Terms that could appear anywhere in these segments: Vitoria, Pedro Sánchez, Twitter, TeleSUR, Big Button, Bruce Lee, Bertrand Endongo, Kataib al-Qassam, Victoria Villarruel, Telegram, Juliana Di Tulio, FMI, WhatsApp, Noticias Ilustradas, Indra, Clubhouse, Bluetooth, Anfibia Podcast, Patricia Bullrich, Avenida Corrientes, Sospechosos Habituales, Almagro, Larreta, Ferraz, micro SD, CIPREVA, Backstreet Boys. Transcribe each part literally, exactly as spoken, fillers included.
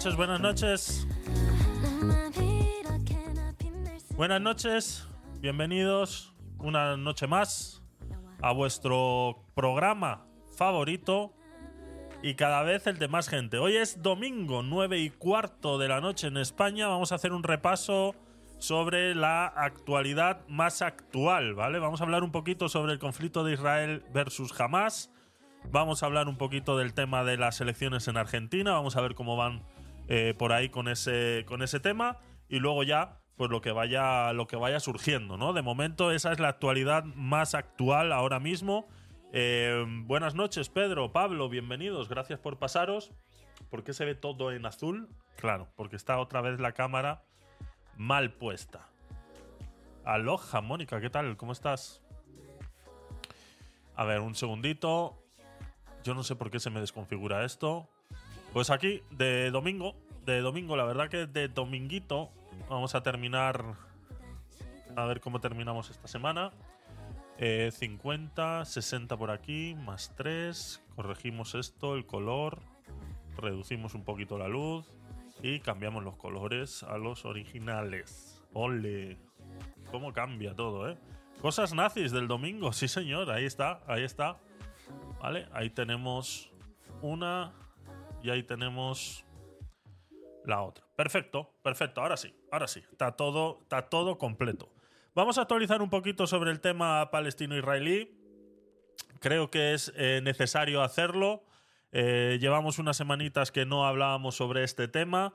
noches, buenas noches. Buenas noches, bienvenidos una noche más a vuestro programa favorito y cada vez el de más gente. Hoy es domingo, nueve y cuarto de la noche en España. Vamos a hacer un repaso sobre la actualidad más actual, ¿vale? Vamos a hablar un poquito sobre el conflicto de Israel versus Hamas. Vamos a hablar un poquito del tema de las elecciones en Argentina. Vamos a ver cómo van eh, por ahí con ese, con ese tema. Y luego ya, pues lo que vaya, lo que vaya surgiendo, ¿no? De momento, esa es la actualidad más actual ahora mismo. Eh, buenas noches, Pedro, Pablo, bienvenidos. Gracias por pasaros. ¿Por qué se ve todo en azul? Claro, porque está otra vez la cámara mal puesta. Aloha, Mónica, ¿qué tal? ¿Cómo estás? A ver, un segundito. Yo no sé por qué se me desconfigura esto. Pues aquí, de domingo, de domingo, la verdad que de dominguito vamos a terminar. A ver cómo terminamos esta semana. Eh, cincuenta, sesenta por aquí, más tres. Corregimos esto, el color. Reducimos un poquito la luz. Y cambiamos los colores a los originales. ¡Ole! ¿Cómo cambia todo, eh? Cosas nazis del domingo, sí señor, ahí está, ahí está. Vale, ahí tenemos una y ahí tenemos la otra. Perfecto, perfecto, ahora sí, ahora sí, está todo, está todo completo. Vamos a actualizar un poquito sobre el tema palestino-israelí. Creo que es eh, necesario hacerlo. Eh, llevamos unas semanitas que no hablábamos sobre este tema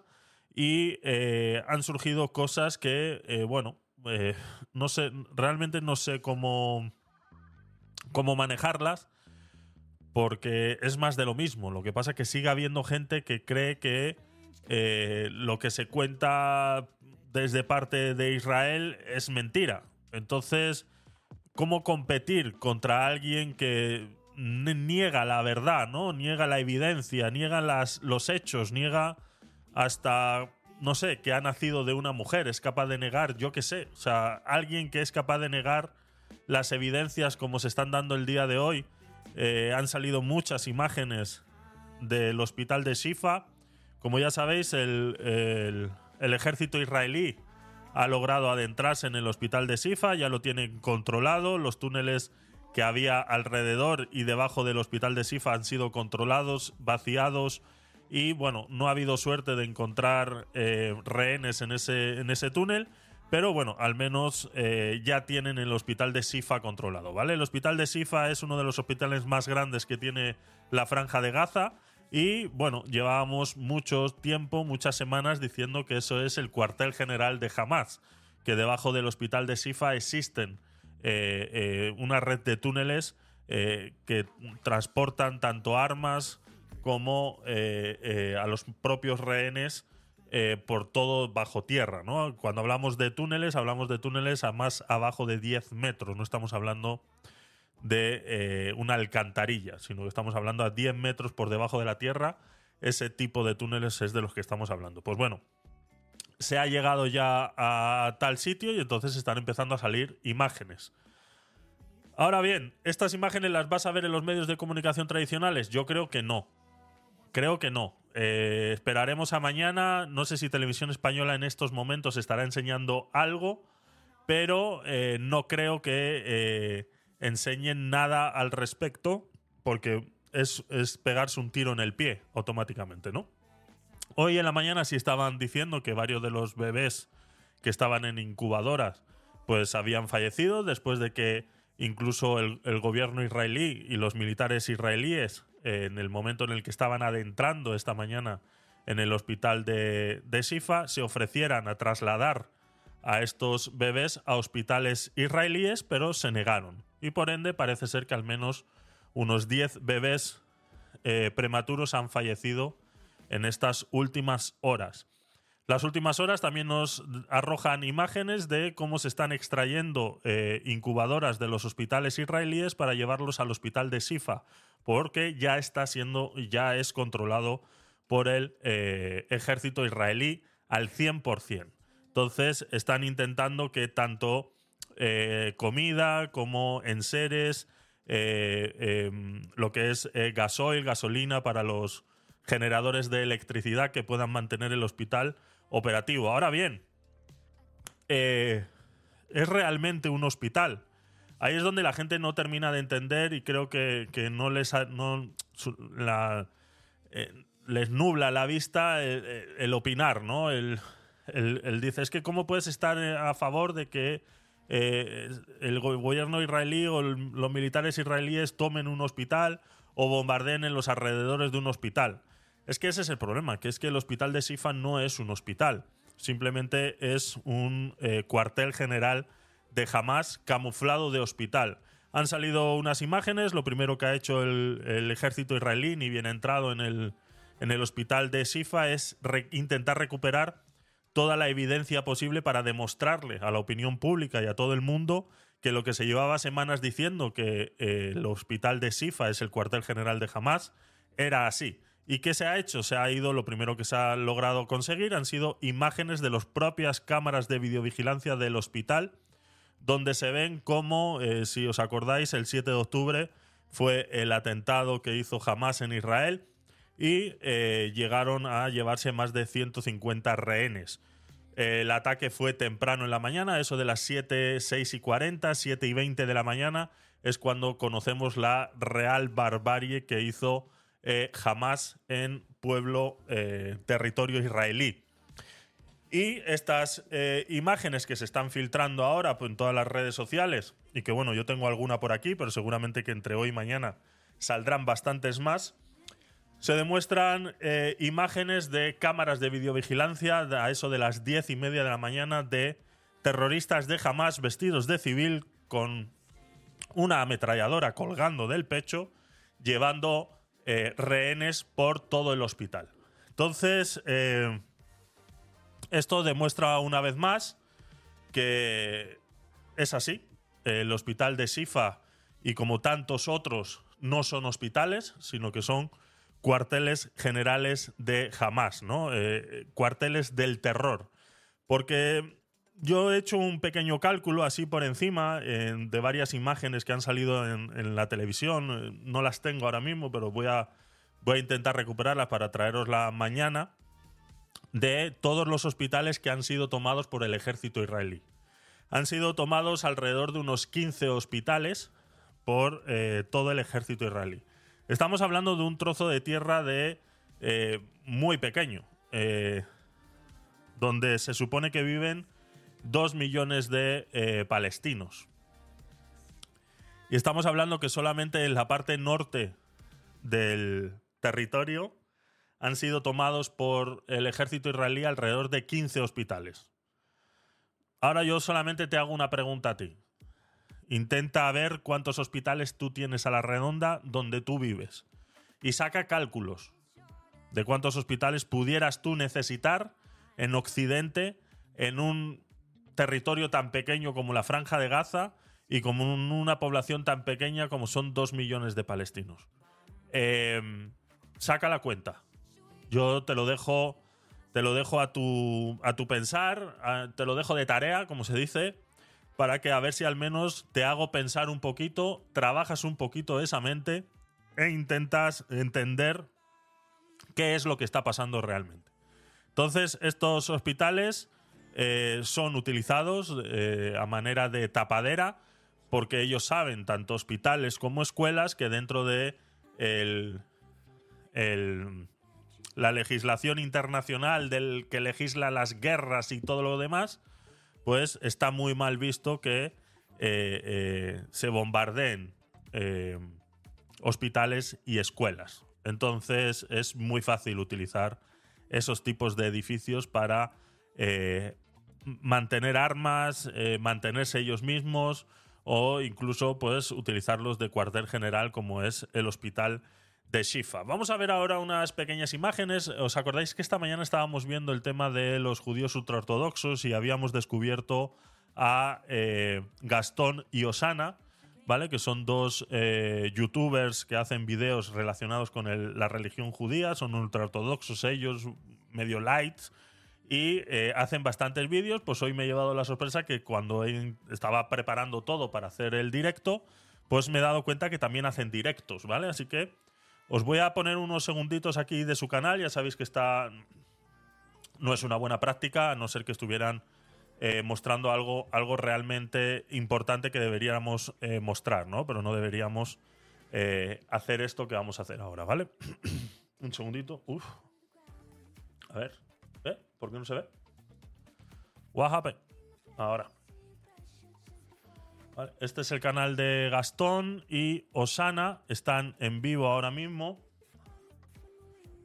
y eh, han surgido cosas que, eh, bueno, eh, no sé, realmente no sé cómo, cómo manejarlas. Porque es más de lo mismo. Lo que pasa es que sigue habiendo gente que cree que eh, lo que se cuenta desde parte de Israel es mentira. Entonces, ¿cómo competir contra alguien que niega la verdad, ¿no? Niega la evidencia, niega las, los hechos, niega hasta, no sé, que ha nacido de una mujer, es capaz de negar, yo qué sé. O sea, alguien que es capaz de negar las evidencias como se están dando el día de hoy. Eh, han salido muchas imágenes del hospital de Shifa. Como ya sabéis, el, el, el ejército israelí ha logrado adentrarse en el hospital de Shifa, ya lo tienen controlado. Los túneles que había alrededor y debajo del hospital de Shifa han sido controlados, vaciados y, bueno, no ha habido suerte de encontrar eh, rehenes en ese, en ese túnel. Pero bueno, al menos eh, ya tienen el hospital de Shifa controlado, ¿vale? El hospital de Shifa es uno de los hospitales más grandes que tiene la franja de Gaza y, bueno, llevábamos mucho tiempo, muchas semanas diciendo que eso es el cuartel general de Hamas, que debajo del hospital de Shifa existen eh, eh, una red de túneles eh, que transportan tanto armas como eh, eh, a los propios rehenes. Eh, por todo bajo tierra, ¿no? Cuando hablamos de túneles, hablamos de túneles a más abajo de diez metros. No estamos hablando de eh, una alcantarilla, sino que estamos hablando a diez metros por debajo de la tierra. Ese tipo de túneles es de los que estamos hablando. Pues bueno, se ha llegado ya a tal sitio y entonces están empezando a salir imágenes. Ahora bien, ¿estas imágenes las vas a ver en los medios de comunicación tradicionales? Yo creo que no. Creo que no. Eh, esperaremos a mañana. No sé si Televisión Española en estos momentos estará enseñando algo, pero eh, no creo que eh, enseñen nada al respecto, porque es, es pegarse un tiro en el pie automáticamente, ¿no? Hoy en la mañana sí estaban diciendo que varios de los bebés que estaban en incubadoras pues habían fallecido después de que incluso el, el gobierno israelí y los militares israelíes, en el momento en el que estaban adentrando esta mañana en el hospital de, de Shifa, se ofrecieran a trasladar a estos bebés a hospitales israelíes, pero se negaron. Y por ende parece ser que al menos unos diez bebés eh, prematuros han fallecido en estas últimas horas. Las últimas horas también nos arrojan imágenes de cómo se están extrayendo eh, incubadoras de los hospitales israelíes para llevarlos al hospital de Shifa, porque ya está siendo, ya es controlado por el eh, ejército israelí al cien por ciento. Entonces están intentando que tanto eh, comida como enseres, eh, eh, lo que es eh, gasoil, gasolina para los generadores de electricidad que puedan mantener el hospital operativo. Ahora bien, eh, es realmente un hospital. Ahí es donde la gente no termina de entender y creo que, que no les ha, no, la, eh, les nubla la vista el, el opinar, ¿no? El, el, el dice, es que ¿cómo puedes estar a favor de que eh, el gobierno israelí o el, los militares israelíes tomen un hospital o bombardeen en los alrededores de un hospital? Es que ese es el problema, que es que el hospital de Shifa no es un hospital, simplemente es un eh, cuartel general de Hamas camuflado de hospital. Han salido unas imágenes, lo primero que ha hecho el, el ejército israelí, ni bien entrado en el, en el hospital de Shifa, es re- intentar recuperar toda la evidencia posible para demostrarle a la opinión pública y a todo el mundo que lo que se llevaba semanas diciendo, que eh, el hospital de Shifa es el cuartel general de Hamas, era así. ¿Y qué se ha hecho? Se ha ido, lo primero que se ha logrado conseguir han sido imágenes de las propias cámaras de videovigilancia del hospital, donde se ven cómo, eh, si os acordáis, el siete de octubre fue el atentado que hizo Hamas en Israel y eh, llegaron a llevarse más de ciento cincuenta rehenes. Eh, el ataque fue temprano en la mañana, eso de las siete, seis y cuarenta, siete y veinte de la mañana, es cuando conocemos la real barbarie que hizo eh, Hamas en pueblo, eh, territorio israelí. Y estas eh, imágenes que se están filtrando ahora pues, en todas las redes sociales, y que bueno, yo tengo alguna por aquí, pero seguramente que entre hoy y mañana saldrán bastantes más, se demuestran eh, imágenes de cámaras de videovigilancia a eso de las diez y media de la mañana de terroristas de Hamas vestidos de civil con una ametralladora colgando del pecho, llevando eh, rehenes por todo el hospital. Entonces... Eh, Esto demuestra una vez más que es así. El hospital de Shifa y como tantos otros no son hospitales, sino que son cuarteles generales de Hamas, ¿no? Eh, cuarteles del terror. Porque yo he hecho un pequeño cálculo así por encima eh, de varias imágenes que han salido en, en la televisión. No las tengo ahora mismo, pero voy a, voy a intentar recuperarlas para traeroslas mañana. De todos los hospitales que han sido tomados por el ejército israelí. Han sido tomados alrededor de unos quince hospitales por eh, todo el ejército israelí. Estamos hablando de un trozo de tierra de eh, muy pequeño, eh, donde se supone que viven dos millones de eh, palestinos. Y estamos hablando que solamente en la parte norte del territorio han sido tomados por el ejército israelí alrededor de quince hospitales. Ahora yo solamente te hago una pregunta a ti. Intenta ver cuántos hospitales tú tienes a la redonda donde tú vives y saca cálculos de cuántos hospitales pudieras tú necesitar en Occidente, en un territorio tan pequeño como la Franja de Gaza y como un, una población tan pequeña como son dos millones de palestinos. Eh, saca la cuenta. Yo te lo dejo, te lo dejo a tu, a tu pensar, a, te lo dejo de tarea, como se dice, para que a ver si al menos te hago pensar un poquito, trabajas un poquito esa mente e intentas entender qué es lo que está pasando realmente. Entonces, estos hospitales eh, son utilizados eh, a manera de tapadera porque ellos saben, tanto hospitales como escuelas, que dentro de el... el la legislación internacional del que legisla las guerras y todo lo demás, pues está muy mal visto que eh, eh, se bombardeen eh, hospitales y escuelas. Entonces es muy fácil utilizar esos tipos de edificios para eh, mantener armas, eh, mantenerse ellos mismos o incluso pues, utilizarlos de cuartel general como es el hospital de Shifa. Vamos a ver ahora unas pequeñas imágenes. ¿Os acordáis que esta mañana estábamos viendo el tema de los judíos ultraortodoxos y habíamos descubierto a eh, Gastón y Osana, ¿vale? Que son dos eh, youtubers que hacen videos relacionados con el, la religión judía, son ultraortodoxos ellos, medio light, y eh, hacen bastantes vídeos. Pues hoy me he llevado la sorpresa que cuando estaba preparando todo para hacer el directo, pues me he dado cuenta que también hacen directos, ¿vale? Así que Os voy a poner unos segunditos aquí de su canal. Ya sabéis que está, no es una buena práctica, a no ser que estuvieran eh, mostrando algo, algo realmente importante que deberíamos eh, mostrar, ¿no? Pero no deberíamos eh, hacer esto que vamos a hacer ahora, ¿vale? Un segundito. Uf. A ver. ¿Eh? ¿Por qué no se ve? What happened? Ahora. Vale, este es el canal de Gastón y Osana, están en vivo ahora mismo,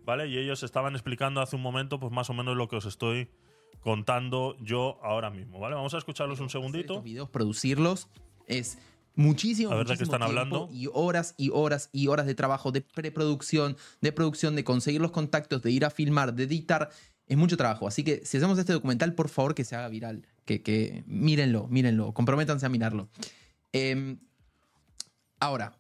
¿vale? Y ellos estaban explicando hace un momento, pues más o menos lo que os estoy contando yo ahora mismo, ¿vale? Vamos a escucharlos un segundito. Estos videos, producirlos, es muchísimo, a ver, muchísimo de qué están hablando. Y horas y horas y horas de trabajo, de preproducción, de producción, de conseguir los contactos, de ir a filmar, de editar. Es mucho trabajo, así que si hacemos este documental, por favor, que se haga viral. Que, que mírenlo, mírenlo, comprométanse a mirarlo. Eh, ahora,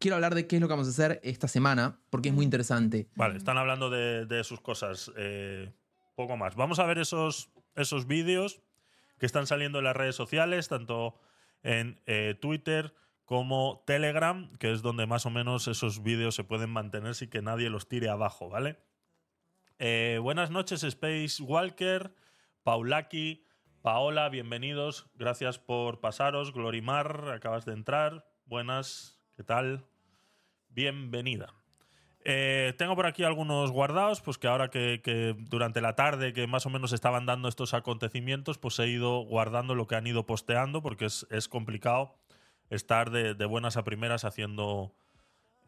quiero hablar de qué es lo que vamos a hacer esta semana, porque es muy interesante. Vale, están hablando de, de sus cosas, eh, poco más. Vamos a ver esos, esos vídeos que están saliendo en las redes sociales, tanto en eh, Twitter como Telegram, que es donde más o menos esos vídeos se pueden mantener sin que nadie los tire abajo, ¿vale? Eh, buenas noches, Space Walker, Paulaki, Paola, bienvenidos. Gracias por pasaros. Glorimar, acabas de entrar. Buenas, ¿qué tal? Bienvenida. Eh, tengo por aquí algunos guardados, pues que ahora que, que durante la tarde que más o menos estaban dando estos acontecimientos, pues he ido guardando lo que han ido posteando, porque es, es complicado estar de, de buenas a primeras haciendo,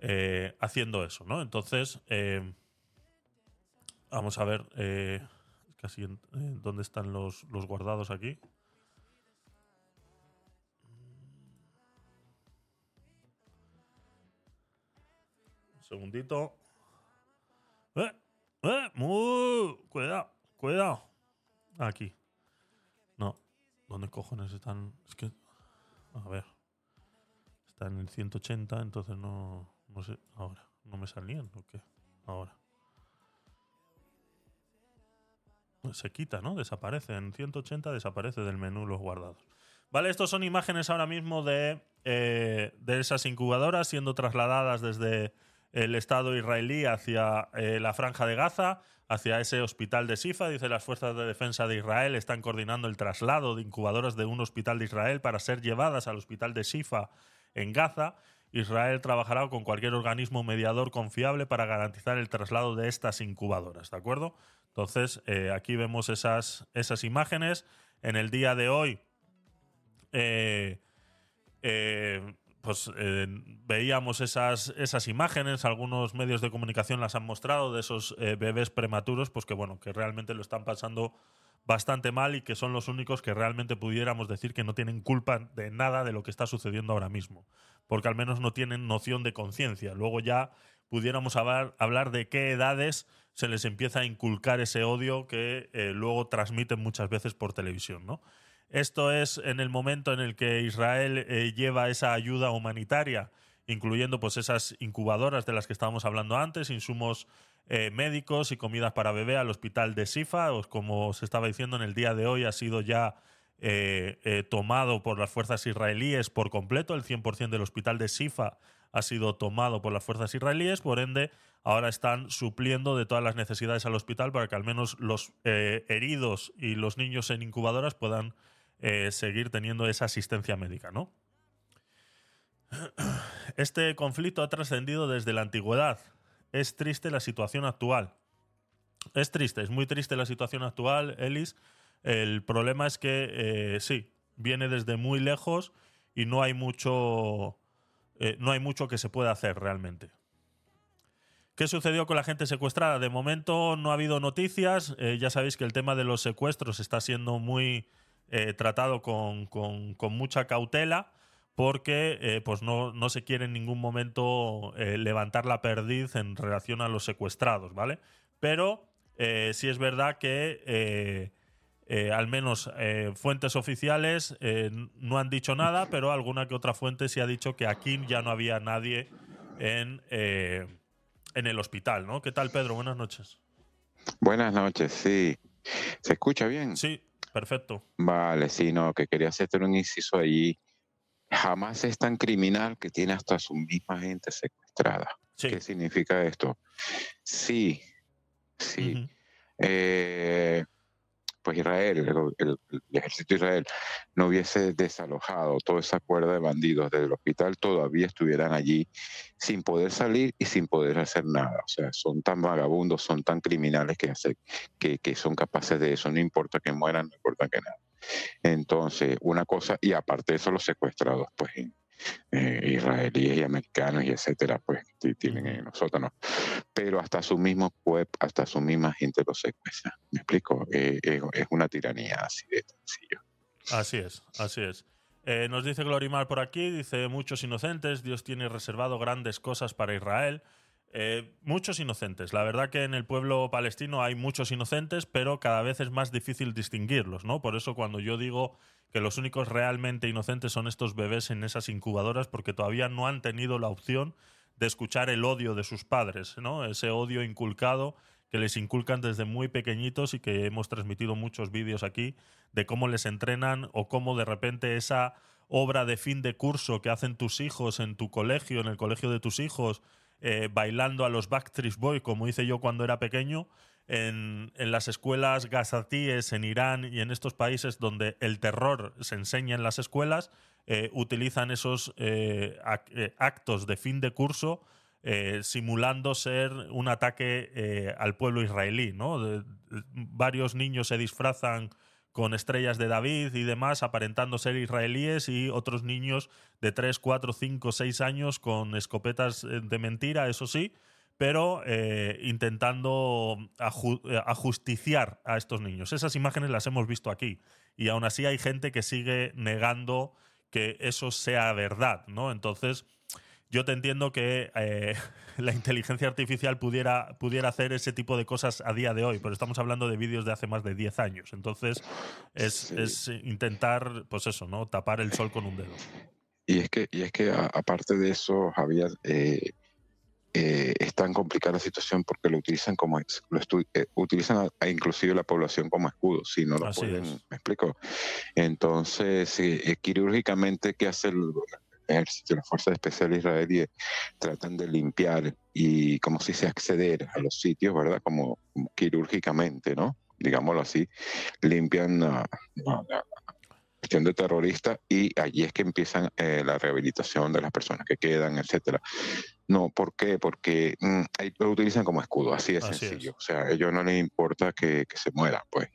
eh, haciendo eso, ¿no? Entonces... Eh, Vamos a ver eh, casi en, eh, dónde están los, los guardados aquí. Un segundito. ¡Eh! ¡Eh! ¡Muy! ¡Cuidado! ¡Cuidado! Aquí. No. ¿Dónde cojones están? Es que... A ver. Está en el ciento ochenta, entonces no... No sé. Ahora. ¿No me salían o qué? Ahora. Se quita, ¿no? Desaparece. En ciento ochenta desaparece del menú los guardados. Vale, estos son imágenes ahora mismo de, eh, de esas incubadoras siendo trasladadas desde el Estado israelí hacia eh, la franja de Gaza, hacia ese hospital de Shifa. Dice, las fuerzas de defensa de Israel están coordinando el traslado de incubadoras de un hospital de Israel para ser llevadas al hospital de Shifa en Gaza. Israel trabajará con cualquier organismo mediador confiable para garantizar el traslado de estas incubadoras, ¿de acuerdo? Entonces, eh, aquí vemos esas, esas imágenes. En el día de hoy, eh, eh, pues eh, veíamos esas, esas imágenes. Algunos medios de comunicación las han mostrado de esos eh, bebés prematuros, pues que bueno, que realmente lo están pasando bastante mal y que son los únicos que realmente pudiéramos decir que no tienen culpa de nada de lo que está sucediendo ahora mismo, porque al menos no tienen noción de conciencia. Luego ya pudiéramos hablar, hablar de qué edades se les empieza a inculcar ese odio que eh, luego transmiten muchas veces por televisión, ¿no? Esto es en el momento en el que Israel eh, lleva esa ayuda humanitaria, incluyendo pues esas incubadoras de las que estábamos hablando antes, insumos eh, médicos y comidas para bebé al hospital de Shifa. Pues, como os estaba diciendo, en el día de hoy ha sido ya eh, eh, tomado por las fuerzas israelíes por completo. El cien por ciento del hospital de Shifa ha sido tomado por las fuerzas israelíes, por ende ahora están supliendo de todas las necesidades al hospital para que al menos los eh, heridos y los niños en incubadoras puedan eh, seguir teniendo esa asistencia médica, ¿no? Este conflicto ha trascendido desde la antigüedad. Es triste la situación actual. Es triste, es muy triste la situación actual, Elis. El problema es que, eh, sí, viene desde muy lejos y no hay mucho... Eh, no hay mucho que se pueda hacer realmente. ¿Qué sucedió con la gente secuestrada? De momento no ha habido noticias. Eh, ya sabéis que el tema de los secuestros está siendo muy eh, tratado con, con, con mucha cautela porque eh, pues no, no se quiere en ningún momento eh, levantar la perdiz en relación a los secuestrados, ¿vale? Pero eh, sí es verdad que eh, Eh, al menos eh, fuentes oficiales eh, no han dicho nada, pero alguna que otra fuente sí ha dicho que aquí ya no había nadie en, eh, en el hospital, ¿no? ¿Qué tal, Pedro? Buenas noches. Buenas noches, sí. ¿Se escucha bien? Sí, perfecto. Vale, sí, no, que quería hacerte un inciso allí. Jamás es tan criminal que tiene hasta su misma gente secuestrada. arrastrada. Sí. ¿Qué significa esto? Sí, sí. Uh-huh. eh, pues Israel, el, el, el ejército de Israel, no hubiese desalojado toda esa cuerda de bandidos desde el hospital, todavía estuvieran allí sin poder salir y sin poder hacer nada. O sea, son tan vagabundos, son tan criminales que, hace, que, que son capaces de eso, no importa que mueran, no importa que nada. Entonces, una cosa, y aparte de eso, los secuestrados, pues eh, israelíes y americanos y etcétera, pues tienen en los sótanos, pero hasta su mismo web, hasta su misma gente los secuestra. ¿Me explico? Eh, eh, es una tiranía así de sencillo. Así es, así es. Eh, nos dice Glorimar por aquí, dice: muchos inocentes, Dios tiene reservado grandes cosas para Israel. Eh, muchos inocentes. La verdad que en el pueblo palestino hay muchos inocentes, pero cada vez es más difícil distinguirlos, ¿no? Por eso cuando yo digo que los únicos realmente inocentes son estos bebés en esas incubadoras, porque todavía no han tenido la opción de escuchar el odio de sus padres, ¿no? Ese odio inculcado que les inculcan desde muy pequeñitos y que hemos transmitido muchos vídeos aquí de cómo les entrenan o cómo de repente esa obra de fin de curso que hacen tus hijos en tu colegio, en el colegio de tus hijos, Eh, bailando a los Backstreet Boys, como hice yo cuando era pequeño, en, en las escuelas gazatíes, en Irán y en estos países donde el terror se enseña en las escuelas, eh, utilizan esos eh, actos de fin de curso eh, simulando ser un ataque eh, al pueblo israelí, ¿no? De, de, varios niños se disfrazan con estrellas de David y demás, aparentando ser israelíes, y otros niños de tres, cuatro, cinco, seis años con escopetas de mentira, eso sí, pero eh, intentando aju- ajusticiar a estos niños. Esas imágenes las hemos visto aquí, y aún así hay gente que sigue negando que eso sea verdad, ¿no? Entonces, yo te entiendo que eh, la inteligencia artificial pudiera, pudiera hacer ese tipo de cosas a día de hoy, pero estamos hablando de vídeos de hace más de diez años. Entonces, es, sí. es intentar, pues eso, ¿no? Tapar el sol con un dedo. Y es que, y es que a, aparte de eso, Javier, eh, eh, es tan complicada la situación porque lo utilizan como lo estu- eh, utilizan a, a inclusive la población como escudo, si no lo Así pueden, es. ¿Me explico? Entonces, eh, quirúrgicamente, ¿qué hace el ejército, las fuerzas especiales israelíes tratan de limpiar y, como si se acceder a los sitios, ¿verdad? Como, como quirúrgicamente, ¿no? Digámoslo así, limpian la, la, la cuestión de terrorista y allí es que empiezan eh, la rehabilitación de las personas que quedan, etcétera. No, ¿por qué? Porque mmm, lo utilizan como escudo, así de sencillo. Es. O sea, a ellos no les importa que, que se mueran, pues.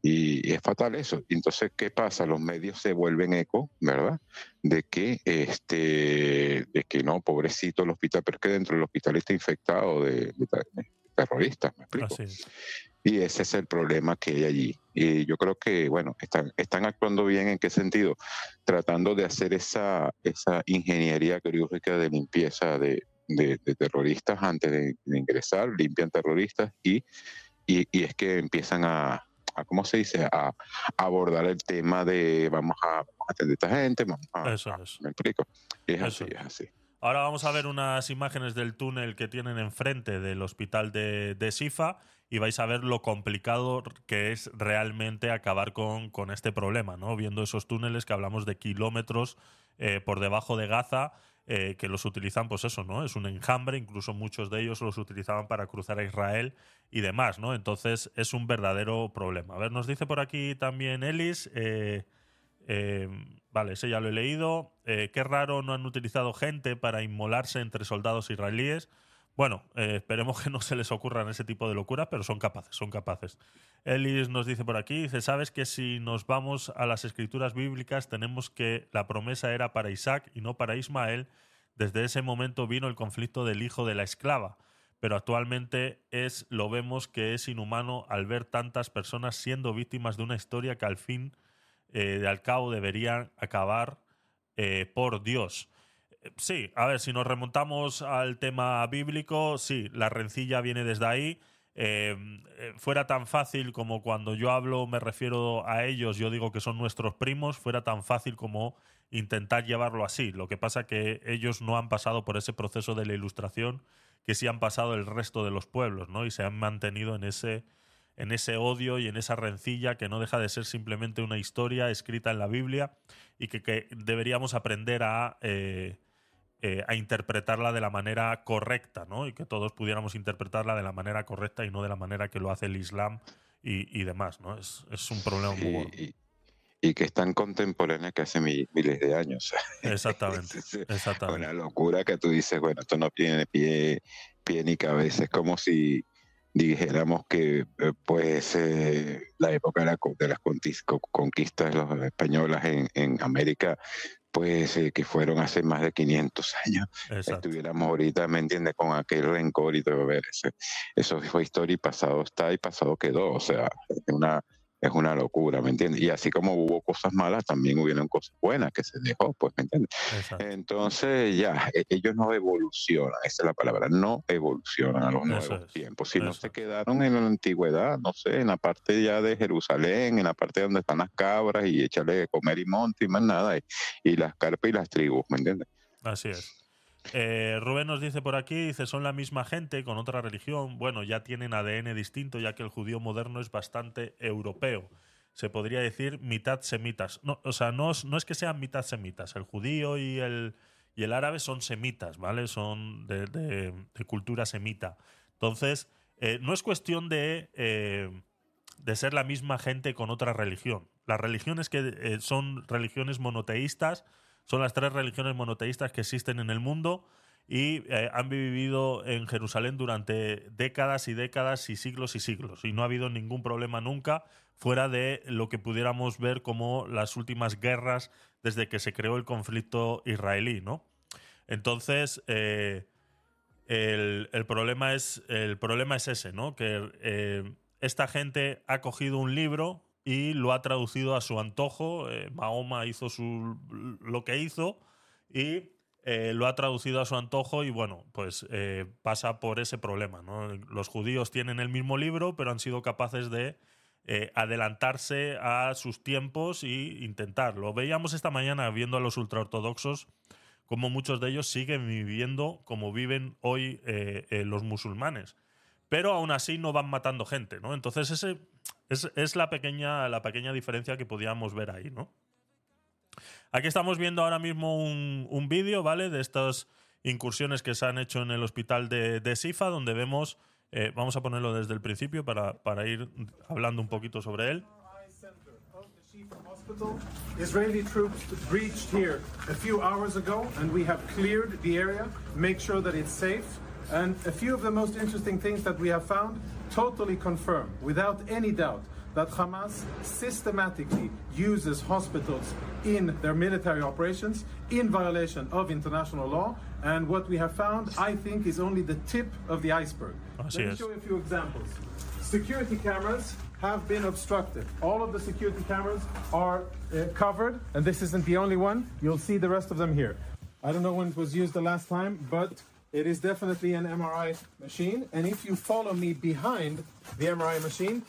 Y es fatal eso. Entonces, ¿qué pasa? Los medios se vuelven eco, ¿verdad? De que, este, de que no, pobrecito el hospital, pero es que dentro del hospital está infectado de, de, de terroristas, ¿me explico? Así es. Y ese es el problema que hay allí. Y yo creo que, bueno, están, están actuando bien. ¿En qué sentido? Tratando de hacer esa, esa ingeniería quirúrgica de limpieza de, de, de terroristas antes de, de ingresar, limpian terroristas y, y, y es que empiezan a... ¿Cómo se dice? A abordar el tema de vamos a atender a esta gente. Vamos a, eso es. Me explico. Es eso. Así, es así. Ahora vamos a ver unas imágenes del túnel que tienen enfrente del hospital de, de Shifa y vais a ver lo complicado que es realmente acabar con, con este problema, ¿no? Viendo esos túneles que hablamos de kilómetros eh, por debajo de Gaza, eh, que los utilizan, pues eso, ¿no? Es un enjambre, incluso muchos de ellos los utilizaban para cruzar a Israel y demás, ¿no? Entonces es un verdadero problema. A ver, nos dice por aquí también Elis... Eh, Eh, vale, ese ya lo he leído. Eh, qué raro, no han utilizado gente para inmolarse entre soldados israelíes. Bueno, eh, esperemos que no se les ocurran ese tipo de locuras, pero son capaces, son capaces. Elis nos dice por aquí, dice, ¿sabes que si nos vamos a las escrituras bíblicas tenemos que la promesa era para Isaac y no para Ismael? Desde ese momento vino el conflicto del hijo de la esclava, pero actualmente es, lo vemos que es inhumano al ver tantas personas siendo víctimas de una historia que al fin... Eh, al cabo deberían acabar eh, por Dios. Sí, a ver, si nos remontamos al tema bíblico, sí, la rencilla viene desde ahí. Eh, fuera tan fácil como cuando yo hablo, me refiero a ellos, yo digo que son nuestros primos, fuera tan fácil como intentar llevarlo así. Lo que pasa que ellos no han pasado por ese proceso de la ilustración que sí han pasado el resto de los pueblos, ¿no? Y se han mantenido en ese... en ese odio y en esa rencilla que no deja de ser simplemente una historia escrita en la Biblia y que, que deberíamos aprender a, eh, eh, a interpretarla de la manera correcta, ¿no? Y que todos pudiéramos interpretarla de la manera correcta y no de la manera que lo hace el Islam y, y demás, ¿no? Es, es un problema sí, muy bueno. Y, y que es tan contemporánea que hace mi, miles de años. Exactamente, exactamente. Una locura que tú dices, bueno, esto no tiene pie, pie ni cabeza. Es como si dijéramos que pues eh, la época de las conquistas los españolas en, en América, pues eh, que fueron hace más de quinientos años. Exacto. Estuviéramos ahorita, ¿me entiendes?, con aquel rencor y todo. Ver, ese, eso fue historia y pasado está y pasado quedó. O sea, es una, es una locura, ¿me entiendes? Y así como hubo cosas malas, también hubieron cosas buenas que se dejó, pues, ¿me entiendes? Exacto. Entonces, ya, ellos no evolucionan, esa es la palabra, no evolucionan a los eso nuevos es, tiempos, sino se quedaron en la antigüedad, no sé, en la parte ya de Jerusalén, en la parte donde están las cabras y échale de comer y monte y más nada, y, y las carpas y las tribus, ¿me entiendes? Así es. Eh, Rubén nos dice por aquí, dice, son la misma gente con otra religión, bueno, ya tienen A D N distinto ya que el judío moderno es bastante europeo, se podría decir mitad semitas, no, o sea, no, no es que sean mitad semitas, el judío y el, y el árabe son semitas, ¿vale? Son de, de, de cultura semita, entonces eh, no es cuestión de, eh, de ser la misma gente con otra religión, las religiones que eh, son religiones monoteístas. Son las tres religiones monoteístas que existen en el mundo y eh, han vivido en Jerusalén durante décadas y décadas y siglos y siglos. Y no ha habido ningún problema nunca fuera de lo que pudiéramos ver como las últimas guerras desde que se creó el conflicto israelí, ¿no? Entonces, eh, el, el, problema es, el problema es ese, ¿no? Que eh, esta gente ha cogido un libro y lo ha traducido a su antojo. Eh, Mahoma hizo su, lo que hizo y eh, lo ha traducido a su antojo y, bueno, pues eh, pasa por ese problema, ¿no? Los judíos tienen el mismo libro, pero han sido capaces de eh, adelantarse a sus tiempos e intentarlo. Veíamos esta mañana viendo a los ultraortodoxos como muchos de ellos siguen viviendo como viven hoy eh, eh, los musulmanes. Pero aún así no van matando gente, ¿no? Entonces ese... Es, es la pequeña, la pequeña diferencia que podíamos ver ahí, ¿no? Aquí estamos viendo ahora mismo un, un vídeo, ¿vale? De estas incursiones que se han hecho en el hospital de, de Shifa, donde vemos... Eh, vamos a ponerlo desde el principio para, para ir hablando un poquito sobre él. Israeli troops breached here a few hours ago and we have cleared the area, make sure that it's safe. And a few of the most interesting things that we have found totally confirm, without any doubt, that Hamas systematically uses hospitals in their military operations in violation of international law. And what we have found, I think, is only the tip of the iceberg. Oh, Let me show you a few examples. Security cameras have been obstructed. All of the security cameras are uh, covered, and this isn't the only one. You'll see the rest of them here. I don't know when it was used the last time, but... It is definitely an M R I machine, and if you follow me behind the M R I machine,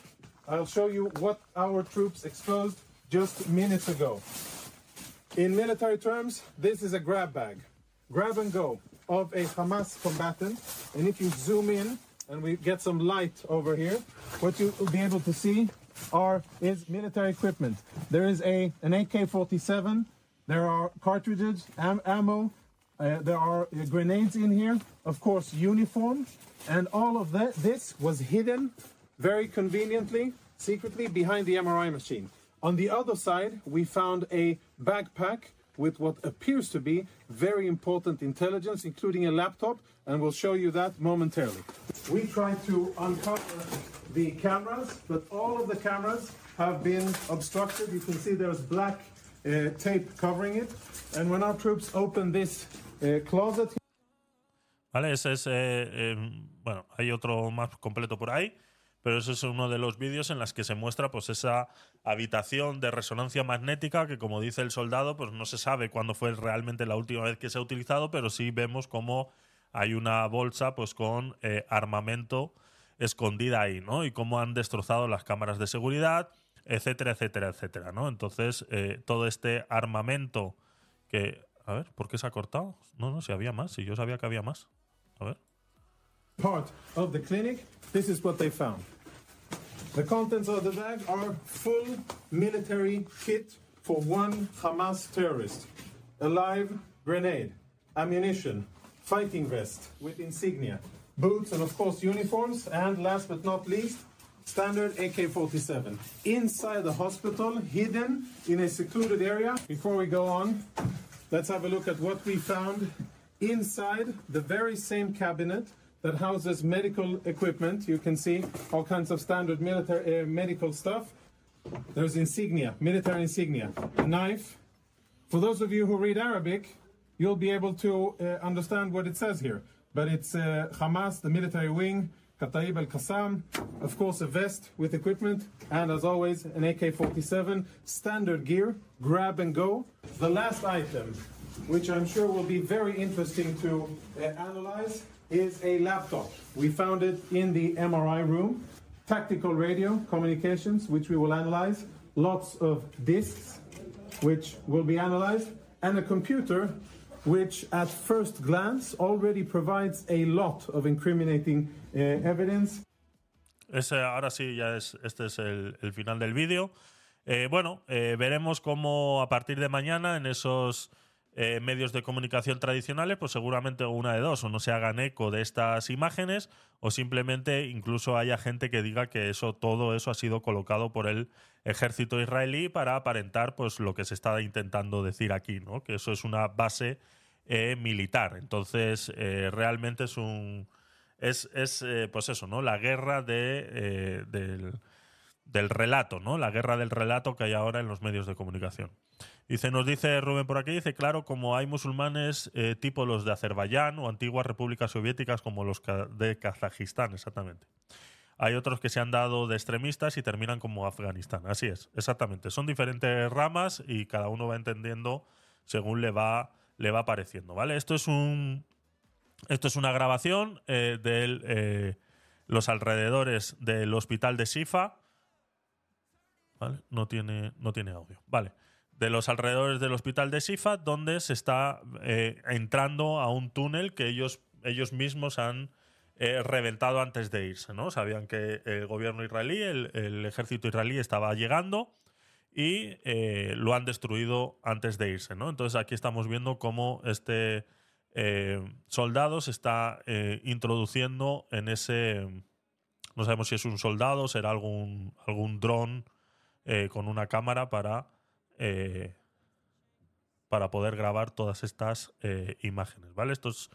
I'll show you what our troops exposed just minutes ago. In military terms, this is a grab bag, grab and go of a Hamas combatant, and if you zoom in and we get some light over here, what you will be able to see are is military equipment. There is a an A K forty-seven, there are cartridges, am, ammo, Uh, there are uh, grenades in here, of course, uniform, and all of that. This was hidden very conveniently, secretly, behind the M R I machine. On the other side, we found a backpack with what appears to be very important intelligence, including a laptop, and we'll show you that momentarily. We tried to uncover the cameras, but all of the cameras have been obstructed. You can see there's black uh, tape covering it, and when our troops open this Eh, closet. Vale, ese es. Eh, eh, bueno, hay otro más completo por ahí, pero ese es uno de los vídeos en las que se muestra pues esa habitación de resonancia magnética que, como dice el soldado, pues no se sabe cuándo fue realmente la última vez que se ha utilizado, pero sí vemos cómo hay una bolsa pues con eh, armamento escondida ahí, ¿no? Y cómo han destrozado las cámaras de seguridad, etcétera, etcétera, etcétera, ¿no? Entonces, eh, todo este armamento que... A ver, ¿por qué se ha cortado? No, no, si había más, si yo sabía que había más. A ver. Part of the clinic, this is what they found. The contents of the bag are full military kit for one Hamas terrorist. A live grenade, ammunition, fighting vest with insignia, boots and of course uniforms, and last but not least, standard A K forty-seven, inside the hospital, hidden in a secluded area. Before we go on, let's have a look at what we found inside the very same cabinet that houses medical equipment. You can see all kinds of standard military uh, medical stuff. There's insignia, military insignia, a knife. For those of you who read Arabic, you'll be able to uh, understand what it says here. But it's uh, Hamas, the military wing, Kataib al-Qassam, of course a vest with equipment, and as always an A K forty-seven, standard gear, grab and go. The last item, which I'm sure will be very interesting to uh, analyze, is a laptop. We found it in the M R I room. Tactical radio communications, which we will analyze, lots of discs, which will be analyzed, and a computer, which at first glance already provides a lot of incriminating uh, evidence. Ese, ahora sí, ya es, este es el, el final del vídeo. Eh, bueno, eh, veremos cómo a partir de mañana en esos eh, medios de comunicación tradicionales, pues seguramente una de dos, o no se hagan eco de estas imágenes, o simplemente incluso haya gente que diga que eso, todo eso ha sido colocado por el ejército israelí para aparentar pues lo que se está intentando decir aquí, ¿no? Que eso es una base eh, militar. Entonces, eh, realmente es un. Es, es eh, pues eso, ¿no? La guerra de, eh, del, del relato, ¿no? La guerra del relato que hay ahora en los medios de comunicación. Dice, nos dice Rubén por aquí, dice, claro, como hay musulmanes eh, tipo los de Azerbaiyán o antiguas repúblicas soviéticas como los de Kazajistán, exactamente. Hay otros que se han dado de extremistas y terminan como Afganistán. Así es, exactamente. Son diferentes ramas y cada uno va entendiendo según le va, le va pareciendo, ¿vale? Esto es un, esto es una grabación eh, de eh, los alrededores del hospital de Shifa. ¿Vale? No tiene, no tiene audio. Vale. De los alrededores del hospital de Shifa, donde se está eh, entrando a un túnel que ellos, ellos mismos han... Eh, reventado antes de irse, ¿no? Sabían que el gobierno israelí, el, el ejército israelí estaba llegando y eh, lo han destruido antes de irse, ¿no? Entonces aquí estamos viendo cómo este eh, soldado se está eh, introduciendo en ese... No sabemos si es un soldado, será algún, algún dron eh, con una cámara para, eh, para poder grabar todas estas eh, imágenes, ¿vale? Esto es...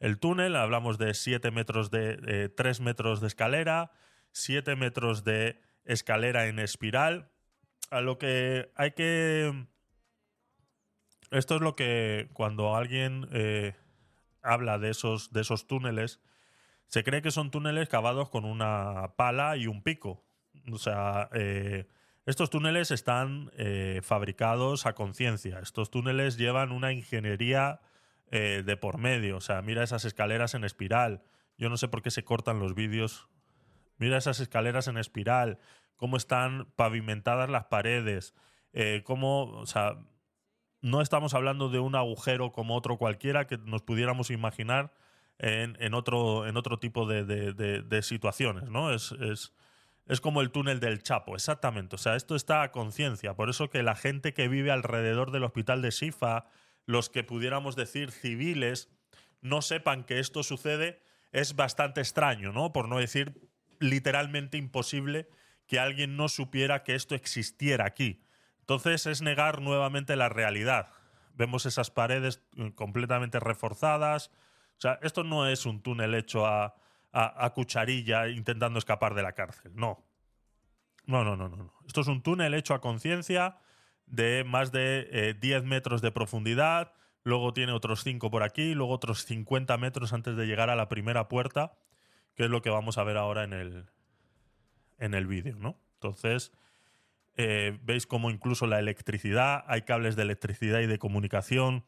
El túnel, hablamos de siete metros de eh, tres metros de escalera, siete metros de escalera en espiral. A lo que hay que... Esto es lo que cuando alguien eh, habla de esos, de esos túneles, se cree que son túneles cavados con una pala y un pico. O sea, eh, estos túneles están eh, fabricados a conciencia. Estos túneles llevan una ingeniería... Eh, de por medio, o sea, mira esas escaleras en espiral, yo no sé por qué se cortan los vídeos, mira esas escaleras en espiral, cómo están pavimentadas las paredes, eh, cómo, o sea, no estamos hablando de un agujero como otro cualquiera que nos pudiéramos imaginar en, en, otro, en otro tipo de, de, de, de situaciones, ¿no? Es, es, es como el túnel del Chapo, exactamente, o sea, esto está a conciencia, por eso que la gente que vive alrededor del hospital de Shifa, los que pudiéramos decir civiles, no sepan que esto sucede, es bastante extraño, ¿no? Por no decir literalmente imposible que alguien no supiera que esto existiera aquí. Entonces es negar nuevamente la realidad. Vemos esas paredes completamente reforzadas. O sea, esto no es un túnel hecho a, a, a cucharilla intentando escapar de la cárcel, no. No, no, no, no, no. Esto es un túnel hecho a conciencia, de más de eh, diez metros de profundidad, luego tiene otros cinco por aquí, luego otros cincuenta metros antes de llegar a la primera puerta, que es lo que vamos a ver ahora en el, en el vídeo, ¿no? Entonces, eh, veis cómo incluso la electricidad, hay cables de electricidad y de comunicación.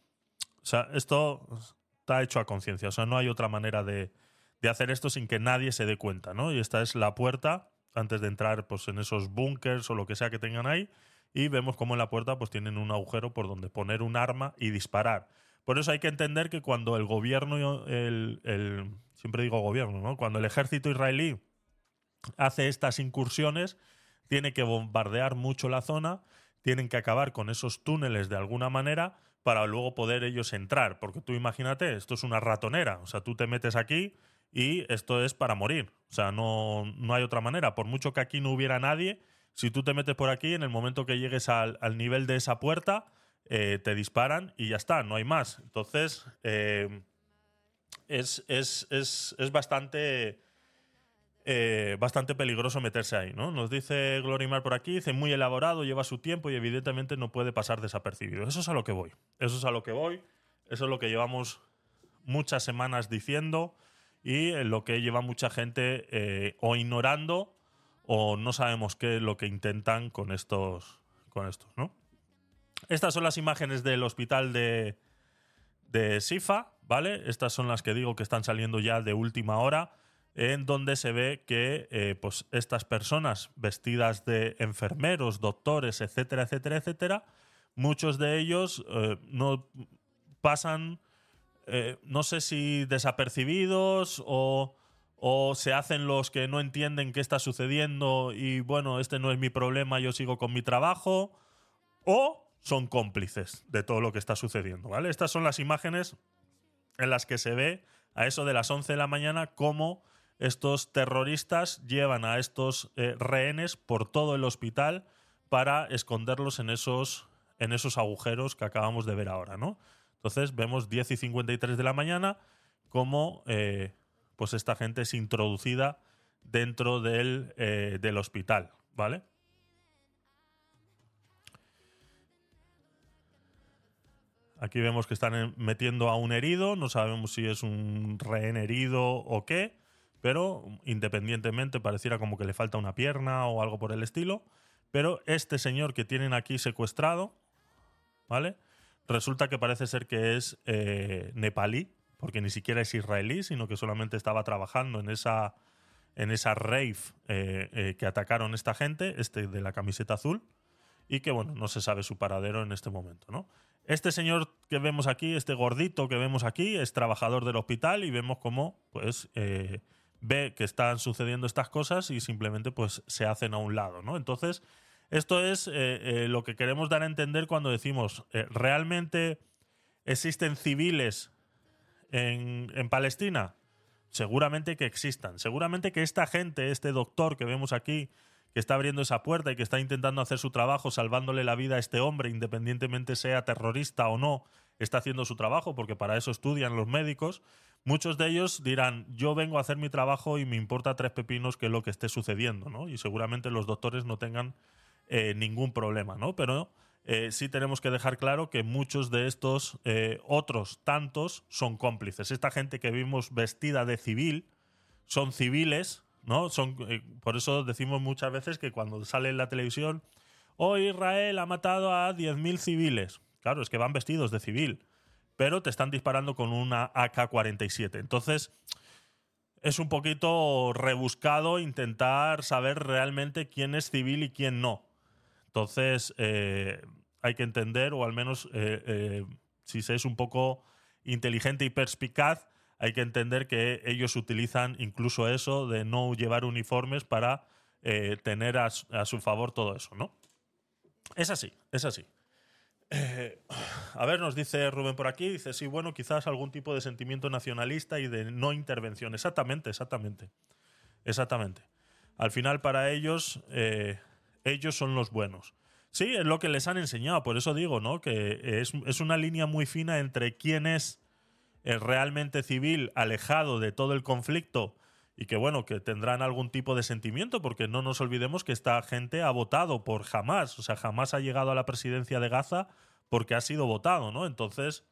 O sea, esto está hecho a conciencia, o sea, no hay otra manera de, de hacer esto sin que nadie se dé cuenta, ¿no? Y esta es la puerta, antes de entrar pues, en esos búnkers o lo que sea que tengan ahí, y vemos cómo en la puerta pues tienen un agujero por donde poner un arma y disparar. Por eso hay que entender que cuando el gobierno, el, el, siempre digo gobierno, ¿no? Cuando el ejército israelí hace estas incursiones, tiene que bombardear mucho la zona, tienen que acabar con esos túneles de alguna manera para luego poder ellos entrar. Porque tú imagínate, esto es una ratonera. O sea, tú te metes aquí y esto es para morir. O sea, no, no hay otra manera. Por mucho que aquí no hubiera nadie, si tú te metes por aquí, en el momento que llegues al, al nivel de esa puerta, eh, te disparan y ya está, no hay más. Entonces, eh, es, es, es, es bastante... Eh, bastante peligroso meterse ahí, ¿no? Nos dice Glorimar por aquí, dice, muy elaborado, lleva su tiempo y evidentemente no puede pasar desapercibido. Eso es a lo que voy, eso es a lo que voy, eso es lo que llevamos muchas semanas diciendo y en lo que lleva mucha gente eh, o ignorando o no sabemos qué es lo que intentan con estos, con estos, ¿no? Estas son las imágenes del hospital de, de Shifa, ¿vale? Estas son las que digo que están saliendo ya de última hora, en donde se ve que eh, pues estas personas vestidas de enfermeros, doctores, etcétera, etcétera, etcétera, muchos de ellos eh, no pasan, eh, no sé si desapercibidos o, o se hacen los que no entienden qué está sucediendo y bueno, este no es mi problema, yo sigo con mi trabajo, o son cómplices de todo lo que está sucediendo, ¿vale? Estas son las imágenes en las que se ve a eso de las once de la mañana cómo estos terroristas llevan a estos eh, rehenes por todo el hospital para esconderlos en esos, en esos agujeros que acabamos de ver ahora, ¿no? Entonces vemos diez y cincuenta y tres de la mañana cómo eh, pues esta gente es introducida dentro del, eh, del hospital, ¿vale? Aquí vemos que están metiendo a un herido, no sabemos si es un rehén herido o qué, pero independientemente pareciera como que le falta una pierna o algo por el estilo. Pero este señor que tienen aquí secuestrado, ¿vale? Resulta que parece ser que es eh, nepalí, porque ni siquiera es israelí, sino que solamente estaba trabajando en esa, en esa rave eh, eh, que atacaron esta gente, este de la camiseta azul, y que bueno, no se sabe su paradero en este momento, ¿no? Este señor que vemos aquí, este gordito que vemos aquí, es trabajador del hospital y vemos cómo pues, eh, ve que están sucediendo estas cosas y simplemente pues, se hacen a un lado, ¿no? Entonces, esto es eh, eh, lo que queremos dar a entender cuando decimos eh, ¿realmente existen civiles en, en Palestina? Seguramente que existan. Seguramente que esta gente, este doctor que vemos aquí, que está abriendo esa puerta y que está intentando hacer su trabajo, salvándole la vida a este hombre, independientemente sea terrorista o no, está haciendo su trabajo, porque para eso estudian los médicos. Muchos de ellos dirán, yo vengo a hacer mi trabajo y me importa tres pepinos que es lo que esté sucediendo, ¿no? Y seguramente los doctores no tengan eh, ningún problema, ¿no? Pero eh, sí tenemos que dejar claro que muchos de estos eh, otros tantos son cómplices. Esta gente que vimos vestida de civil son civiles, ¿no? Son, eh, por eso decimos muchas veces que cuando sale en la televisión hoy oh, Israel ha matado a diez mil civiles. Claro, es que van vestidos de civil, pero te están disparando con una A K cuarenta y siete. Entonces, es un poquito rebuscado intentar saber realmente quién es civil y quién no. Entonces, eh, hay que entender, o al menos eh, eh, si se es un poco inteligente y perspicaz, hay que entender que ellos utilizan incluso eso de no llevar uniformes para eh, tener a su, a su favor todo eso, ¿no? Es así, es así. Eh, a ver, nos dice Rubén por aquí, dice, sí, bueno, quizás algún tipo de sentimiento nacionalista y de no intervención. Exactamente, exactamente. Exactamente. Al final, para ellos, eh, ellos son los buenos. Sí, es lo que les han enseñado, por eso digo, ¿no? Que es, es una línea muy fina entre quién es el realmente civil, alejado de todo el conflicto y que, bueno, que tendrán algún tipo de sentimiento, porque no nos olvidemos que esta gente ha votado por Hamas. O sea, Hamas ha llegado a la presidencia de Gaza porque ha sido votado, ¿no? Entonces,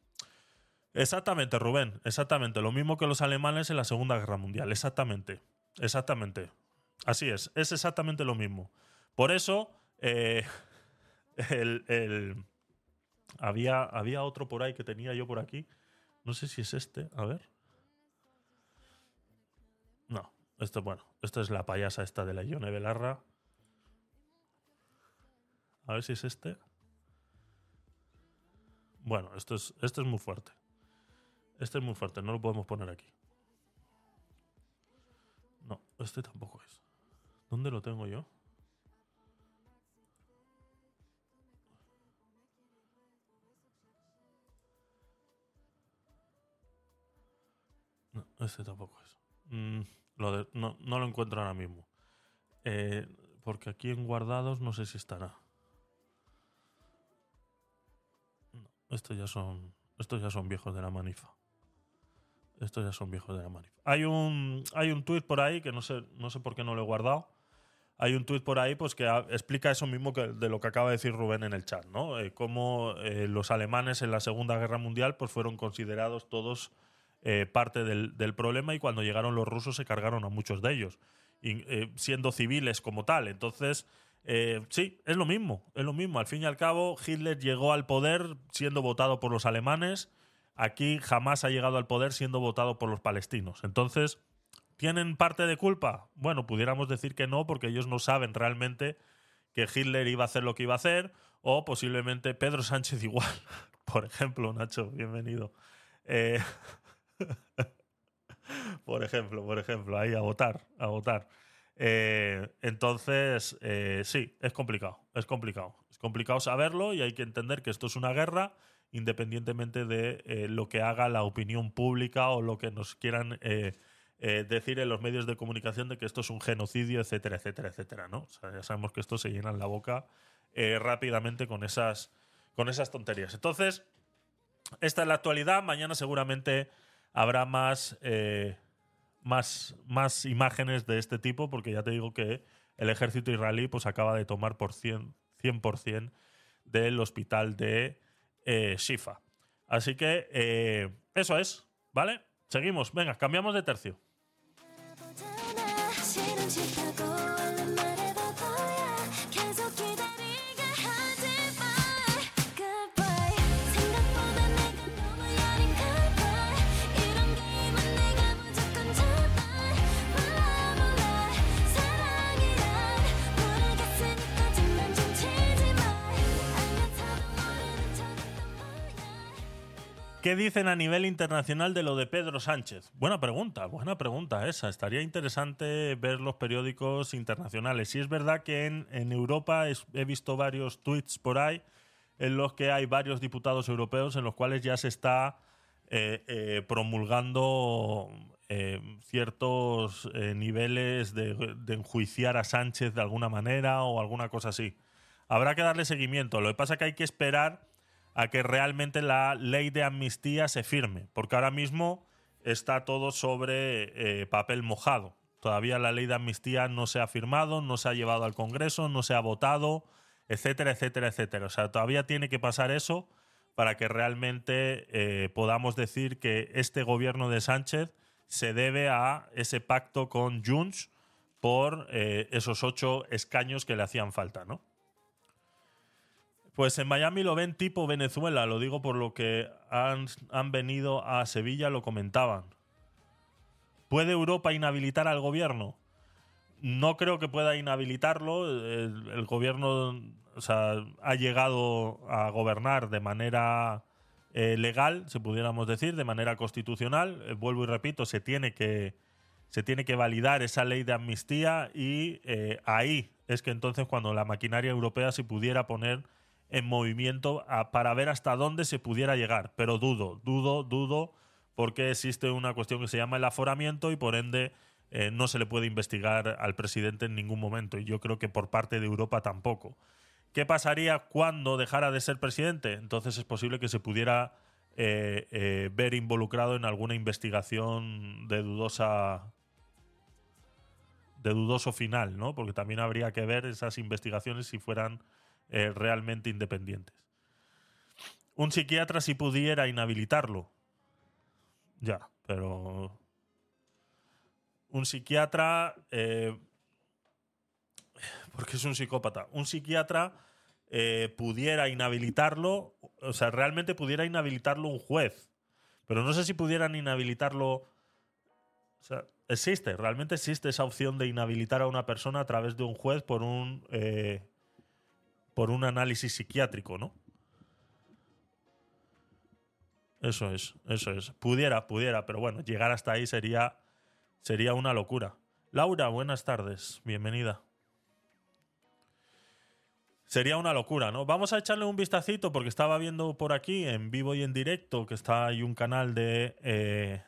exactamente, Rubén, exactamente. Lo mismo que los alemanes en la Segunda Guerra Mundial, exactamente, exactamente. Así es, es exactamente lo mismo. Por eso, eh, el, el, había, había otro por ahí que tenía yo por aquí. No sé si es este, a ver. No, esto es bueno. Esta es la payasa esta de la Ione Belarra. A ver si es este. Bueno, esto es, esto es muy fuerte. Este es muy fuerte, no lo podemos poner aquí. No, este tampoco es. ¿Dónde lo tengo yo? Este tampoco es. Mm, lo de, no, no lo encuentro ahora mismo. Eh, porque aquí en guardados no sé si estará. No, estos ya son. Estos ya son viejos de la manifa. Estos ya son viejos de la manifa. Hay un, hay un tuit por ahí que no sé, no sé por qué no lo he guardado. Hay un tuit por ahí pues, que a, explica eso mismo que, de lo que acaba de decir Rubén en el chat, ¿no? Eh, cómo eh, los alemanes en la Segunda Guerra Mundial pues, fueron considerados todos eh, parte del, del problema, y cuando llegaron los rusos se cargaron a muchos de ellos, y, eh, siendo civiles como tal. Entonces, eh, sí, es lo mismo, es lo mismo. Al fin y al cabo, Hitler llegó al poder siendo votado por los alemanes. Aquí jamás ha llegado al poder siendo votado por los palestinos. Entonces, ¿tienen parte de culpa? Bueno, pudiéramos decir que no, porque ellos no saben realmente que Hitler iba a hacer lo que iba a hacer, o posiblemente Pedro Sánchez igual. Por ejemplo, Nacho, bienvenido. Eh... por ejemplo, por ejemplo, ahí a votar, a votar. Eh, entonces, eh, sí, es complicado, es complicado. Es complicado saberlo y hay que entender que esto es una guerra, independientemente de eh, lo que haga la opinión pública o lo que nos quieran eh, eh, decir en los medios de comunicación de que esto es un genocidio, etcétera, etcétera, etcétera, ¿no? O sea, ya sabemos que esto se llenan la boca eh, rápidamente con esas, con esas tonterías. Entonces, esta es la actualidad. Mañana seguramente habrá más, eh, más, más imágenes de este tipo, porque ya te digo que el ejército israelí pues, acaba de tomar por cien por ciento del hospital de Eh, Shifa. Así que eh, eso es, ¿vale? Seguimos, venga, cambiamos de tercio. ¿Qué dicen a nivel internacional de lo de Pedro Sánchez? Buena pregunta, buena pregunta esa. Estaría interesante ver los periódicos internacionales. Sí, es verdad que en, en Europa es, he visto varios tweets por ahí en los que hay varios diputados europeos en los cuales ya se está eh, eh, promulgando eh, ciertos eh, niveles de, de enjuiciar a Sánchez de alguna manera o alguna cosa así. Habrá que darle seguimiento. Lo que pasa es que hay que esperar a que realmente la ley de amnistía se firme, porque ahora mismo está todo sobre eh, papel mojado. Todavía la ley de amnistía no se ha firmado, no se ha llevado al Congreso, no se ha votado, etcétera, etcétera, etcétera. O sea, todavía tiene que pasar eso para que realmente eh, podamos decir que este gobierno de Sánchez se debe a ese pacto con Junts por eh, esos ocho escaños que le hacían falta, ¿no? Pues en Miami lo ven tipo Venezuela, lo digo por lo que han, han venido a Sevilla, lo comentaban. ¿Puede Europa inhabilitar al gobierno? No creo que pueda inhabilitarlo. El, el gobierno, o sea, ha llegado a gobernar de manera eh, legal, si pudiéramos decir, de manera constitucional. Eh, vuelvo y repito, se tiene que, se tiene que validar esa ley de amnistía y eh, ahí es que entonces cuando la maquinaria europea se pudiera poner en movimiento a, para ver hasta dónde se pudiera llegar. Pero dudo, dudo, dudo, porque existe una cuestión que se llama el aforamiento y por ende eh, no se le puede investigar al presidente en ningún momento. Y yo creo que por parte de Europa tampoco. ¿Qué pasaría cuando dejara de ser presidente? Entonces es posible que se pudiera eh, eh, ver involucrado en alguna investigación de dudosa... de dudoso final, ¿no? Porque también habría que ver esas investigaciones si fueran Eh, realmente independientes. Un psiquiatra si pudiera inhabilitarlo. Ya, pero... Un psiquiatra... Eh, porque es un psicópata. Un psiquiatra eh, pudiera inhabilitarlo, o sea, realmente pudiera inhabilitarlo un juez. Pero no sé si pudieran inhabilitarlo... O sea, existe, realmente existe esa opción de inhabilitar a una persona a través de un juez por un... Eh, por un análisis psiquiátrico, ¿no? Eso es, eso es. Pudiera, pudiera, pero bueno, llegar hasta ahí sería, sería una locura. Laura, buenas tardes, bienvenida. Sería una locura, ¿no? Vamos a echarle un vistacito porque estaba viendo por aquí en vivo y en directo que está ahí un canal de, eh,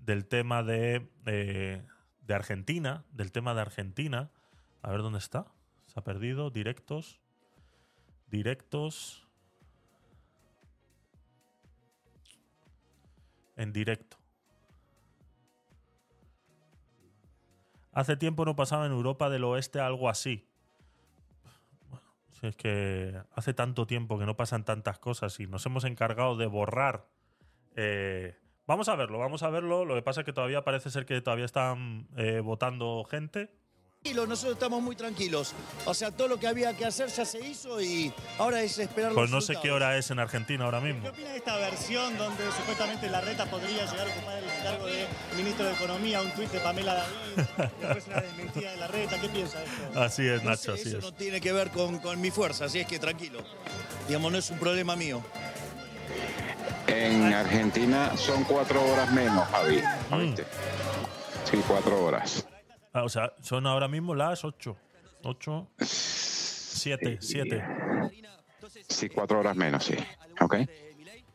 del tema de, eh, de Argentina, del tema de Argentina. A ver dónde está. Se ha perdido. Directos. Directos. En directo. Hace tiempo no pasaba en Europa del Oeste algo así. Bueno, si es que hace tanto tiempo que no pasan tantas cosas y nos hemos encargado de borrar. Eh, vamos a verlo, vamos a verlo. Lo que pasa es que todavía parece ser que todavía están eh, votando gente. Nosotros estamos muy tranquilos. O sea, todo lo que había que hacer ya se hizo y ahora es esperar los resultados. Pues no sé qué hora es en Argentina ahora mismo. ¿Qué opina de esta versión donde supuestamente Larreta podría llegar a ocupar el cargo de ministro de Economía? Un tuit de Pamela David, después una desmentida de Larreta. ¿Qué piensa de esto? Así es, Nacho, no sé, así eso es. No tiene que ver con, con mi fuerza, así es que tranquilo. Digamos, no es un problema mío. En Argentina son cuatro horas menos, Javi. Mm. Sí, cuatro horas. Ah, o sea, son ahora mismo las ocho. Ocho. Siete, siete. Sí, cuatro horas menos, sí. ¿Ok?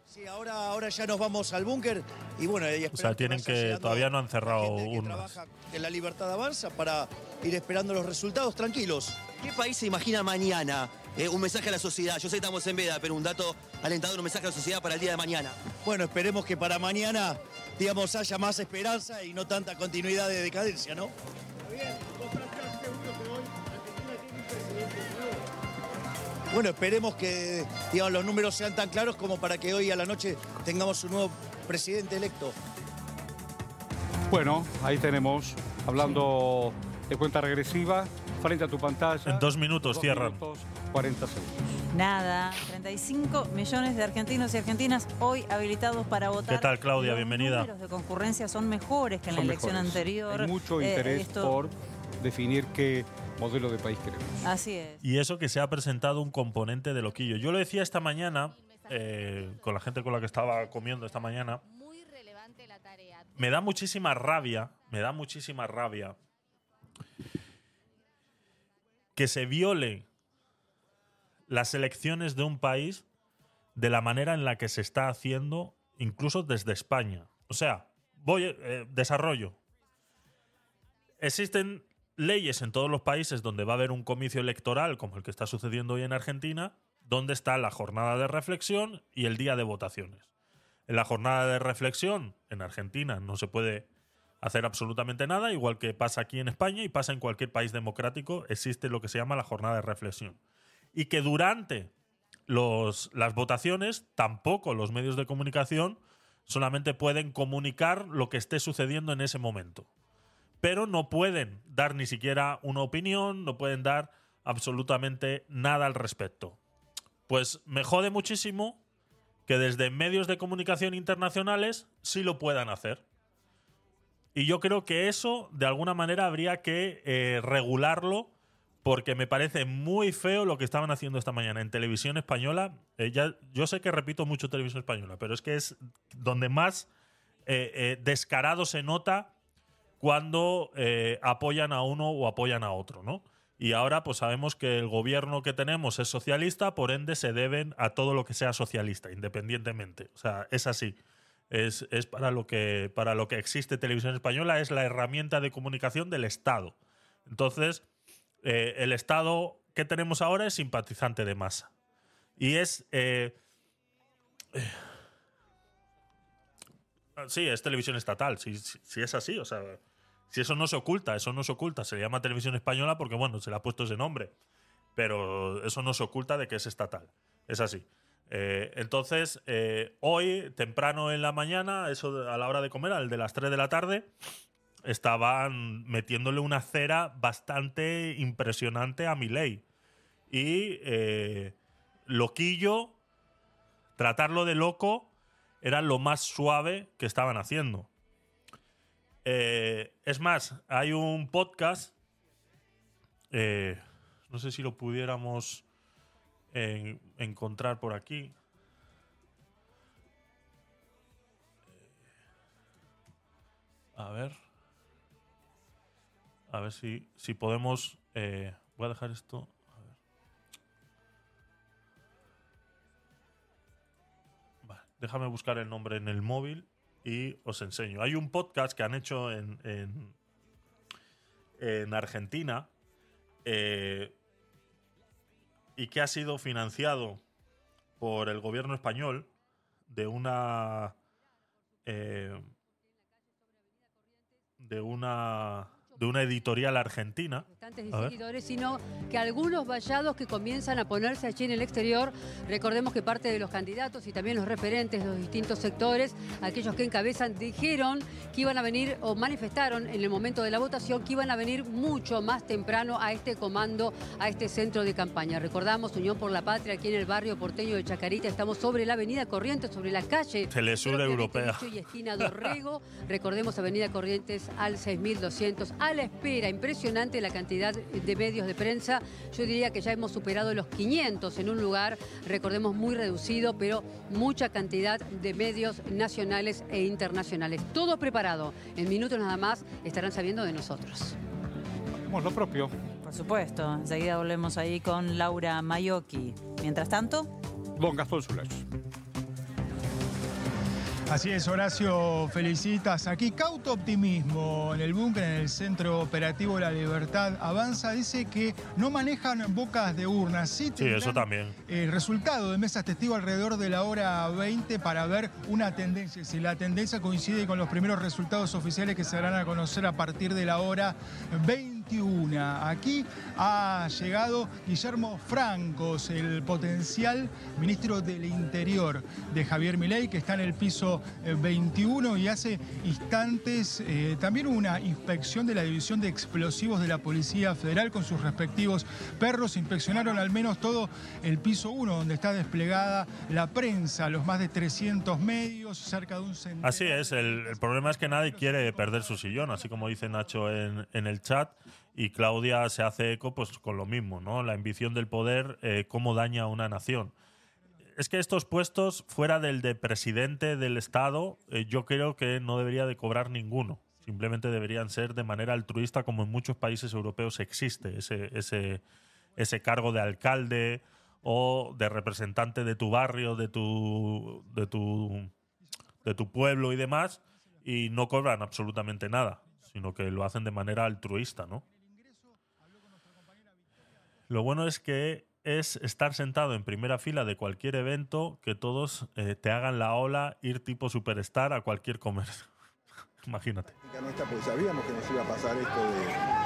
Sí, ahora, ahora ya nos vamos al búnker y bueno... Y o sea, tienen que... que todavía no han cerrado uno. Trabaja en La Libertad Avanza para ir esperando los resultados tranquilos. ¿Qué país se imagina mañana? Eh, un mensaje a la sociedad. Yo sé que estamos en veda, pero un dato alentador, un mensaje a la sociedad para el día de mañana. Bueno, esperemos que para mañana, digamos, haya más esperanza y no tanta continuidad de decadencia, ¿no? Bueno, esperemos que digamos, los números sean tan claros como para que hoy a la noche tengamos un nuevo presidente electo. Bueno, ahí tenemos, hablando de cuenta regresiva, frente a tu pantalla. En dos minutos cierran. cuarenta segundos. Nada, treinta y cinco millones de argentinos y argentinas hoy habilitados para votar. ¿Qué tal, Claudia? Los Bienvenida. Los números de concurrencia son mejores que en son la elección mejores. Anterior. Hay mucho eh, interés esto... por definir qué modelo de país queremos. Así es. Y eso que se ha presentado un componente de loquillo. Yo lo decía esta mañana, eh, con la gente con la que estaba comiendo esta mañana. Muy relevante la tarea. Me da muchísima rabia, me da muchísima rabia que se viole las elecciones de un país de la manera en la que se está haciendo, incluso desde España. O sea, voy eh, desarrollo. Existen leyes en todos los países donde va a haber un comicio electoral, como el que está sucediendo hoy en Argentina, donde está la jornada de reflexión y el día de votaciones. En la jornada de reflexión, en Argentina, no se puede hacer absolutamente nada, igual que pasa aquí en España y pasa en cualquier país democrático, existe lo que se llama la jornada de reflexión. Y que durante los, las votaciones tampoco los medios de comunicación solamente pueden comunicar lo que esté sucediendo en ese momento. Pero no pueden dar ni siquiera una opinión, no pueden dar absolutamente nada al respecto. Pues me jode muchísimo que desde medios de comunicación internacionales sí lo puedan hacer. Y yo creo que eso de alguna manera habría que eh, regularlo, porque me parece muy feo lo que estaban haciendo esta mañana en Televisión Española. Eh, ya, yo sé que repito mucho Televisión Española, pero es que es donde más eh, eh, descarado se nota cuando eh, apoyan a uno o apoyan a otro, ¿no? Y ahora pues sabemos que el gobierno que tenemos es socialista, por ende se deben a todo lo que sea socialista, independientemente. O sea, es así. Es, es para lo que, para lo que existe Televisión Española, es la herramienta de comunicación del Estado. Entonces... Eh, el Estado que tenemos ahora es simpatizante de Massa. Y es... Eh, eh, sí, es televisión estatal. Si, si, si es así, o sea... Si eso no se oculta, eso no se oculta. Se le llama Televisión Española porque, bueno, se le ha puesto ese nombre. Pero eso no se oculta de que es estatal. Es así. Eh, entonces, eh, hoy, temprano en la mañana, eso a la hora de comer, al de las tres de la tarde... estaban metiéndole una cera bastante impresionante a Milei. Y eh, loquillo, tratarlo de loco, era lo más suave que estaban haciendo. Eh, es más, hay un podcast, eh, no sé si lo pudiéramos eh, encontrar por aquí. A ver... A ver si, si podemos... Eh, voy a dejar esto... A ver. Vale, déjame buscar el nombre en el móvil y os enseño. Hay un podcast que han hecho en, en, en Argentina eh, y que ha sido financiado por el gobierno español de una... Eh, de una... de una editorial argentina. Tantos seguidores, sino que algunos vallados que comienzan a ponerse allí en el exterior. Recordemos que parte de los candidatos y también los referentes de los distintos sectores, aquellos que encabezan, dijeron que iban a venir o manifestaron en el momento de la votación que iban a venir mucho más temprano a este comando, a este centro de campaña. Recordamos Unión por la Patria aquí en el barrio porteño de Chacarita. Estamos sobre la Avenida Corrientes, sobre la calle Telesur Europea y esquina Dorrego. Recordemos Avenida Corrientes al seis mil doscientos. A la espera, impresionante la cantidad de medios de prensa. Yo diría que ya hemos superado los quinientos en un lugar, recordemos, muy reducido, pero mucha cantidad de medios nacionales e internacionales. Todo preparado. En minutos nada más estarán sabiendo de nosotros. Hacemos lo propio. Por supuesto. Enseguida volvemos ahí con Laura Maiocchi. Mientras tanto... Don Gastón Zulach. Así es, Horacio, felicitas. Aquí cauto optimismo en el búnker, en el centro operativo La Libertad Avanza. Dice que no manejan bocas de urnas. Sí, sí, eso también. El resultado de mesas testigo alrededor de la hora veinte para ver una tendencia. Si la tendencia coincide con los primeros resultados oficiales que se darán a conocer a partir de la hora veinte. Aquí ha llegado Guillermo Francos, el potencial ministro del Interior de Javier Milei, que está en el piso veintiuno y hace instantes eh, también una inspección de la División de Explosivos de la Policía Federal con sus respectivos perros. Inspeccionaron al menos todo el piso uno, donde está desplegada la prensa, los más de trescientos medios, cerca de un centenar. Así es, el, el problema es que nadie quiere perder su sillón, así como dice Nacho en, en el chat. Y Claudia se hace eco pues con lo mismo, ¿no? La ambición del poder, eh, cómo daña a una nación. Es que estos puestos, fuera del de presidente del Estado, eh, yo creo que no debería de cobrar ninguno. Simplemente deberían ser de manera altruista, como en muchos países europeos existe ese, ese, ese cargo de alcalde o de representante de tu barrio, de tu, de tu, de tu pueblo y demás, y no cobran absolutamente nada, sino que lo hacen de manera altruista, ¿no? Lo bueno es que es estar sentado en primera fila de cualquier evento, que todos eh, te hagan la ola, ir tipo superstar a cualquier comercio. Imagínate. Pues sabíamos que nos iba a pasar esto de,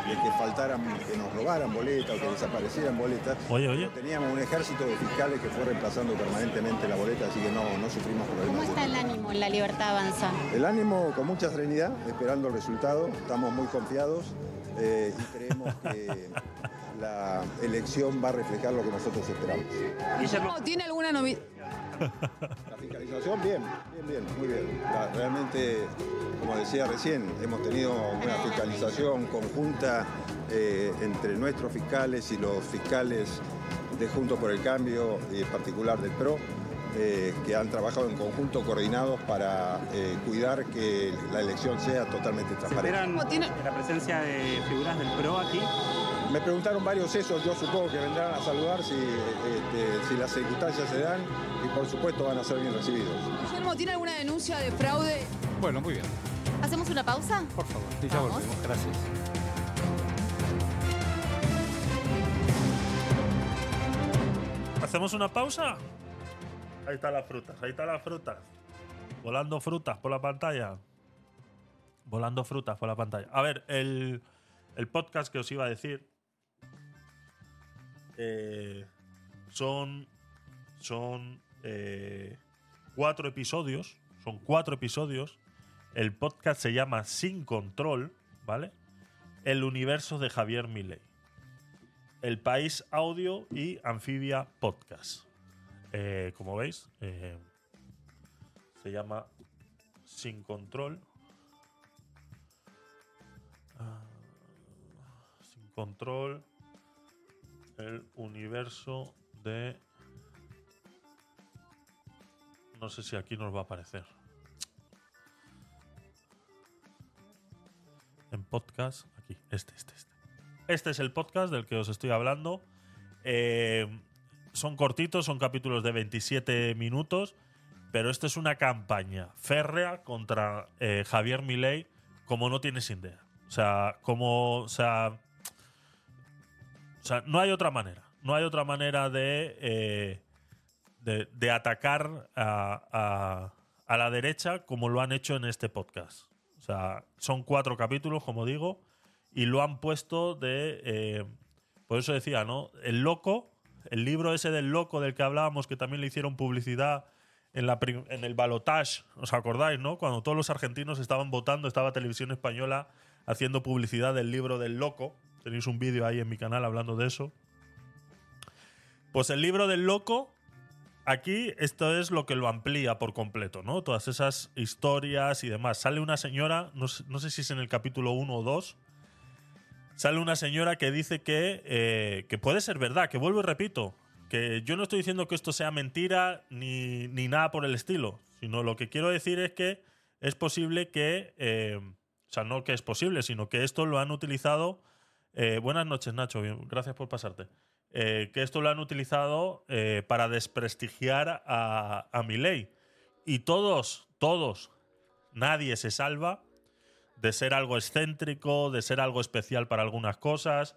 de que faltaran, que nos robaran boletas o que desaparecieran boletas. Oye, oye. Teníamos un ejército de fiscales que fue reemplazando permanentemente la boleta, así que no, no sufrimos problemas. ¿Cómo está el ánimo en La Libertad Avanza? El ánimo con mucha serenidad, esperando el resultado. Estamos muy confiados eh, y creemos que... la elección va a reflejar lo que nosotros esperamos. Guillermo, ¿tiene alguna novedad? La fiscalización, bien, bien, bien, muy bien. La, realmente, como decía recién, hemos tenido una fiscalización conjunta eh, entre nuestros fiscales y los fiscales de Juntos por el Cambio, y en particular del P R O, eh, que han trabajado en conjunto, coordinados, para eh, cuidar que la elección sea totalmente transparente. ¿Tiene la presencia de figuras del P R O aquí? Me preguntaron varios esos, yo supongo que vendrán a saludar si, este, si las circunstancias se dan y por supuesto van a ser bien recibidos. Guillermo, ¿tiene alguna denuncia de fraude? Bueno, muy bien. ¿Hacemos una pausa? Por favor, y ya volvemos, gracias. ¿Hacemos una pausa? Ahí están las frutas, ahí están las frutas. Volando frutas por la pantalla. Volando frutas por la pantalla. A ver, el, el podcast que os iba a decir... Eh, son son eh, cuatro episodios, son cuatro episodios. El podcast se llama Sin Control, ¿vale? El universo de Javier Milei. El País Audio y Anfibia Podcast. Eh, como veis, eh, se llama Sin Control. Ah, Sin Control. El universo de... No sé si aquí nos va a aparecer. En podcast, aquí, este, este, este. Este es el podcast del que os estoy hablando. Eh, son cortitos, son capítulos de veintisiete minutos Pero esto es una campaña férrea contra eh, Javier Milei, como no tienes idea. O sea, como. O sea, o sea, no hay otra manera. No hay otra manera de, eh, de, de atacar a, a, a la derecha como lo han hecho en este podcast. O sea, son cuatro capítulos, como digo, y lo han puesto de. Eh, por eso decía, ¿no? El loco, el libro ese del loco del que hablábamos, que también le hicieron publicidad. En, la en el balotage, ¿os acordáis, no? Cuando todos los argentinos estaban votando, estaba Televisión Española haciendo publicidad del libro del loco. Tenéis un vídeo ahí en mi canal hablando de eso. Pues el libro del loco, aquí esto es lo que lo amplía por completo, ¿no? Todas esas historias y demás. Sale una señora, no sé, no sé si es en el capítulo uno o dos, sale una señora que dice que, eh, que puede ser verdad, que vuelvo y repito, que yo no estoy diciendo que esto sea mentira ni, ni nada por el estilo, sino lo que quiero decir es que es posible que... Eh, o sea, no que es posible, sino que esto lo han utilizado... Eh, buenas noches, Nacho, gracias por pasarte. Eh, que esto lo han utilizado eh, para desprestigiar a, a Milei. Y todos, todos, nadie se salva de ser algo excéntrico, de ser algo especial para algunas cosas,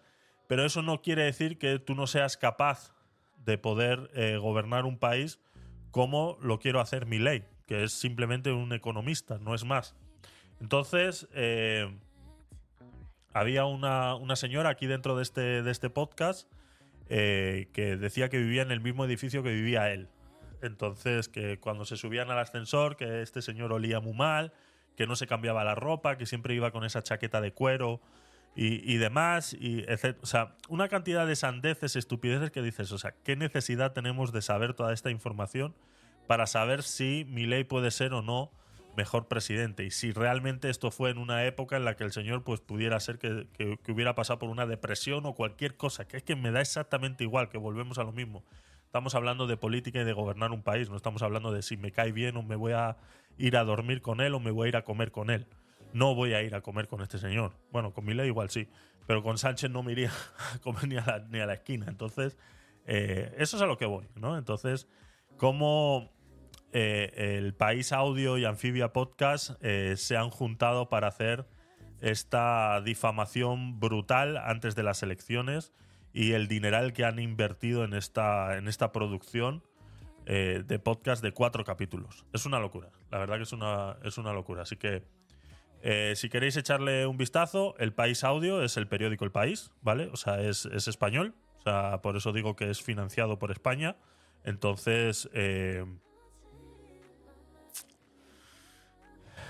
pero eso no quiere decir que tú no seas capaz... de poder eh, gobernar un país como lo quiero hacer Milei, que es simplemente un economista, no es más. Entonces, eh, había una, una señora aquí dentro de este, de este podcast eh, que decía que vivía en el mismo edificio que vivía él. Entonces, que cuando se subían al ascensor, que este señor olía muy mal, que no se cambiaba la ropa, que siempre iba con esa chaqueta de cuero... Y, y demás, y etcétera. O sea, una cantidad de sandeces, estupideces que dices, o sea, ¿qué necesidad tenemos de saber toda esta información para saber si Milei puede ser o no mejor presidente? Y si realmente esto fue en una época en la que el señor pues pudiera ser que, que, que hubiera pasado por una depresión o cualquier cosa, que es que me da exactamente igual, que volvemos a lo mismo. Estamos hablando de política y de gobernar un país, no estamos hablando de si me cae bien o me voy a ir a dormir con él o me voy a ir a comer con él. No voy a ir a comer con este señor. Bueno, con Milei igual sí, pero con Sánchez no me iría a comer ni a la, ni a la esquina. Entonces, eh, eso es a lo que voy, ¿no? Entonces, cómo eh, El País Audio y Anfibia Podcast eh, se han juntado para hacer esta difamación brutal antes de las elecciones y el dineral que han invertido en esta, en esta producción eh, de podcast de cuatro capítulos. Es una locura, la verdad que es una, es una locura. Así que... Eh, si queréis echarle un vistazo, El País Audio es el periódico El País, ¿vale? O sea, es, es español, o sea, por eso digo que es financiado por España. Entonces, eh,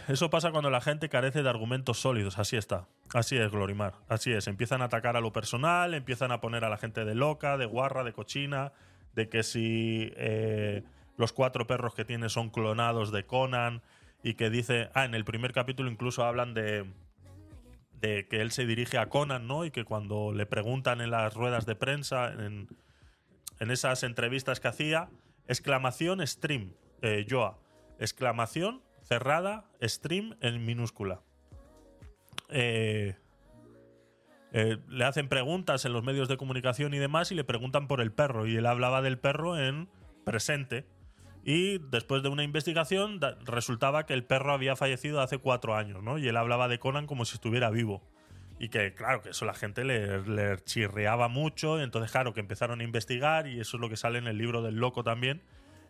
eso pasa cuando la gente carece de argumentos sólidos, así está. Así es, Glorimar, así es. Empiezan a atacar a lo personal, empiezan a poner a la gente de loca, de guarra, de cochina, de que si eh, los cuatro perros que tiene son clonados de Conan... Y que dice, ah, en el primer capítulo incluso hablan de, de que él se dirige a Conan, ¿no? Y que cuando le preguntan en las ruedas de prensa, en, en esas entrevistas que hacía, exclamación stream, eh, Joa, exclamación cerrada, stream en minúscula. Eh, eh, le hacen preguntas en los medios de comunicación y demás y le preguntan por el perro. Y él hablaba del perro en presente. Y después de una investigación resultaba que el perro había fallecido hace cuatro años, ¿no? Y él hablaba de Conan como si estuviera vivo. Y que, claro, que eso la gente le, le chirreaba mucho. Y entonces, claro, que empezaron a investigar y eso es lo que sale en el libro del loco también,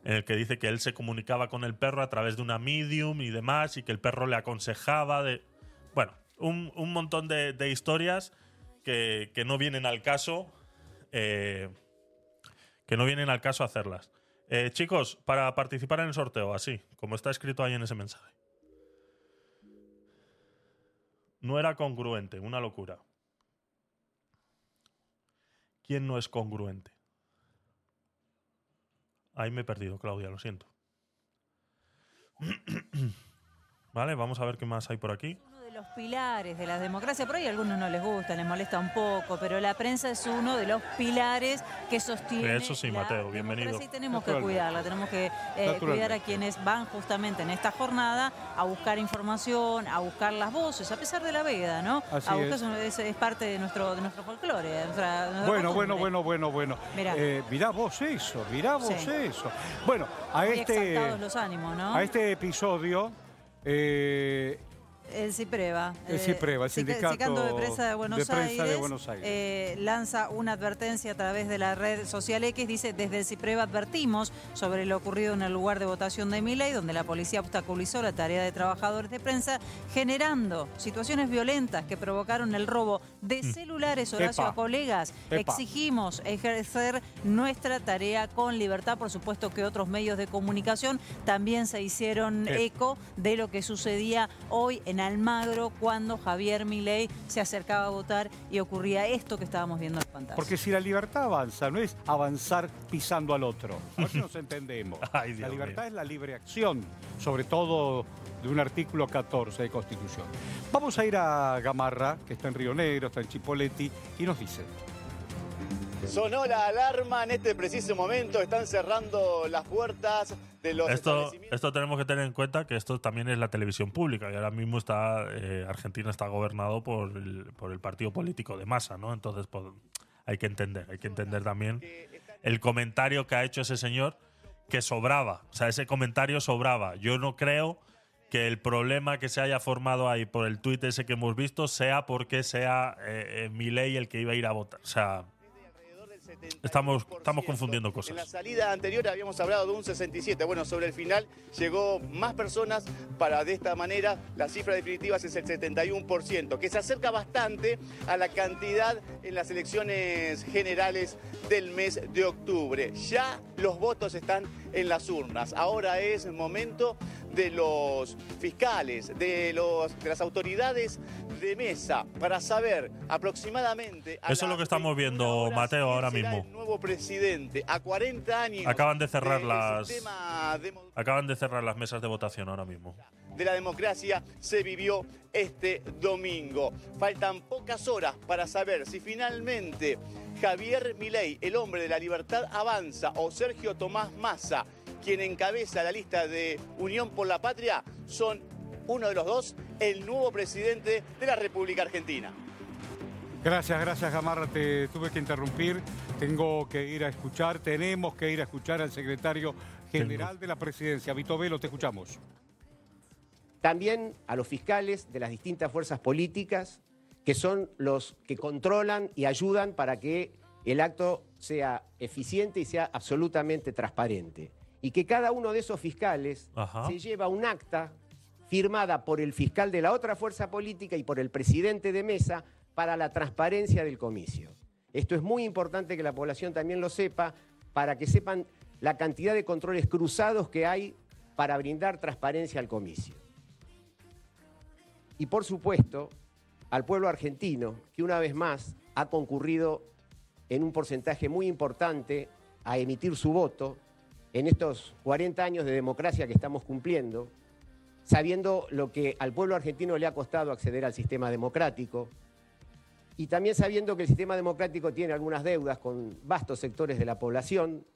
en el que dice que él se comunicaba con el perro a través de una medium y demás y que el perro le aconsejaba de... Bueno, un, un montón de, de historias que, que no vienen al caso, eh, que no vienen al caso hacerlas. Eh, chicos, para participar en el sorteo, así, como está escrito ahí en ese mensaje. No era congruente, una locura. ¿Quién no es congruente? Ahí me he perdido, Claudia, lo siento. Vale, vamos a ver qué más hay por aquí. Uno de los pilares de la democracia, por ahí a algunos no les gusta, les molesta un poco, pero la prensa es uno de los pilares que sostiene. Eso sí, Mateo, bienvenido. Sí, tenemos que cuidarla, tenemos que eh, cuidar a quienes van justamente en esta jornada a buscar información, a buscar las voces, a pesar de la veda, ¿no? Así a buscar, es. es. Es parte de nuestro, de nuestro folclore. De nuestra, de nuestra bueno, bueno, bueno, bueno, bueno, bueno. Eh, mirá vos eso, mirá vos sí. eso. Bueno, a Muy este. exaltados los ánimos, ¿no? A este episodio. Eh, el CIPREVA, el, CIPREVA, el sindicato, sindicato de Prensa de Buenos de Aires, de Buenos Aires. Eh, lanza una advertencia a través de la red social X. Dice, desde el CIPREVA advertimos sobre lo ocurrido en el lugar de votación de Milei, donde la policía obstaculizó la tarea de trabajadores de prensa, generando situaciones violentas que provocaron el robo de celulares, Horacio, Epa. a colegas. Epa. Exigimos ejercer nuestra tarea con libertad. Por supuesto que otros medios de comunicación también se hicieron Epa. eco de lo que sucedía hoy en Almagro, cuando Javier Milei se acercaba a votar y ocurría esto que estábamos viendo en pantalla. Porque si la libertad avanza, no es avanzar pisando al otro. A ver si nos entendemos. Ay, la libertad mío. es la libre acción, sobre todo de un artículo catorce de Constitución. Vamos a ir a Gamarra, que está en Río Negro, está en Chipoletti, y nos dice... Sonó la alarma, en este preciso momento están cerrando las puertas de los esto, esto tenemos que tener en cuenta que esto también es la televisión pública y ahora mismo está eh, Argentina está gobernado por el, por el partido político de Massa, ¿no? Entonces pues, hay que entender, hay que entender también el comentario que ha hecho ese señor, que sobraba, o sea, ese comentario sobraba. Yo no creo que el problema que se haya formado ahí por el tuit ese que hemos visto sea porque sea eh, Milei el que iba a ir a votar, o sea… Estamos, estamos confundiendo cosas. En la salida anterior habíamos hablado de un sesenta y siete. Bueno, sobre el final llegó más personas para, de esta manera, la cifra definitiva es el setenta y uno por ciento, que se acerca bastante a la cantidad en las elecciones generales del mes de octubre. Ya los votos están en las urnas. Ahora es el momento de los fiscales, de, los, de las autoridades de mesa, para saber aproximadamente... A Eso es lo que estamos viendo, Mateo, ahora mismo. El nuevo presidente, a cuarenta años... Acaban de cerrar de las... De... Acaban de cerrar las mesas de votación ahora mismo. ...de la democracia se vivió este domingo. Faltan pocas horas para saber si finalmente Javier Milei, el hombre de la libertad avanza, o Sergio Tomás Massa, quien encabeza la lista de Unión por la Patria, son uno de los dos, el nuevo presidente de la República Argentina. Gracias, gracias, Gamarra, te tuve que interrumpir, tengo que ir a escuchar, tenemos que ir a escuchar al secretario general de la presidencia. Vito Velo, te escuchamos. También a los fiscales de las distintas fuerzas políticas, que son los que controlan y ayudan para que el acto sea eficiente y sea absolutamente transparente. Y que cada uno de esos fiscales Ajá. se lleva un acta firmada por el fiscal de la otra fuerza política y por el presidente de mesa para la transparencia del comicio. Esto es muy importante que la población también lo sepa, para que sepan la cantidad de controles cruzados que hay para brindar transparencia al comicio. Y por supuesto, al pueblo argentino, que una vez más ha concurrido en un porcentaje muy importante a emitir su voto en estos cuarenta años de democracia que estamos cumpliendo, sabiendo lo que al pueblo argentino le ha costado acceder al sistema democrático, y también sabiendo que el sistema democrático tiene algunas deudas con vastos sectores de la población,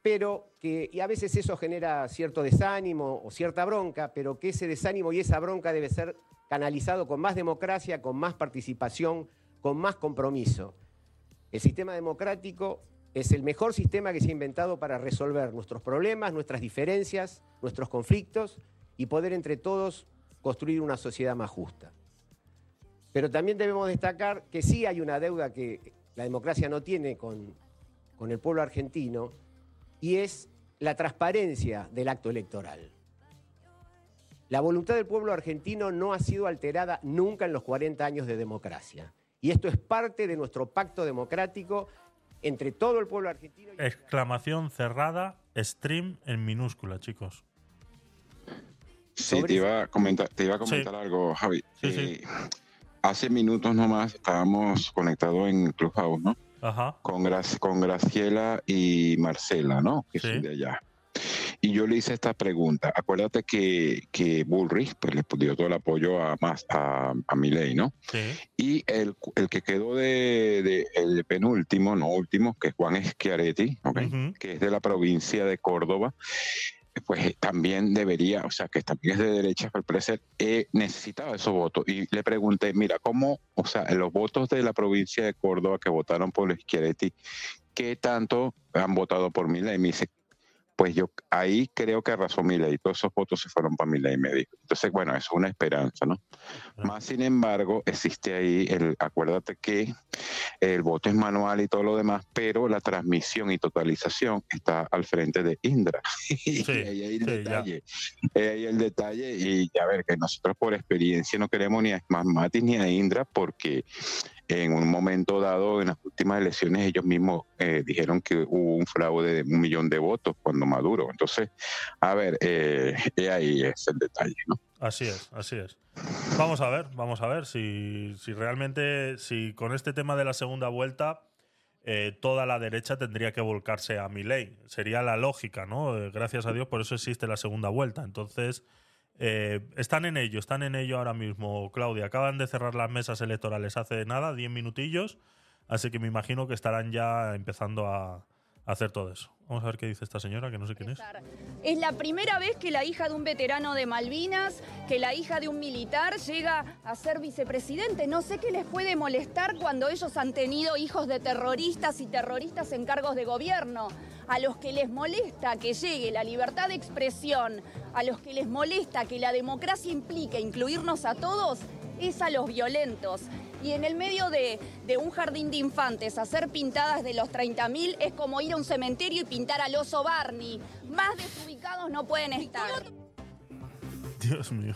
pero que y a veces eso genera cierto desánimo o cierta bronca, pero que ese desánimo y esa bronca debe ser canalizado con más democracia, con más participación, con más compromiso. El sistema democrático es el mejor sistema que se ha inventado para resolver nuestros problemas, nuestras diferencias, nuestros conflictos y poder entre todos construir una sociedad más justa. Pero también debemos destacar que sí hay una deuda que la democracia no tiene con, con el pueblo argentino, y es la transparencia del acto electoral. La voluntad del pueblo argentino no ha sido alterada nunca en los cuarenta años de democracia. Y esto es parte de nuestro pacto democrático entre todo el pueblo argentino... Y... Exclamación cerrada, stream en minúscula, chicos. Sí, te iba a comentar, te iba a comentar sí. algo, Javi. Sí, eh, sí. Hace minutos nomás estábamos conectados en Clubhouse, ¿no? Ajá. Con, Gra- con Graciela y Marcela, ¿no? Que sí. son de allá. Y yo le hice esta pregunta. Acuérdate que, que Bullrich pues, le dio todo el apoyo a, más, a, a Milei, ¿no? Sí. Y el, el que quedó de, de el penúltimo, no último, que es Juan Schiaretti, ¿okay? Uh-huh. Que es de la provincia de Córdoba, pues también debería, o sea, que también es de derecha, al parecer eh, necesitaba esos votos. Y le pregunté, mira, ¿cómo, o sea, los votos de la provincia de Córdoba que votaron por Schiaretti, qué tanto han votado por Milei? Y me dice, pues yo ahí creo que arrasó Milei, todos esos votos se fueron para Milei, me dijo. Entonces, bueno, es una esperanza, ¿no? Claro. Más sin embargo, existe ahí, el, acuérdate que el voto es manual y todo lo demás, pero la transmisión y totalización está al frente de Indra. Sí, y ahí hay el sí, detalle. Ahí hay el detalle y a ver, que nosotros por experiencia no queremos ni a Smartmatic ni a Indra porque en un momento dado, en las últimas elecciones, ellos mismos eh, dijeron que hubo un fraude de un millón de votos cuando Maduro. Entonces, a ver, eh, ahí es el detalle, ¿no? Así es, así es. Vamos a ver, vamos a ver si, si realmente, si con este tema de la segunda vuelta, eh, toda la derecha tendría que volcarse a Milei. Sería la lógica, ¿no? Gracias a Dios, por eso existe la segunda vuelta. Entonces, Eh, están en ello, están en ello ahora mismo, Claudia. Acaban de cerrar las mesas electorales hace nada, diez minutillos, así que me imagino que estarán ya empezando a hacer todo eso. Vamos a ver qué dice esta señora, que no sé quién es. Es la primera vez que la hija de un veterano de Malvinas, que la hija de un militar llega a ser vicepresidente. No sé qué les puede molestar cuando ellos han tenido hijos de terroristas y terroristas en cargos de gobierno. A los que les molesta que llegue la libertad de expresión, a los que les molesta que la democracia implique incluirnos a todos, es a los violentos. Y en el medio de, de un jardín de infantes, hacer pintadas de los treinta mil es como ir a un cementerio y pintar al oso Barney. Más desubicados no pueden estar. Dios mío.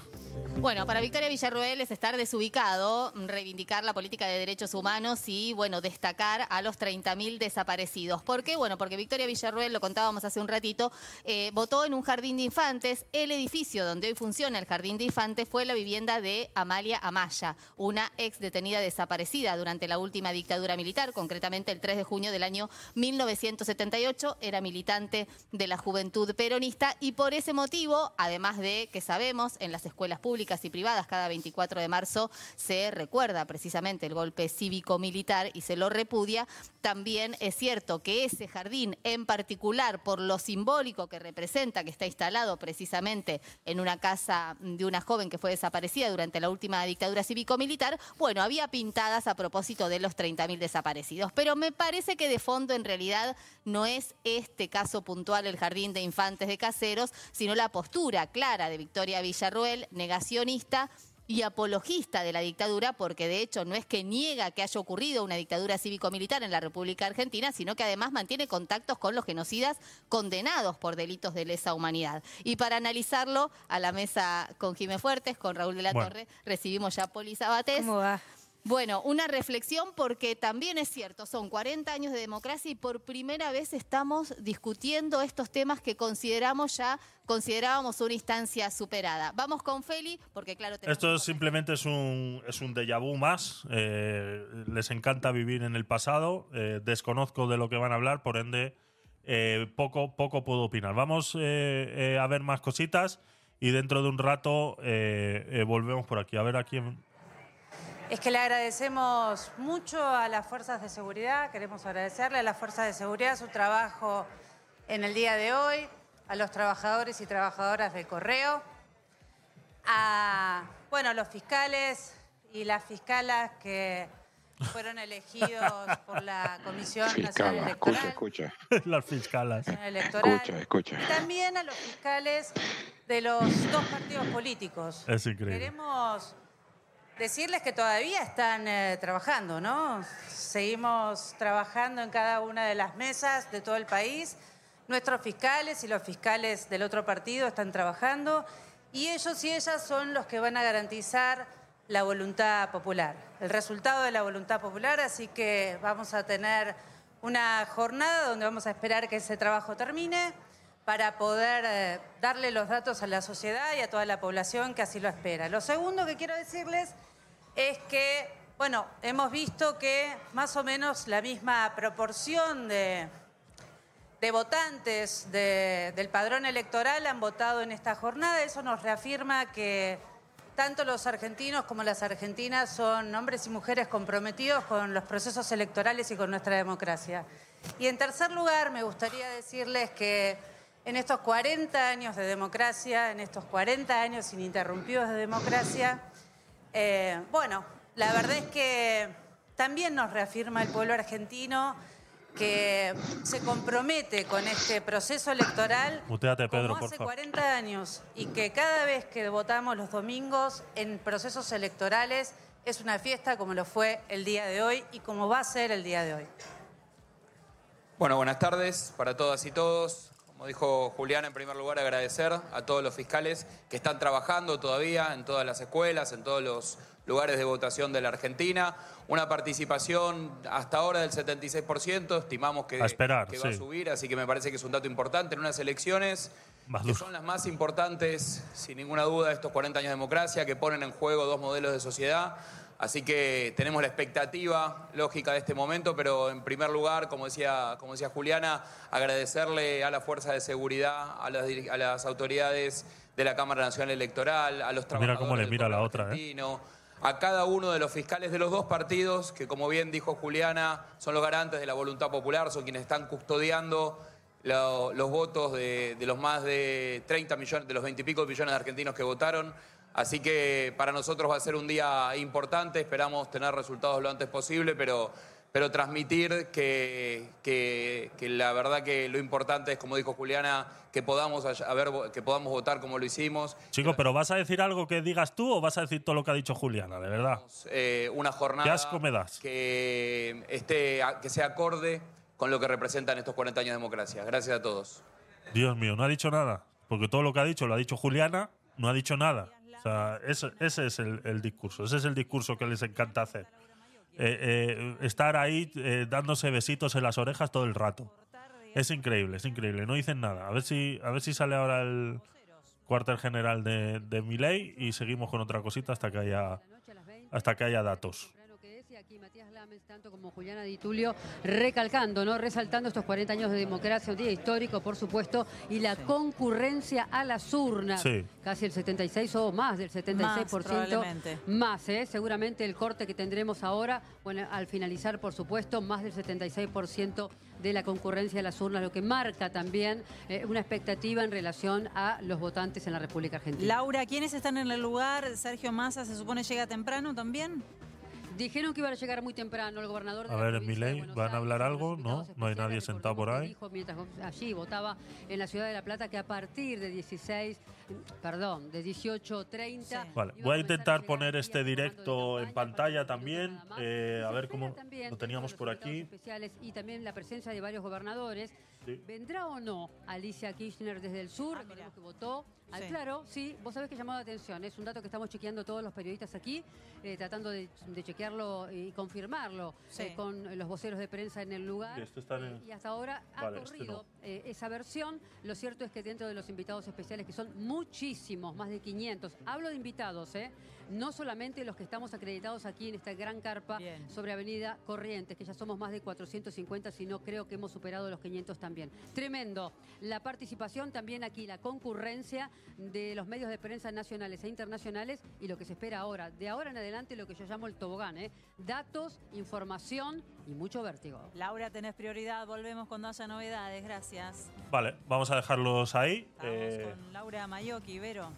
Bueno, para Victoria Villarruel es estar desubicado, reivindicar la política de derechos humanos y, bueno, destacar a los treinta mil desaparecidos. ¿Por qué? Bueno, porque Victoria Villarruel, lo contábamos hace un ratito, eh, votó en un jardín de infantes. El edificio donde hoy funciona el jardín de infantes fue la vivienda de Amalia Amaya, una ex detenida desaparecida durante la última dictadura militar, concretamente el tres de junio del año mil novecientos setenta y ocho. Era militante de la Juventud Peronista y por ese motivo, además de que sabemos, en las escuelas públicas y privadas, cada veinticuatro de marzo se recuerda precisamente el golpe cívico-militar y se lo repudia. También es cierto que ese jardín en particular, por lo simbólico que representa, que está instalado precisamente en una casa de una joven que fue desaparecida durante la última dictadura cívico-militar, bueno, había pintadas a propósito de los treinta mil desaparecidos. Pero me parece que de fondo en realidad no es este caso puntual el jardín de infantes de Caseros, sino la postura clara de Victoria Villarruel, negar y apologista de la dictadura, porque de hecho no es que niega que haya ocurrido una dictadura cívico-militar en la República Argentina, sino que además mantiene contactos con los genocidas condenados por delitos de lesa humanidad. Y para analizarlo, a la mesa con Jimé Fuertes, con Raúl de la bueno. Torre, recibimos ya a Poli Sabatés. ¿Cómo va? Bueno, una reflexión porque también es cierto, son cuarenta años de democracia y por primera vez estamos discutiendo estos temas que consideramos ya, considerábamos una instancia superada. Vamos con Feli, porque claro... Esto simplemente es un, es un déjà vu más, eh, les encanta vivir en el pasado, eh, desconozco de lo que van a hablar, por ende eh, poco, poco puedo opinar. Vamos eh, eh, a ver más cositas y dentro de un rato eh, eh, volvemos por aquí, a ver a quién... Es que le agradecemos mucho a las fuerzas de seguridad, queremos agradecerle a las fuerzas de seguridad su trabajo en el día de hoy, a los trabajadores y trabajadoras del correo, a bueno, los fiscales y las fiscalas que fueron elegidos por la Comisión Nacional Electoral. Escucha, escucha. Las fiscalas. Escucha, escucha. Y también a los fiscales de los dos partidos políticos. Es increíble. Queremos... decirles que todavía están eh, trabajando, ¿no? Seguimos trabajando en cada una de las mesas de todo el país. Nuestros fiscales y los fiscales del otro partido están trabajando y ellos y ellas son los que van a garantizar la voluntad popular, el resultado de la voluntad popular. Así que vamos a tener una jornada donde vamos a esperar que ese trabajo termine para poder eh, darle los datos a la sociedad y a toda la población que así lo espera. Lo segundo que quiero decirles es que, bueno, hemos visto que más o menos la misma proporción de, de votantes de, del padrón electoral han votado en esta jornada. Eso nos reafirma que tanto los argentinos como las argentinas son hombres y mujeres comprometidos con los procesos electorales y con nuestra democracia. Y en tercer lugar, me gustaría decirles que en estos cuarenta años de democracia, en estos cuarenta años ininterrumpidos de democracia, eh, bueno, la verdad es que también nos reafirma el pueblo argentino que se compromete con este proceso electoral Muteate, Pedro, como hace por favor. cuarenta años y que cada vez que votamos los domingos en procesos electorales es una fiesta como lo fue el día de hoy y como va a ser el día de hoy. Bueno, buenas tardes para todas y todos. Como dijo Juliana, en primer lugar agradecer a todos los fiscales que están trabajando todavía en todas las escuelas, en todos los lugares de votación de la Argentina. Una participación hasta ahora del setenta y seis por ciento, estimamos que, a esperar, que va sí. a subir, así que me parece que es un dato importante en unas elecciones que son las más importantes, sin ninguna duda, de estos cuarenta años de democracia, que ponen en juego dos modelos de sociedad. Así que tenemos la expectativa lógica de este momento, pero en primer lugar, como decía, como decía Juliana, agradecerle a la Fuerza de Seguridad, a las, a las autoridades de la Cámara Nacional Electoral, a los trabajadores mira cómo le mira la otra, ¿eh? A cada uno de los fiscales de los dos partidos, que como bien dijo Juliana, son los garantes de la voluntad popular, son quienes están custodiando lo, los votos de, de los más de treinta millones, de los veinte y pico millones de argentinos que votaron. Así que para nosotros va a ser un día importante, esperamos tener resultados lo antes posible, pero, pero transmitir que, que, que la verdad que lo importante es, como dijo Juliana, que podamos, a ver, que podamos votar como lo hicimos. Chicos, pero ¿vas a decir algo que digas tú o vas a decir todo lo que ha dicho Juliana, de verdad? Eh, una jornada Qué asco me das. Que, esté, que sea acorde con lo que representan estos cuarenta años de democracia. Gracias a todos. Dios mío, no ha dicho nada, porque todo lo que ha dicho lo ha dicho Juliana, no ha dicho nada. O sea, ese, ese es el, el discurso, ese es el discurso que les encanta hacer. Eh, eh, estar ahí eh, dándose besitos en las orejas todo el rato. Es increíble, es increíble. No dicen nada. A ver si, a ver si sale ahora el cuartel general de, de Milei y seguimos con otra cosita hasta que haya, hasta que haya datos. Aquí Matías Lames, tanto como Juliana Di Tulio, recalcando, ¿no? resaltando estos cuarenta años de democracia, un día histórico, por supuesto, y la sí. concurrencia a las urnas. Sí. Casi el setenta y seis o más del setenta y seis por ciento. Más, más ¿eh? seguramente el corte que tendremos ahora, bueno, al finalizar, por supuesto, más del setenta y seis por ciento de la concurrencia a las urnas, lo que marca también eh, una expectativa en relación a los votantes en la República Argentina. Laura, ¿quiénes están en el lugar? Sergio Massa, se supone, llega temprano también. Dijeron que iban a llegar muy temprano el gobernador de A ver, Milei, ¿van a hablar algo? No, no hay nadie sentado por ahí. Dijo mientras allí votaba en la ciudad de La Plata que a partir de dieciséis, perdón, de dieciocho treinta... Sí. Vale, voy a intentar a poner este directo en pantalla también, eh, a ver cómo lo teníamos por aquí. Y también la presencia de varios gobernadores. Sí. ¿Vendrá o no Alicia Kirchner desde el sur? Ah, que votó. Al sí. Claro, sí, vos sabés que llamó la atención. Es un dato que estamos chequeando todos los periodistas aquí, eh, tratando de, de chequearlo y confirmarlo sí. eh, con los voceros de prensa en el lugar. Y, este está en el... y hasta ahora vale, ha corrido este no. eh, esa versión. Lo cierto es que dentro de los invitados especiales, que son muchísimos, más de quinientos, hablo de invitados, ¿eh? No solamente los que estamos acreditados aquí en esta gran carpa Bien. sobre Avenida Corrientes, que ya somos más de cuatrocientos cincuenta, sino creo que hemos superado los quinientos también. Tremendo. La participación también aquí, la concurrencia de los medios de prensa nacionales e internacionales y lo que se espera ahora. De ahora en adelante lo que yo llamo el tobogán, ¿eh? Datos, información y mucho vértigo. Laura, tenés prioridad. Volvemos cuando haya novedades. Gracias. Vale, vamos a dejarlos ahí. Estamos eh... con Laura Maioki, Ibero.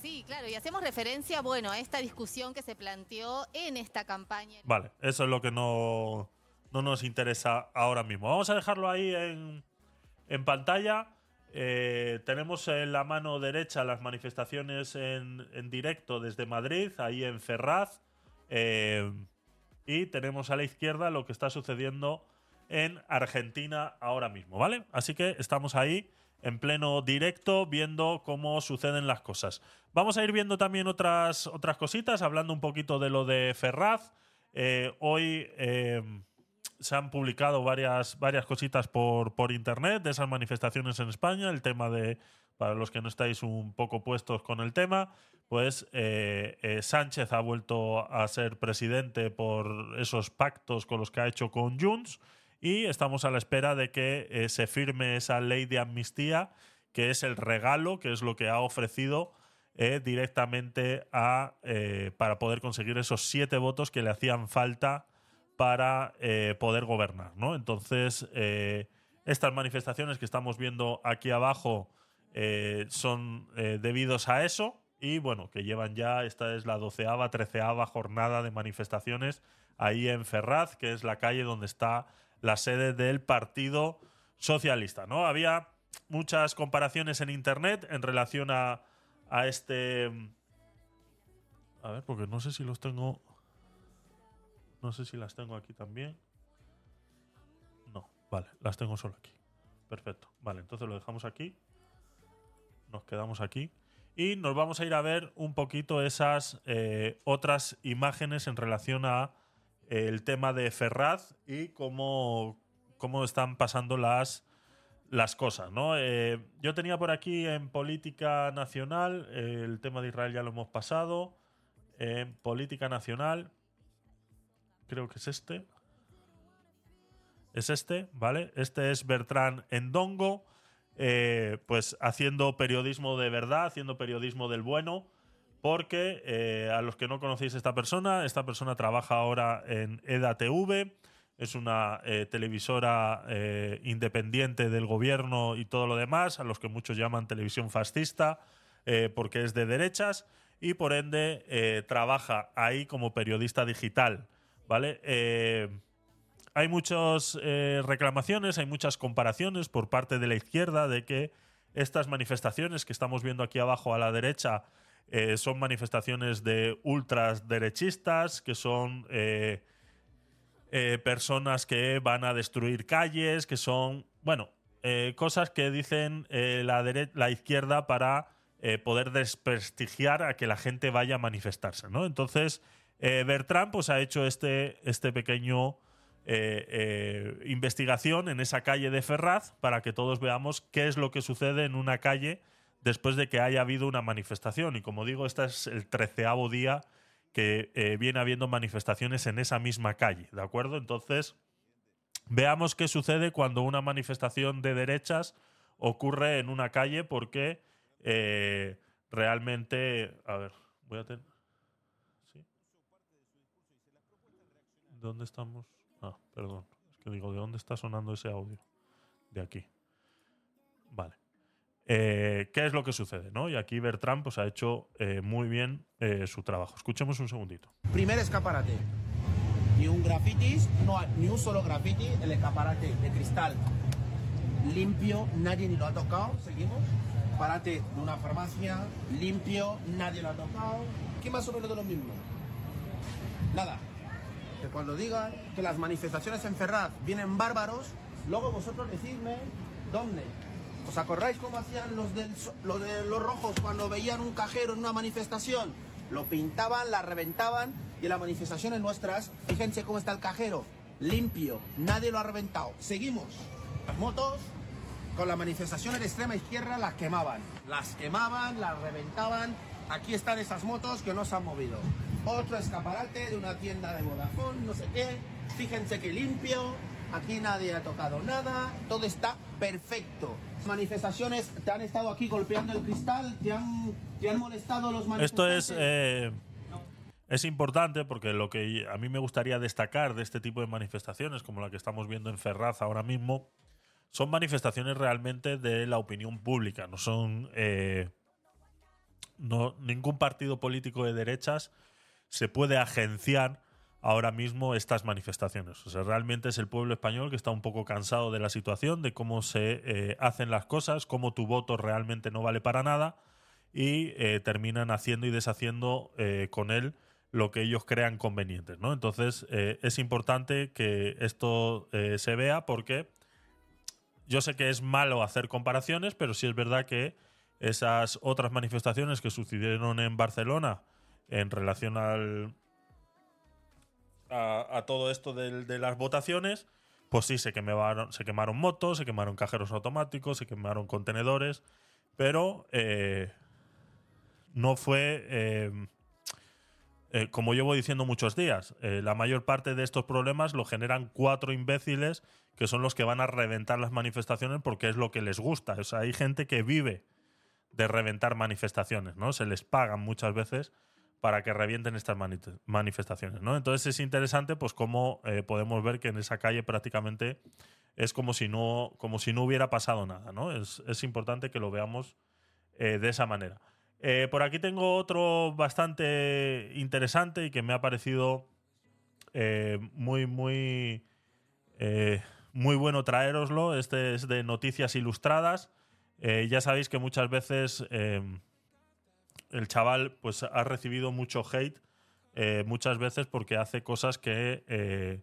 Sí, claro, y hacemos referencia, bueno, a esta discusión que se planteó en esta campaña. Vale, eso es lo que no, no nos interesa ahora mismo. Vamos a dejarlo ahí en, en pantalla. Eh, tenemos en la mano derecha las manifestaciones en, en directo desde Madrid, ahí en Ferraz. Eh, y tenemos a la izquierda lo que está sucediendo en Argentina ahora mismo, ¿vale? Así que estamos ahí en pleno directo, viendo cómo suceden las cosas. Vamos a ir viendo también otras, otras cositas, hablando un poquito de lo de Ferraz. Eh, hoy eh, se han publicado varias, varias cositas por, por internet de esas manifestaciones en España. El tema de, para los que no estáis un poco puestos con el tema, pues eh, eh, Sánchez ha vuelto a ser presidente por esos pactos con los que ha hecho con Junts. y estamos a la espera de que eh, se firme esa ley de amnistía, que es el regalo, que es lo que ha ofrecido eh, directamente a, eh, para poder conseguir esos siete votos que le hacían falta para eh, poder gobernar, ¿no? Entonces, eh, estas manifestaciones que estamos viendo aquí abajo eh, son eh, debidos a eso. Y bueno, que llevan ya, esta es la doceava, treceava jornada de manifestaciones ahí en Ferraz, que es la calle donde está la sede del Partido Socialista, ¿no? Había muchas comparaciones en internet en relación a, a este... A ver, porque no sé si los tengo... No sé si las tengo aquí también. No, vale, las tengo solo aquí. Perfecto, vale, entonces lo dejamos aquí. Nos quedamos aquí. Y nos vamos a ir a ver un poquito esas eh, otras imágenes en relación a eh, el tema de Ferraz y cómo, cómo están pasando las, las cosas, ¿no? Eh, yo tenía por aquí en política nacional, eh, el tema de Israel ya lo hemos pasado. En eh, política nacional, creo que es este. Es este, ¿vale? Este es Bertrand Endongo. Eh, pues haciendo periodismo de verdad, haciendo periodismo del bueno, porque eh, a los que no conocéis esta persona, esta persona trabaja ahora en E D A T V, es una eh, televisora eh, independiente del gobierno y todo lo demás, a los que muchos llaman televisión fascista, eh, porque es de derechas, y por ende eh, trabaja ahí como periodista digital, ¿vale? Eh, Hay muchas eh, reclamaciones, hay muchas comparaciones por parte de la izquierda de que estas manifestaciones que estamos viendo aquí abajo a la derecha eh, son manifestaciones de ultraderechistas, que son eh, eh, personas que van a destruir calles, que son, bueno, eh, cosas que dicen eh, la, dere- la izquierda para eh, poder desprestigiar a que la gente vaya a manifestarse, ¿no? Entonces, eh, Bertrand pues, ha hecho este, este pequeño... Eh, eh, investigación en esa calle de Ferraz para que todos veamos qué es lo que sucede en una calle después de que haya habido una manifestación. Y como digo, este es el treceavo día que eh, viene habiendo manifestaciones en esa misma calle, ¿de acuerdo? Entonces, veamos qué sucede cuando una manifestación de derechas ocurre en una calle porque eh, realmente... A ver, voy a tener... ¿Sí? ¿Dónde estamos...? Ah, perdón. Es que digo, ¿de dónde está sonando ese audio? De aquí. Vale. Eh, ¿Qué es lo que sucede, no? Y aquí Bertrand pues, ha hecho eh, muy bien eh, su trabajo. Escuchemos un segundito. Primer escaparate. Ni un graffiti, no hay, ni un solo graffiti. El escaparate de cristal limpio, nadie ni lo ha tocado. Seguimos. Parate de una farmacia limpio, nadie lo ha tocado. ¿Qué más o menos de lo mismo? Nada. Que cuando digan que las manifestaciones en Ferraz vienen bárbaros, luego vosotros decidme dónde. ¿Os acordáis cómo hacían los, del, los de los rojos cuando veían un cajero en una manifestación? Lo pintaban, la reventaban y en las manifestaciones nuestras, fíjense cómo está el cajero, limpio, nadie lo ha reventado. Seguimos. Las motos con las manifestaciones de extrema izquierda las quemaban. Las quemaban, las reventaban. Aquí están esas motos que no se han movido. Otro escaparate de una tienda de Vodafone, no sé qué. Fíjense que limpio, aquí nadie ha tocado nada, todo está perfecto. Manifestaciones, te han estado aquí golpeando el cristal, te han, te han molestado los manifestantes. Esto es, eh, no. es importante porque lo que a mí me gustaría destacar de este tipo de manifestaciones, como la que estamos viendo en Ferraz ahora mismo, son manifestaciones realmente de la opinión pública, no son eh, no, ningún partido político de derechas se puede agenciar ahora mismo estas manifestaciones. O sea, realmente es el pueblo español que está un poco cansado de la situación, de cómo se eh, hacen las cosas, cómo tu voto realmente no vale para nada y eh, terminan haciendo y deshaciendo eh, con él lo que ellos crean conveniente, ¿no? Entonces, eh, es importante que esto eh, se vea porque yo sé que es malo hacer comparaciones, pero sí es verdad que esas otras manifestaciones que sucedieron en Barcelona en relación al a, a todo esto de, de las votaciones, pues sí, se quemaron, se quemaron motos, se quemaron cajeros automáticos, se quemaron contenedores, pero eh, no fue eh, Eh, como yo voy diciendo muchos días, eh, la mayor parte de estos problemas lo generan cuatro imbéciles que son los que van a reventar las manifestaciones porque es lo que les gusta. O sea, hay gente que vive de reventar manifestaciones, ¿no? Se les pagan muchas veces para que revienten estas mani manifestaciones, ¿no? Entonces es interesante, pues, cómo eh, podemos ver que en esa calle prácticamente es como si no, como si no hubiera pasado nada, ¿no? Es, es importante que lo veamos eh, de esa manera. Eh, por aquí tengo otro bastante interesante y que me ha parecido eh, muy, muy, eh, muy bueno traéroslo. Este es de Noticias Ilustradas. Eh, ya sabéis que muchas veces eh, el chaval, pues, ha recibido mucho hate, eh, muchas veces porque hace cosas que eh,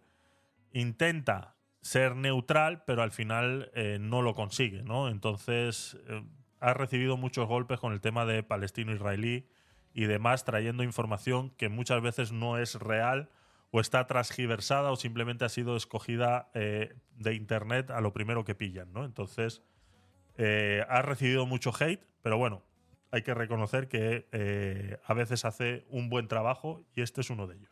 intenta ser neutral, pero al final eh, no lo consigue, ¿no? Entonces... Eh, ha recibido muchos golpes con el tema de palestino-israelí y demás, trayendo información que muchas veces no es real o está transgiversada o simplemente ha sido escogida eh, de internet a lo primero que pillan, ¿no? Entonces, eh, ha recibido mucho hate, pero bueno, hay que reconocer que eh, a veces hace un buen trabajo y este es uno de ellos.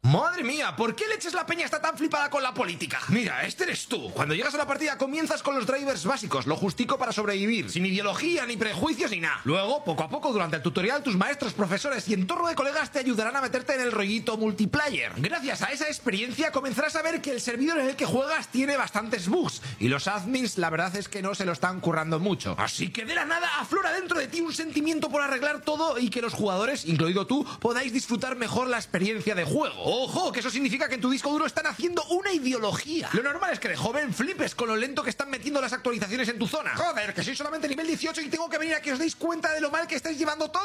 ¡Madre mía! ¿Por qué leches la peña está tan flipada con la política? Mira, este eres tú. Cuando llegas a la partida comienzas con los drivers básicos, lo justico para sobrevivir, sin ideología, ni prejuicios, ni nada. Luego, poco a poco, durante el tutorial, tus maestros, profesores y entorno de colegas te ayudarán a meterte en el rollito multiplayer. Gracias a esa experiencia comenzarás a ver que el servidor en el que juegas tiene bastantes bugs y los admins, la verdad es que no se lo están currando mucho. Así que de la nada aflora dentro de ti un sentimiento por arreglar todo y que los jugadores, incluido tú, podáis disfrutar mejor la experiencia de juego. ¡Ojo! Que eso significa que en tu disco duro están haciendo una ideología. Lo normal es que de joven flipes con lo lento que están metiendo las actualizaciones en tu zona. ¡Joder! ¿Que soy solamente nivel dieciocho y tengo que venir a que os deis cuenta de lo mal que estáis llevando todo?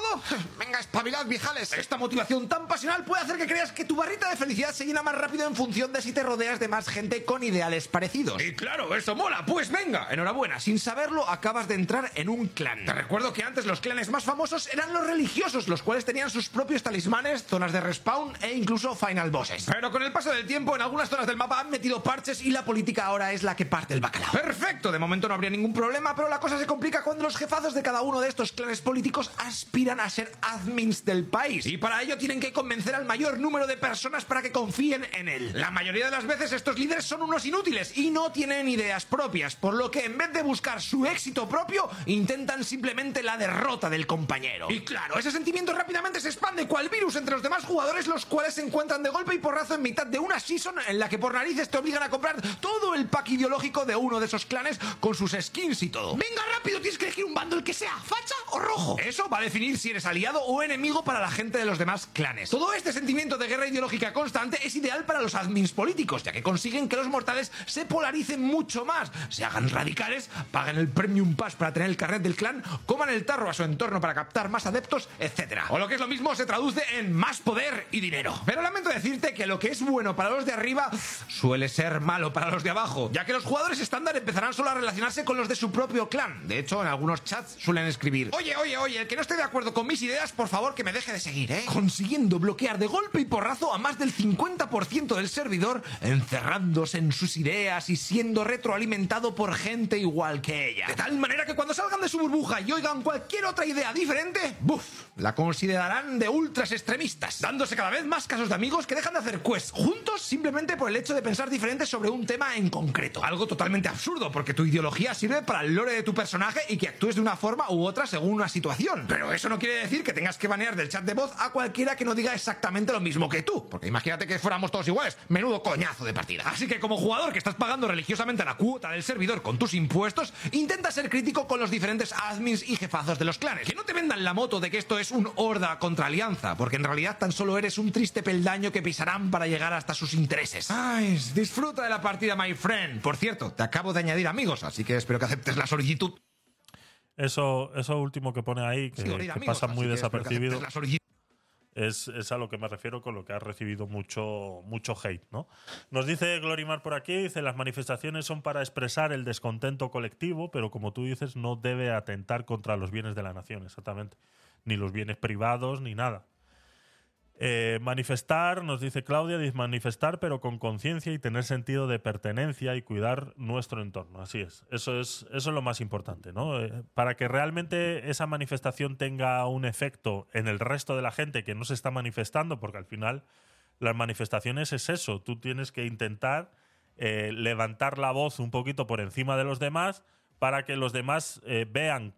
¡Venga, espabilad, viejales! Esta motivación tan pasional puede hacer que creas que tu barrita de felicidad se llena más rápido en función de si te rodeas de más gente con ideales parecidos. ¡Y claro! ¡Eso mola! ¡Pues venga! Enhorabuena, sin saberlo acabas de entrar en un clan. Te recuerdo que antes los clanes más famosos eran los religiosos, los cuales tenían sus propios talismanes, zonas de respawn e incluso final bosses. Pero con el paso del tiempo en algunas zonas del mapa han metido parches y la política ahora es la que parte el bacalao. Perfecto, de momento no habría ningún problema, pero la cosa se complica cuando los jefazos de cada uno de estos clanes políticos aspiran a ser admins del país y para ello tienen que convencer al mayor número de personas para que confíen en él. La mayoría de las veces estos líderes son unos inútiles y no tienen ideas propias, por lo que en vez de buscar su éxito propio intentan simplemente la derrota del compañero. Y claro, ese sentimiento rápidamente se expande cual virus entre los demás jugadores, los cuales se encuentran de golpe y porrazo en mitad de una season en la que por narices te obligan a comprar todo el pack ideológico de uno de esos clanes con sus skins y todo. Venga, rápido, tienes que elegir un bando, el que sea, facha o rojo. Eso va a definir si eres aliado o enemigo para la gente de los demás clanes. Todo este sentimiento de guerra ideológica constante es ideal para los admins políticos, ya que consiguen que los mortales se polaricen mucho más, se hagan radicales, paguen el Premium Pass para tener el carnet del clan, coman el tarro a su entorno para captar más adeptos, etcétera. O lo que es lo mismo, se traduce en más poder y dinero. Pero lamento decirte que lo que es bueno para los de arriba suele ser malo para los de abajo, ya que los jugadores estándar empezarán solo a relacionarse con los de su propio clan. De hecho, en algunos chats suelen escribir: oye, oye, oye, el que no esté de acuerdo con mis ideas, por favor que me deje de seguir, ¿eh? Consiguiendo bloquear de golpe y porrazo a más del cincuenta por ciento del servidor, encerrándose en sus ideas y siendo retroalimentado por gente igual que ella. De tal manera que cuando salgan de su burbuja y oigan cualquier otra idea diferente, ¡buf!, la considerarán de ultras extremistas, dándose cada vez más casos de amigos que dejan de hacer quests juntos simplemente por el hecho de pensar diferente sobre un tema en concreto. Algo totalmente absurdo, porque tu ideología sirve para el lore de tu personaje y que actúes de una forma u otra según una situación. Pero eso no quiere decir que tengas que banear del chat de voz a cualquiera que no diga exactamente lo mismo que tú, porque imagínate que fuéramos todos iguales. Menudo coñazo de partida. Así que como jugador que estás pagando religiosamente la cuota del servidor con tus impuestos, intenta ser crítico con los diferentes admins y jefazos de los clanes. Que no te vendan la moto de que esto es un horda contra alianza, porque en realidad tan solo eres un triste peldaño que pisarán para llegar hasta sus intereses. Ay, disfruta de la partida, my friend. Por cierto, te acabo de añadir amigos, así que espero que aceptes la solicitud. Eso, eso último que pone ahí, que, sí, que amigos, pasa muy desapercibido, es, es a lo que me refiero con lo que ha recibido mucho, mucho hate, ¿no? Nos dice Glorimar por aquí, dice: las manifestaciones son para expresar el descontento colectivo, pero como tú dices, no debe atentar contra los bienes de la nación, exactamente, ni los bienes privados, ni nada. Eh, manifestar, nos dice Claudia, manifestar pero con conciencia y tener sentido de pertenencia y cuidar nuestro entorno. Así es. Eso es, eso es lo más importante, ¿no? Eh, para que realmente esa manifestación tenga un efecto en el resto de la gente que no se está manifestando, porque al final las manifestaciones es eso. Tú tienes que intentar eh, levantar la voz un poquito por encima de los demás para que los demás eh, vean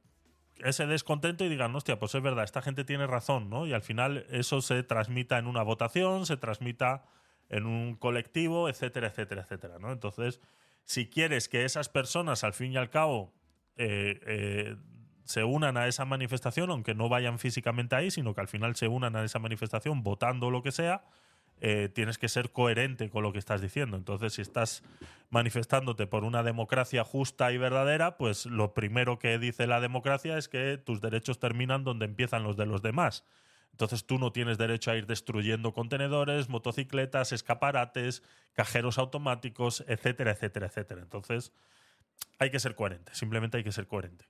ese descontento y digan, hostia, pues es verdad, esta gente tiene razón, ¿no? Y al final eso se transmita en una votación, se transmita en un colectivo, etcétera, etcétera, etcétera, ¿no? Entonces, si quieres que esas personas, al fin y al cabo, eh, eh, se unan a esa manifestación, aunque no vayan físicamente ahí, sino que al final se unan a esa manifestación votando lo que sea, eh, tienes que ser coherente con lo que estás diciendo. Entonces, si estás manifestándote por una democracia justa y verdadera, pues lo primero que dice la democracia es que tus derechos terminan donde empiezan los de los demás. Entonces tú no tienes derecho a ir destruyendo contenedores, motocicletas, escaparates, cajeros automáticos, etcétera, etcétera, etcétera. Entonces hay que ser coherente, simplemente hay que ser coherente.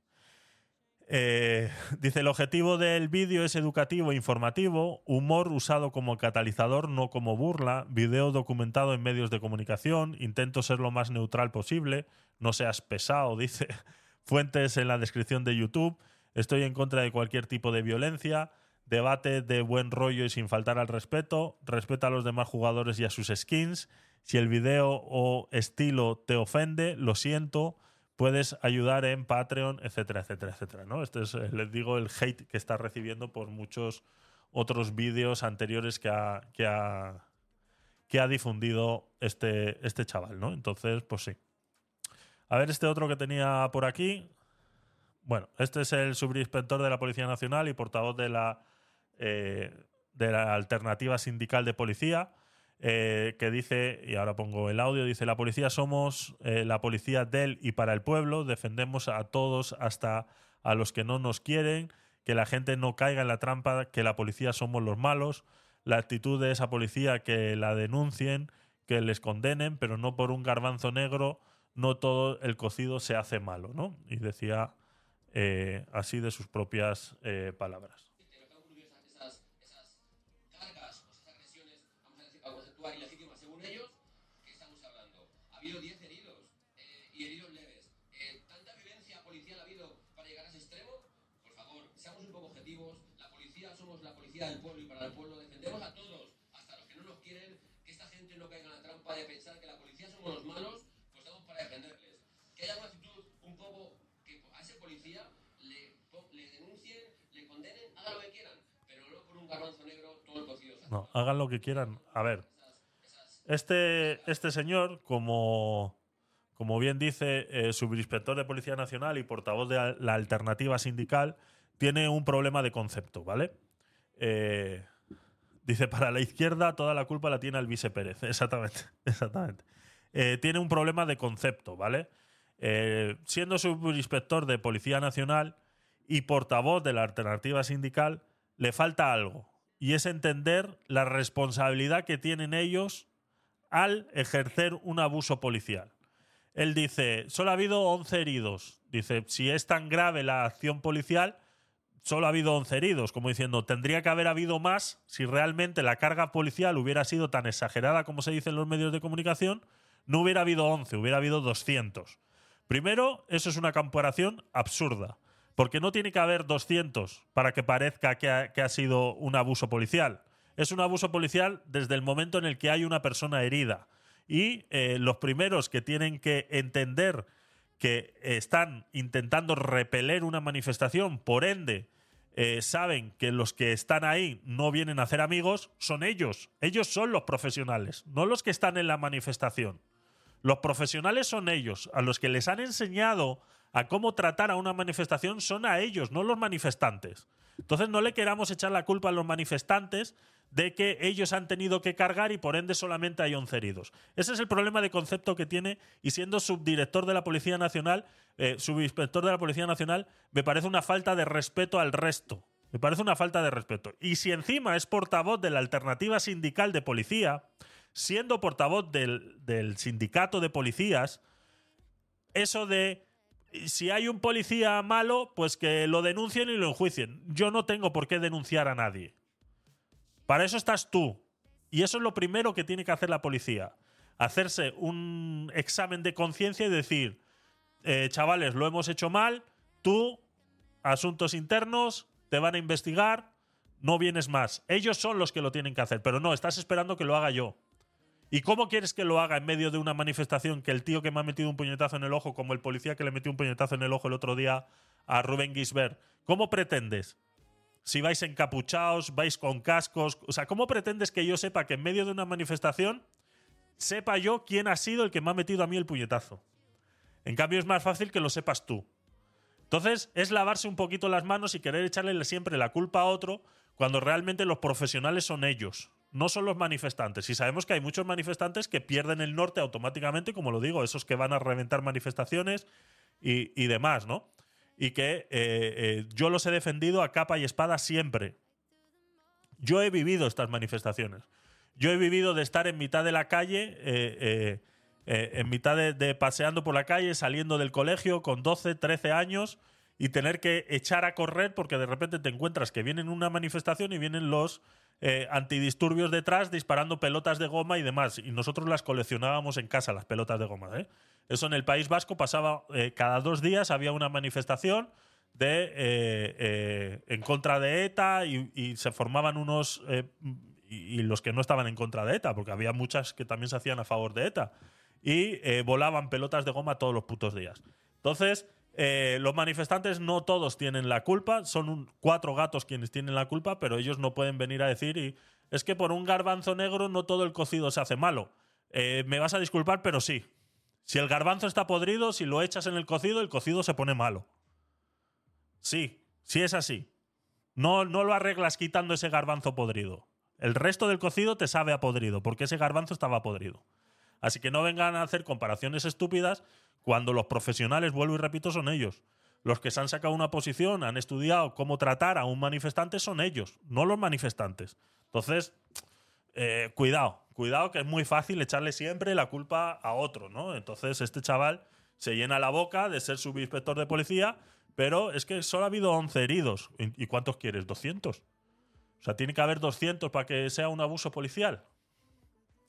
Eh, dice, el objetivo del vídeo es educativo e informativo, humor usado como catalizador, no como burla, video documentado en medios de comunicación, intento ser lo más neutral posible, no seas pesado, dice, fuentes en la descripción de YouTube, estoy en contra de cualquier tipo de violencia, debate de buen rollo y sin faltar al respeto, respeta a los demás jugadores y a sus skins, si el video o estilo te ofende, lo siento, puedes ayudar en Patreon, etcétera, etcétera, etcétera, ¿no? Este es, les digo, el hate que está recibiendo por muchos otros vídeos anteriores que ha, que ha, que ha difundido este, este chaval, ¿no? Entonces, pues sí. A ver este otro que tenía por aquí. Bueno, este es el subinspector de la Policía Nacional y portavoz de la, eh, de la Alternativa Sindical de Policía. Eh, que dice, y ahora pongo el audio, dice, la policía somos eh, la policía del y para el pueblo, defendemos a todos hasta a los que no nos quieren, que la gente no caiga en la trampa, que la policía somos los malos, la actitud de esa policía que la denuncien, que les condenen, pero no por un garbanzo negro, no todo el cocido se hace malo, ¿no? Y decía eh, así de sus propias eh, palabras. Ilegítimas según ellos, que estamos hablando. Ha habido diez heridos eh, y heridos leves. Eh, ¿Tanta violencia policial ha habido para llegar a ese extremo? Por favor, seamos un poco objetivos. La policía somos la policía del pueblo y para el pueblo defendemos a todos, hasta los que no nos quieren, que esta gente no caiga en la trampa de pensar que la policía somos los malos, pues estamos para defenderles. Que haya una actitud un poco que a ese policía le, le denuncien, le condenen, hagan lo que quieran, pero no por un garbanzo negro todo el cocido. No, hagan lo que quieran. A ver. Este, este señor, como, como bien dice, eh, subinspector de Policía Nacional y portavoz de la Alternativa Sindical, tiene un problema de concepto, ¿vale? Eh, dice, para la izquierda toda la culpa la tiene Alvise Pérez. Exactamente, exactamente. Eh, tiene un problema de concepto, ¿vale? Eh, siendo subinspector de Policía Nacional y portavoz de la Alternativa Sindical, le falta algo. Y es entender la responsabilidad que tienen ellos al ejercer un abuso policial. Él dice, solo ha habido once heridos. Dice, si es tan grave la acción policial, solo ha habido once heridos. Como diciendo, tendría que haber habido más si realmente la carga policial hubiera sido tan exagerada como se dice en los medios de comunicación, no hubiera habido once, hubiera habido doscientos. Primero, eso es una comparación absurda, porque no tiene que haber doscientos para que parezca que ha, que ha sido un abuso policial. Es un abuso policial desde el momento en el que hay una persona herida. Y eh, los primeros que tienen que entender que están intentando repeler una manifestación, por ende, eh, saben que los que están ahí no vienen a hacer amigos, son ellos. Ellos son los profesionales, no los que están en la manifestación. Los profesionales son ellos. A los que les han enseñado a cómo tratar a una manifestación son a ellos, no los manifestantes. Entonces no le queramos echar la culpa a los manifestantes de que ellos han tenido que cargar y por ende solamente hay once heridos. Ese es el problema de concepto que tiene y siendo subdirector de la Policía Nacional, eh, subinspector de la Policía Nacional, me parece una falta de respeto al resto. Me parece una falta de respeto. Y si encima es portavoz de la Alternativa Sindical de Policía, siendo portavoz del, del sindicato de policías, eso de... Si hay un policía malo, pues que lo denuncien y lo enjuicien. Yo no tengo por qué denunciar a nadie. Para eso estás tú. Y eso es lo primero que tiene que hacer la policía. Hacerse un examen de conciencia y decir, eh, chavales, lo hemos hecho mal, tú, asuntos internos, te van a investigar, no vienes más. Ellos son los que lo tienen que hacer, pero no, estás esperando que lo haga yo. ¿Y cómo quieres que lo haga en medio de una manifestación que el tío que me ha metido un puñetazo en el ojo, como el policía que le metió un puñetazo en el ojo el otro día a Rubén Gisbert? ¿Cómo pretendes? Si vais encapuchados, vais con cascos... O sea, ¿cómo pretendes que yo sepa que en medio de una manifestación sepa yo quién ha sido el que me ha metido a mí el puñetazo? En cambio, es más fácil que lo sepas tú. Entonces, es lavarse un poquito las manos y querer echarle siempre la culpa a otro cuando realmente los profesionales son ellos, no son los manifestantes. Y sabemos que hay muchos manifestantes que pierden el norte automáticamente, como lo digo, esos que van a reventar manifestaciones y, y demás, ¿no? Y que eh, eh, yo los he defendido a capa y espada siempre. Yo he vivido estas manifestaciones. Yo he vivido de estar en mitad de la calle, eh, eh, eh, en mitad de, de paseando por la calle, saliendo del colegio con doce, trece años y tener que echar a correr porque de repente te encuentras que vienen una manifestación y vienen los eh, antidisturbios detrás disparando pelotas de goma y demás. Y nosotros las coleccionábamos en casa, las pelotas de goma, ¿eh? Eso en el País Vasco pasaba eh, cada dos días, había una manifestación de, eh, eh, en contra de ETA y, y se formaban unos... Eh, y, y los que no estaban en contra de ETA, porque había muchas que también se hacían a favor de ETA. Y eh, volaban pelotas de goma todos los putos días. Entonces, eh, los manifestantes no todos tienen la culpa, son un, cuatro gatos quienes tienen la culpa, pero ellos no pueden venir a decir, y, es que por un garbanzo negro no todo el cocido se hace malo. Eh, me vas a disculpar, pero sí. Si el garbanzo está podrido, si lo echas en el cocido, el cocido se pone malo. Sí, sí es así. No, no lo arreglas quitando ese garbanzo podrido. El resto del cocido te sabe a podrido, porque ese garbanzo estaba podrido. Así que no vengan a hacer comparaciones estúpidas cuando los profesionales, vuelvo y repito, son ellos. Los que se han sacado una posición, han estudiado cómo tratar a un manifestante, son ellos, no los manifestantes. Entonces, eh, cuidado. Cuidado, que es muy fácil echarle siempre la culpa a otro, ¿no? Entonces, este chaval se llena la boca de ser subinspector de policía, pero es que solo ha habido once heridos. ¿Y cuántos quieres? ¿doscientos? O sea, tiene que haber doscientos para que sea un abuso policial.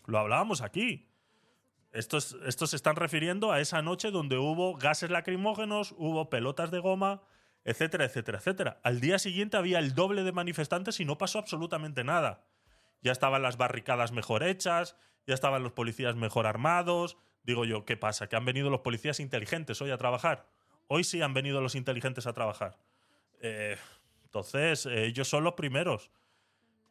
Lo hablábamos aquí. Estos, estos se están refiriendo a esa noche donde hubo gases lacrimógenos, hubo pelotas de goma, etcétera, etcétera, etcétera. Al día siguiente había el doble de manifestantes y no pasó absolutamente nada. Ya estaban las barricadas mejor hechas, ya estaban los policías mejor armados. Digo yo, ¿qué pasa? ¿Que han venido los policías inteligentes hoy a trabajar? Hoy sí han venido los inteligentes a trabajar. Eh, entonces, eh, ellos son los primeros.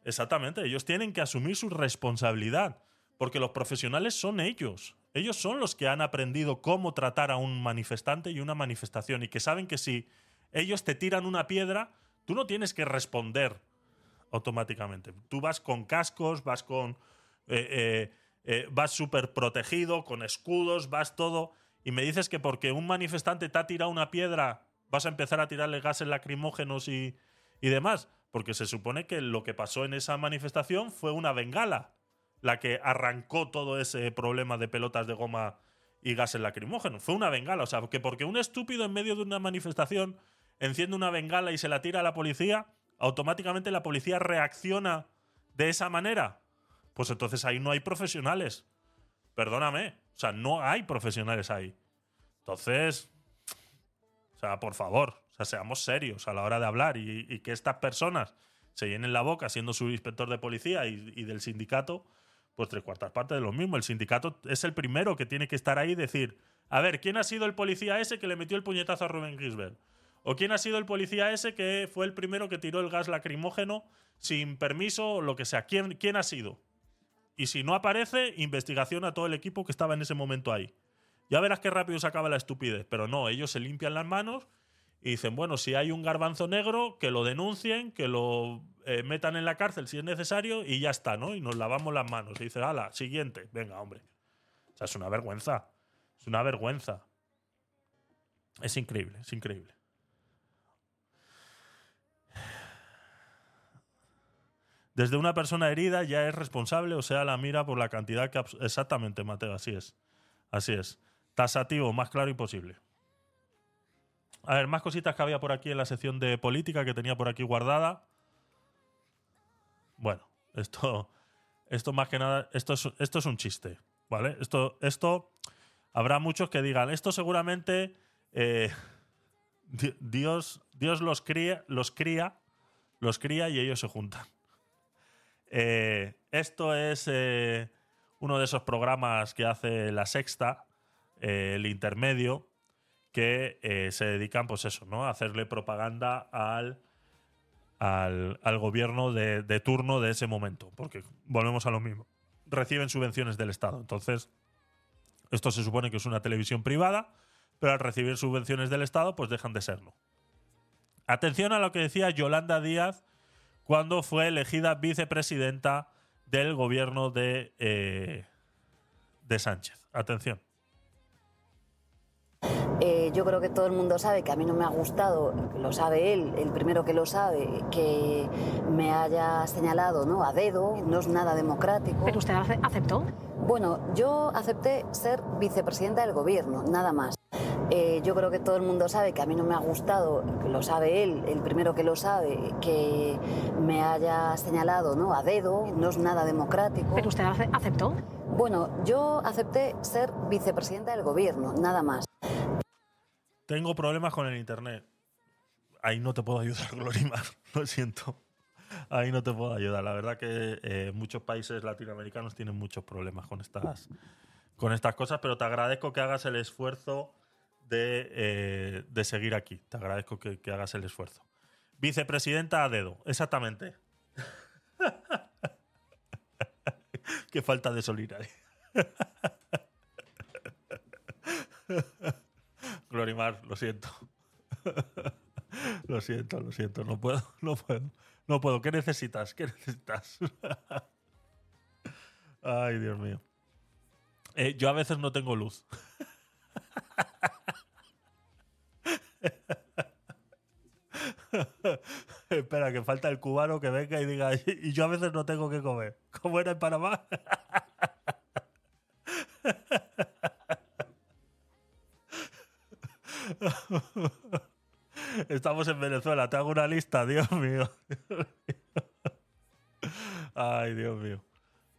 Exactamente, ellos tienen que asumir su responsabilidad, porque los profesionales son ellos. Ellos son los que han aprendido cómo tratar a un manifestante y una manifestación, y que saben que si ellos te tiran una piedra, tú no tienes que responder automáticamente. Tú vas con cascos, vas con eh, eh, eh, vas súper protegido, con escudos, vas todo, y me dices que porque un manifestante te ha tirado una piedra vas a empezar a tirarle gases lacrimógenos y, y demás, porque se supone que lo que pasó en esa manifestación fue una bengala la que arrancó todo ese problema de pelotas de goma y gases lacrimógenos. Fue una bengala, o sea, que porque un estúpido en medio de una manifestación enciende una bengala y se la tira a la policía, automáticamente la policía reacciona de esa manera. Pues entonces ahí no hay profesionales. Perdóname. O sea, no hay profesionales ahí. Entonces, o sea, por favor, o sea, seamos serios a la hora de hablar y, y que estas personas se llenen la boca siendo subinspector de policía y, y del sindicato, pues tres cuartas partes de lo mismo. El sindicato es el primero que tiene que estar ahí y decir, a ver, ¿quién ha sido el policía ese que le metió el puñetazo a Rubén Gisbert? ¿O quién ha sido el policía ese que fue el primero que tiró el gas lacrimógeno sin permiso o lo que sea? ¿Quién, quién ha sido? Y si no aparece, investigación a todo el equipo que estaba en ese momento ahí. Ya verás qué rápido se acaba la estupidez. Pero no, ellos se limpian las manos y dicen, bueno, si hay un garbanzo negro, que lo denuncien, que lo eh, metan en la cárcel si es necesario y ya está, ¿no? Y nos lavamos las manos. Y dicen, ala, siguiente. Venga, hombre. O sea, es una vergüenza. Es una vergüenza. Es increíble, es increíble. Desde una persona herida ya es responsable, o sea, la mira por la cantidad que... Abs- Exactamente, Mateo, así es. Así es. Tasativo, más claro imposible. A ver, más cositas que había por aquí en la sección de política que tenía por aquí guardada. Bueno, Esto, esto más que nada, esto es, esto es un chiste, ¿vale? Esto, esto habrá muchos que digan, esto seguramente eh, Dios, Dios los cría, los cría, los cría y ellos se juntan. Eh, esto es eh, uno de esos programas que hace la Sexta, eh, el intermedio, que eh, se dedican, pues eso, ¿no? A hacerle propaganda al, al, al gobierno de, de turno de ese momento, porque volvemos a lo mismo. Reciben subvenciones del Estado. Entonces, esto se supone que es una televisión privada, pero al recibir subvenciones del Estado, pues dejan de serlo. Atención a lo que decía Yolanda Díaz cuando fue elegida vicepresidenta del gobierno de, eh, de Sánchez. Atención. Eh, yo creo que todo el mundo sabe que a mí no me ha gustado, lo sabe él, el primero que lo sabe, que me haya señalado, ¿no?, a dedo, no es nada democrático. ¿Pero usted aceptó? Bueno, yo acepté ser vicepresidenta del gobierno, nada más. Eh, yo creo que todo el mundo sabe que a mí no me ha gustado, lo sabe él, el primero que lo sabe, que me haya señalado, ¿no?, a dedo, no es nada democrático. ¿Pero usted aceptó? Bueno, yo acepté ser vicepresidenta del gobierno, nada más. Tengo problemas con el internet. Ahí no te puedo ayudar, Glorimar. Lo siento. Ahí no te puedo ayudar. La verdad que eh, muchos países latinoamericanos tienen muchos problemas con estas, con estas cosas, pero te agradezco que hagas el esfuerzo de, eh, de seguir aquí. Te agradezco que, que hagas el esfuerzo. Vicepresidenta a dedo. Exactamente. Qué falta de solidaridad. Glorimar, lo siento. Lo siento, lo siento. No puedo, no puedo. No puedo. ¿Qué necesitas? ¿Qué necesitas? Ay, Dios mío. Eh, yo a veces no tengo luz. Espera, que falta el cubano que venga y diga, y yo a veces no tengo que comer. ¿Cómo era en Panamá? Estamos en Venezuela, te hago una lista, Dios mío. Dios mío. Ay, Dios mío.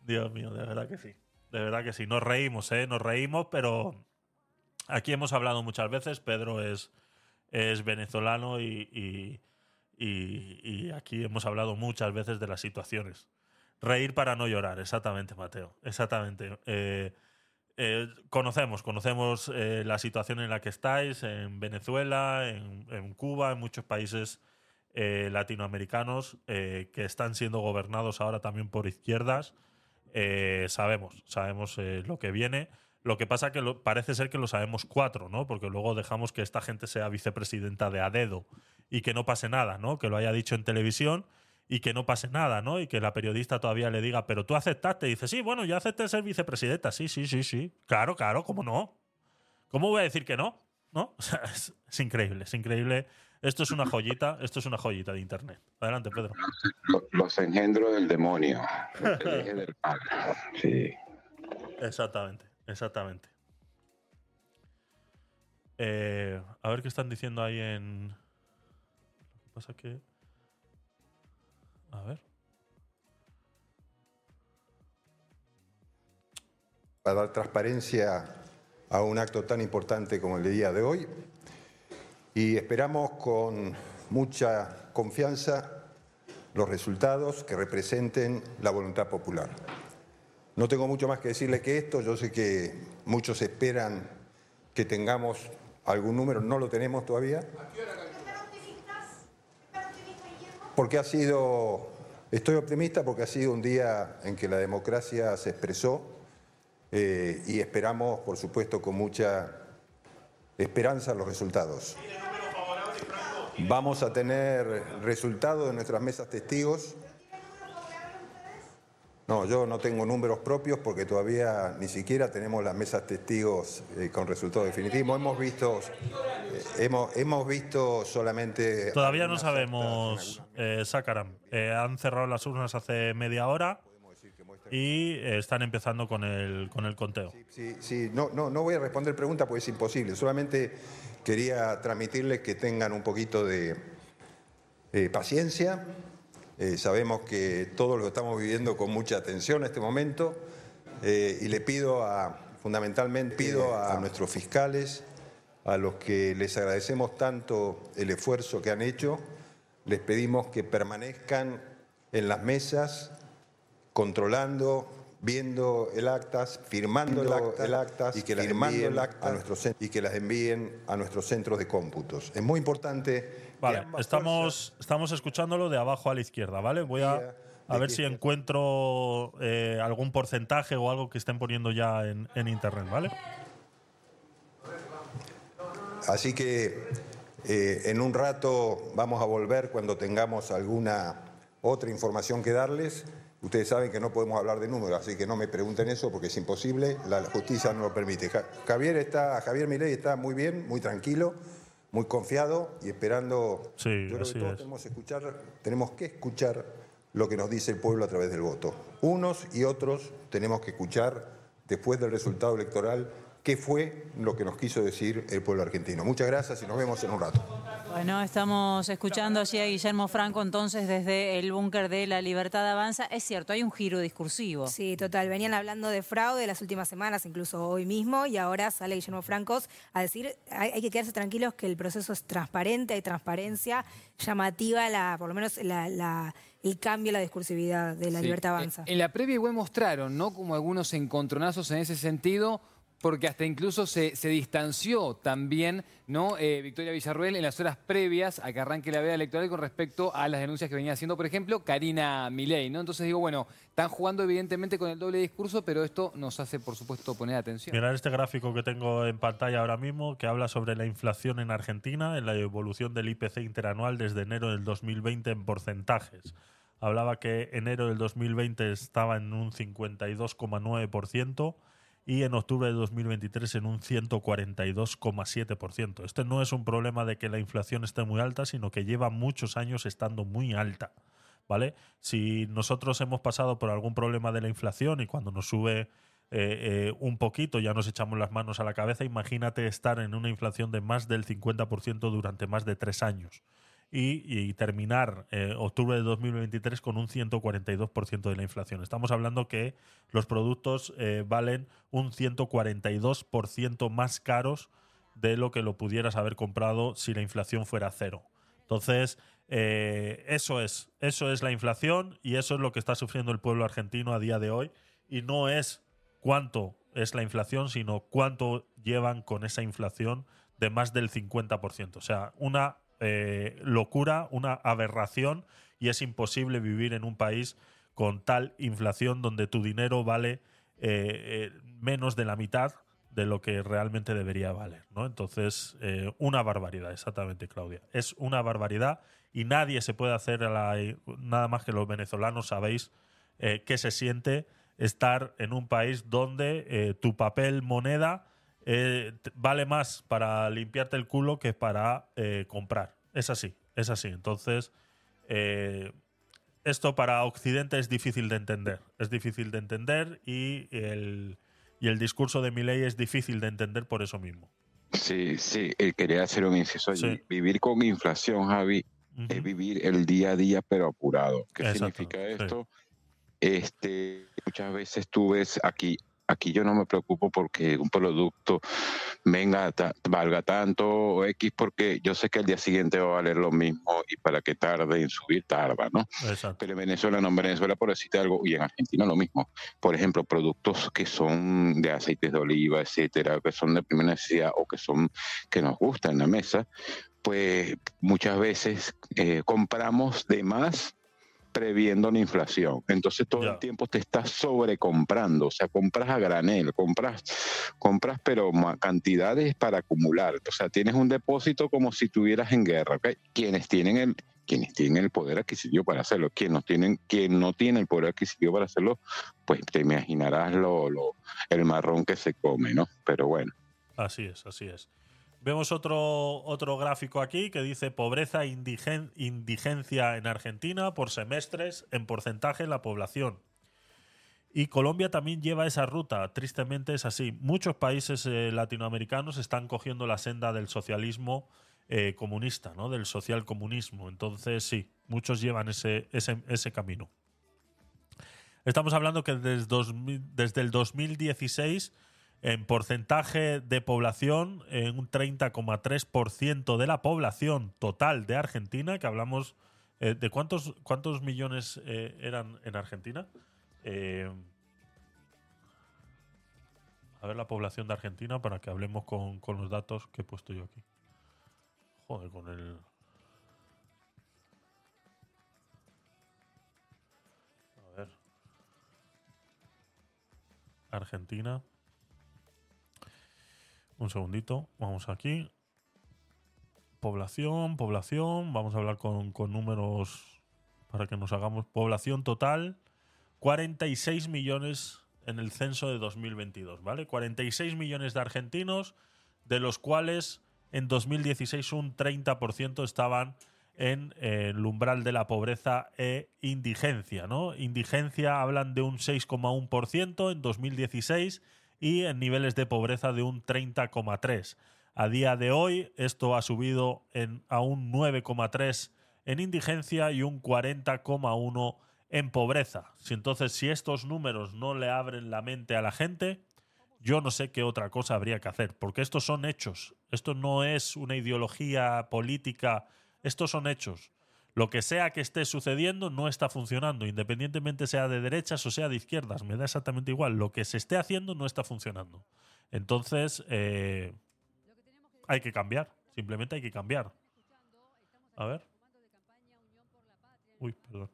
Dios mío, de verdad que sí. De verdad que sí. Nos reímos, ¿eh? Nos reímos, pero aquí hemos hablado muchas veces. Pedro es, es venezolano y, y, y, y aquí hemos hablado muchas veces de las situaciones. Reír para no llorar, exactamente, Mateo. Exactamente. Eh, Eh, conocemos, conocemos eh, la situación en la que estáis, en Venezuela, en, en Cuba, en muchos países eh, latinoamericanos eh, que están siendo gobernados ahora también por izquierdas. Eh, sabemos, sabemos eh, lo que viene. Lo que pasa que lo, parece ser que lo sabemos cuatro, ¿no? Porque luego dejamos que esta gente sea vicepresidenta de a dedo y que no pase nada, ¿no? Que lo haya dicho en televisión y que no pase nada, ¿no? Y que la periodista todavía le diga, pero tú aceptaste. Y dice, sí, bueno, yo acepté ser vicepresidenta. Sí, sí, sí, sí. Claro, claro, ¿cómo no? ¿Cómo voy a decir que no? ¿No? O sea, es, es increíble, es increíble. Esto es una joyita, esto es una joyita de internet. Adelante, Pedro. Los, los engendros del demonio. El eje del mal. Sí. Exactamente, exactamente. Eh, a ver qué están diciendo ahí en... Lo que pasa es que... A ver. Para dar transparencia a un acto tan importante como el de día de hoy. Y esperamos con mucha confianza los resultados que representen la voluntad popular. No tengo mucho más que decirle que esto. Yo sé que muchos esperan que tengamos algún número. No lo tenemos todavía. ¿A qué hora? Porque ha sido, estoy optimista porque ha sido un día en que la democracia se expresó eh, y esperamos, por supuesto, con mucha esperanza los resultados. Vamos a tener resultados de nuestras mesas testigos. No, yo no tengo números propios porque todavía ni siquiera tenemos las mesas testigos eh, con resultados definitivos. Hemos visto... Hemos, hemos visto solamente... Todavía no sabemos, eh, Sácaram. Eh, han cerrado las urnas hace media hora y eh, están empezando con el, con el conteo. Sí, sí, sí. No, no, no voy a responder preguntas porque es imposible. Solamente quería transmitirles que tengan un poquito de eh, paciencia, Eh, sabemos que todos lo estamos viviendo con mucha atención en este momento eh, y le pido a, fundamentalmente pido a, a nuestros fiscales, a los que les agradecemos tanto el esfuerzo que han hecho, les pedimos que permanezcan en las mesas, controlando, viendo el actas, firmando el actas, el actas y que las firmando envíen el acta a nuestros y que las envíen a nuestros centros de cómputos. Es muy importante. Vale, estamos estamos escuchándolo de abajo a la izquierda, ¿vale? Voy a, a ver si encuentro eh, algún porcentaje o algo que estén poniendo ya en, en internet, ¿vale? Así que eh, en un rato vamos a volver cuando tengamos alguna otra información que darles. Ustedes saben que no podemos hablar de números, así que no me pregunten eso porque es imposible, la justicia no lo permite. Javier está, Javier Milei está muy bien, muy tranquilo, muy confiado y esperando. Sí, yo creo que todos tenemos, escuchar, tenemos que escuchar lo que nos dice el pueblo a través del voto. Unos y otros tenemos que escuchar, después del resultado electoral, qué fue lo que nos quiso decir el pueblo argentino. Muchas gracias y nos vemos en un rato. Bueno, estamos escuchando allí a Guillermo Franco, entonces, desde el búnker de La Libertad Avanza. Es cierto, hay un giro discursivo. Sí, total. Venían hablando de fraude las últimas semanas, incluso hoy mismo, y ahora sale Guillermo Francos a decir hay, hay que quedarse tranquilos que el proceso es transparente, hay transparencia llamativa, la, por lo menos la... la el cambio, la discursividad de La sí. Libertad Avanza. En la previa igual mostraron, ¿no?, como algunos encontronazos en ese sentido, porque hasta incluso se, se distanció también, ¿no?, eh, Victoria Villarruel en las horas previas a que arranque la veda electoral con respecto a las denuncias que venía haciendo, por ejemplo, Karina Milei, ¿no? Entonces digo, bueno, están jugando evidentemente con el doble discurso, pero esto nos hace, por supuesto, poner atención. Mirad este gráfico que tengo en pantalla ahora mismo, que habla sobre la inflación en Argentina, en la evolución del I P C interanual desde enero del dos mil veinte en porcentajes. Hablaba que enero del dos mil veinte estaba en un cincuenta y dos coma nueve por ciento, y en octubre de dos mil veintitrés en un ciento cuarenta y dos coma siete por ciento. Este no es un problema de que la inflación esté muy alta, sino que lleva muchos años estando muy alta, ¿vale? Si nosotros hemos pasado por algún problema de la inflación y cuando nos sube eh, eh, un poquito ya nos echamos las manos a la cabeza, imagínate estar en una inflación de más del cincuenta por ciento durante más de tres años y, y terminar eh, octubre de dos mil veintitrés con un ciento cuarenta y dos por ciento de la inflación. Estamos hablando que los productos eh, valen un ciento cuarenta y dos por ciento más caros de lo que lo pudieras haber comprado si la inflación fuera cero. Entonces, eh, eso es, eso es la inflación y eso es lo que está sufriendo el pueblo argentino a día de hoy. Y no es cuánto es la inflación, sino cuánto llevan con esa inflación de más del cincuenta por ciento. O sea, una eh, locura, una aberración, y es imposible vivir en un país con tal inflación donde tu dinero vale Eh, eh, menos de la mitad de lo que realmente debería valer, ¿no? Entonces, eh, una barbaridad, exactamente, Claudia. Es una barbaridad y nadie se puede hacer a la, nada más que los venezolanos sabéis eh, qué se siente estar en un país donde eh, tu papel moneda eh, vale más para limpiarte el culo que para eh, comprar. Es así, es así. Entonces, eh, esto para Occidente es difícil de entender. Es difícil de entender y el, y el discurso de Milei es difícil de entender por eso mismo. Sí, sí. Eh, quería hacer un inciso. Sí. Vivir con inflación, Javi, uh-huh. es vivir el día a día pero apurado. ¿Qué Exacto, significa esto? Sí. Este, muchas veces tú ves aquí, aquí yo no me preocupo porque un producto venga ta, valga tanto o X, porque yo sé que el día siguiente va a valer lo mismo y para que tarde en subir, tarda, ¿no? Exacto. Pero en Venezuela, no, en Venezuela, por decirte algo, y en Argentina lo mismo. Por ejemplo, productos que son de aceites de oliva, etcétera, que son de primera necesidad o que son que nos gustan en la mesa, pues muchas veces eh, compramos de más previendo la inflación. Entonces todo yeah. el tiempo te estás sobrecomprando, o sea, compras a granel, compras, compras pero cantidades para acumular. O sea, tienes un depósito como si estuvieras en guerra, ¿okay? Quienes tienen el quienes tienen el poder adquisitivo para hacerlo, quien no tienen, quien no tiene el poder adquisitivo para hacerlo, pues te imaginarás lo, lo el marrón que se come, ¿no? Pero bueno. Así es, así es. Vemos otro, otro gráfico aquí que dice pobreza e indigen, indigencia en Argentina por semestres en porcentaje de la población. Y Colombia también lleva esa ruta, tristemente es así. Muchos países eh, latinoamericanos están cogiendo la senda del socialismo eh, comunista, ¿no? Del socialcomunismo. Entonces sí, Muchos llevan ese, ese, ese camino. Estamos hablando que desde, dos mil, desde el dos mil dieciséis, en porcentaje de población, en un treinta coma tres por ciento de la población total de Argentina, que hablamos eh, de cuántos, cuántos millones eh, eran en Argentina. Eh, a ver la población de Argentina para que hablemos con, con los datos que he puesto yo aquí. Joder, con el... Argentina. Un segundito. Vamos aquí. Población, población. Vamos a hablar con, con números para que nos hagamos. Población total. cuarenta y seis millones en el censo de dos mil veintidós, ¿vale? cuarenta y seis millones de argentinos, de los cuales en dos mil dieciséis un treinta por ciento estaban en eh, el umbral de la pobreza e indigencia, ¿no? Indigencia hablan de un seis coma uno por ciento en dos mil dieciséis y en niveles de pobreza de un treinta coma tres por ciento. A día de hoy esto ha subido en, a un nueve coma tres por ciento en indigencia y un cuarenta coma uno por ciento en pobreza. Si, entonces, si estos números no le abren la mente a la gente, yo no sé qué otra cosa habría que hacer, porque estos son hechos. Esto no es una ideología política. Estos son hechos. Lo que sea que esté sucediendo no está funcionando, independientemente sea de derechas o sea de izquierdas. Me da exactamente igual. Lo que se esté haciendo no está funcionando. Entonces, eh, hay que cambiar. Simplemente hay que cambiar. A ver. Uy, perdón.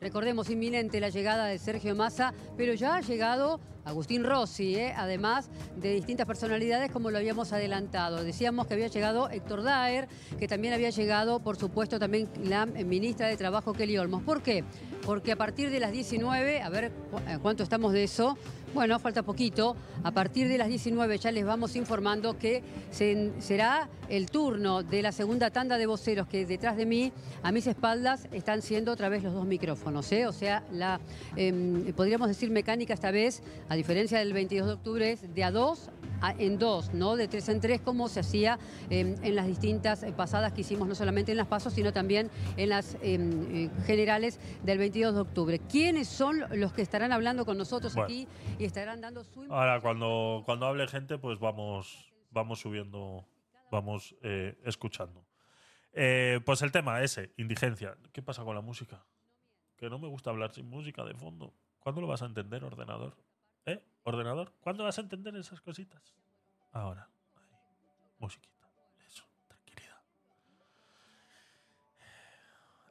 Recordemos, inminente la llegada de Sergio Massa, pero ya ha llegado Agustín Rossi, ¿eh? Además de distintas personalidades, como lo habíamos adelantado. Decíamos que había llegado Héctor Daer, que también había llegado, por supuesto, también la ministra de Trabajo, Kelly Olmos. ¿Por qué? Porque a partir de las diecinueve, a ver cuánto estamos de eso, bueno, falta poquito, a partir de las diecinueve ya les vamos informando que se, será el turno de la segunda tanda de voceros, que detrás de mí, a mis espaldas, están siendo otra vez los dos micrófonos, ¿eh? O sea, la eh, podríamos decir mecánica esta vez, a diferencia del veintidós de octubre, es de a dos a, en dos, ¿no? De tres en tres, como se hacía eh, en las distintas eh, pasadas que hicimos, no solamente en las PASO, sino también en las eh, generales del veintidós de octubre. ¿Quiénes son los que estarán hablando con nosotros bueno. aquí? Y estarán dando su... Ahora, cuando, cuando hable gente, pues vamos, vamos subiendo, vamos eh, escuchando. Eh, pues el tema ese, indigencia. ¿Qué pasa con la música? Que no me gusta hablar sin música de fondo. ¿Cuándo lo vas a entender, ordenador? ¿Eh? ¿Ordenador? ¿Cuándo vas a entender esas cositas? Ahora. Ahí. Musiquita. Eso. Tranquilidad.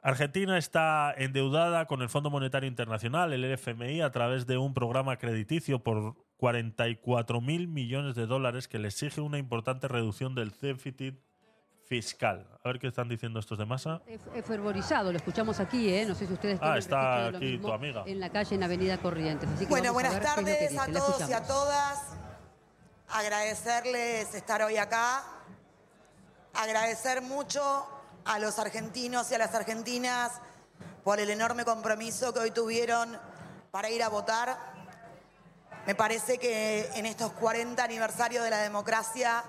Argentina está endeudada con el Fondo Monetario Internacional, el F M I, a través de un programa crediticio por cuarenta y cuatro mil millones de dólares que le exige una importante reducción del déficit fiscal. A ver qué están diciendo estos de Massa. Es fervorizado, lo escuchamos aquí, ¿eh? No sé si ustedes... Ah, está aquí tu amiga. En la calle, en Avenida Corrientes. Así que bueno, buenas a tardes a todos y a todas. Agradecerles estar hoy acá. Agradecer mucho a los argentinos y a las argentinas por el enorme compromiso que hoy tuvieron para ir a votar. Me parece que en estos cuarenta aniversarios de la democracia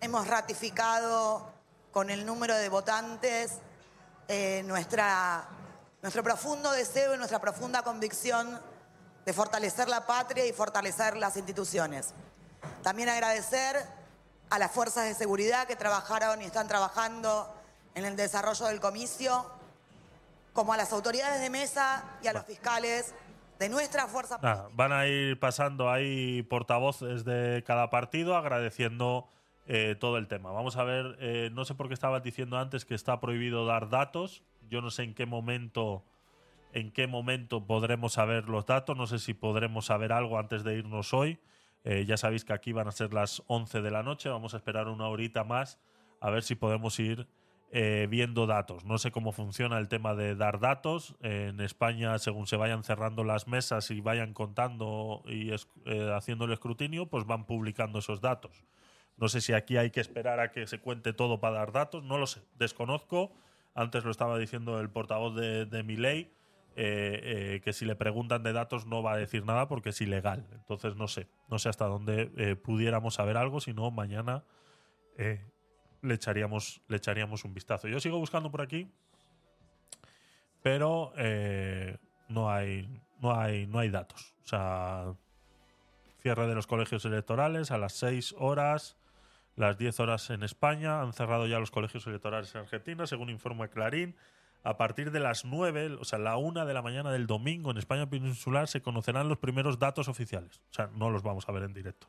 hemos ratificado con el número de votantes eh, nuestra, nuestro profundo deseo y nuestra profunda convicción de fortalecer la patria y fortalecer las instituciones. También agradecer a las fuerzas de seguridad que trabajaron y están trabajando en el desarrollo del comicio, como a las autoridades de mesa y a los fiscales de nuestra fuerza política. Van a ir pasando ahí portavoces de cada partido agradeciendo eh, todo el tema. Vamos a ver, eh, no sé por qué estabas diciendo antes que está prohibido dar datos. Yo no sé en qué momento, en qué momento podremos saber los datos. No sé si podremos saber algo antes de irnos hoy. Eh, ya sabéis que aquí van a ser las once de la noche. Vamos a esperar una horita más a ver si podemos ir Eh, viendo datos. No sé cómo funciona el tema de dar datos. Eh, en España, según se vayan cerrando las mesas y vayan contando y es, eh, haciendo el escrutinio, pues van publicando esos datos. No sé si aquí hay que esperar a que se cuente todo para dar datos. No lo sé. Desconozco. Antes lo estaba diciendo el portavoz de, de Milei, eh, eh, que si le preguntan de datos no va a decir nada porque es ilegal. Entonces no sé. No sé hasta dónde eh, pudiéramos saber algo, si no mañana... Eh, Le echaríamos, le echaríamos un vistazo. Yo sigo buscando por aquí. pero eh, no hay no hay no hay datos. O sea, cierre de los colegios electorales a las seis horas, las diez horas en España. Han cerrado ya los colegios electorales en Argentina, según informa Clarín. A partir de las nueve, o sea, la una de la mañana del domingo en España peninsular, se conocerán los primeros datos oficiales. O sea, no los vamos a ver en directo.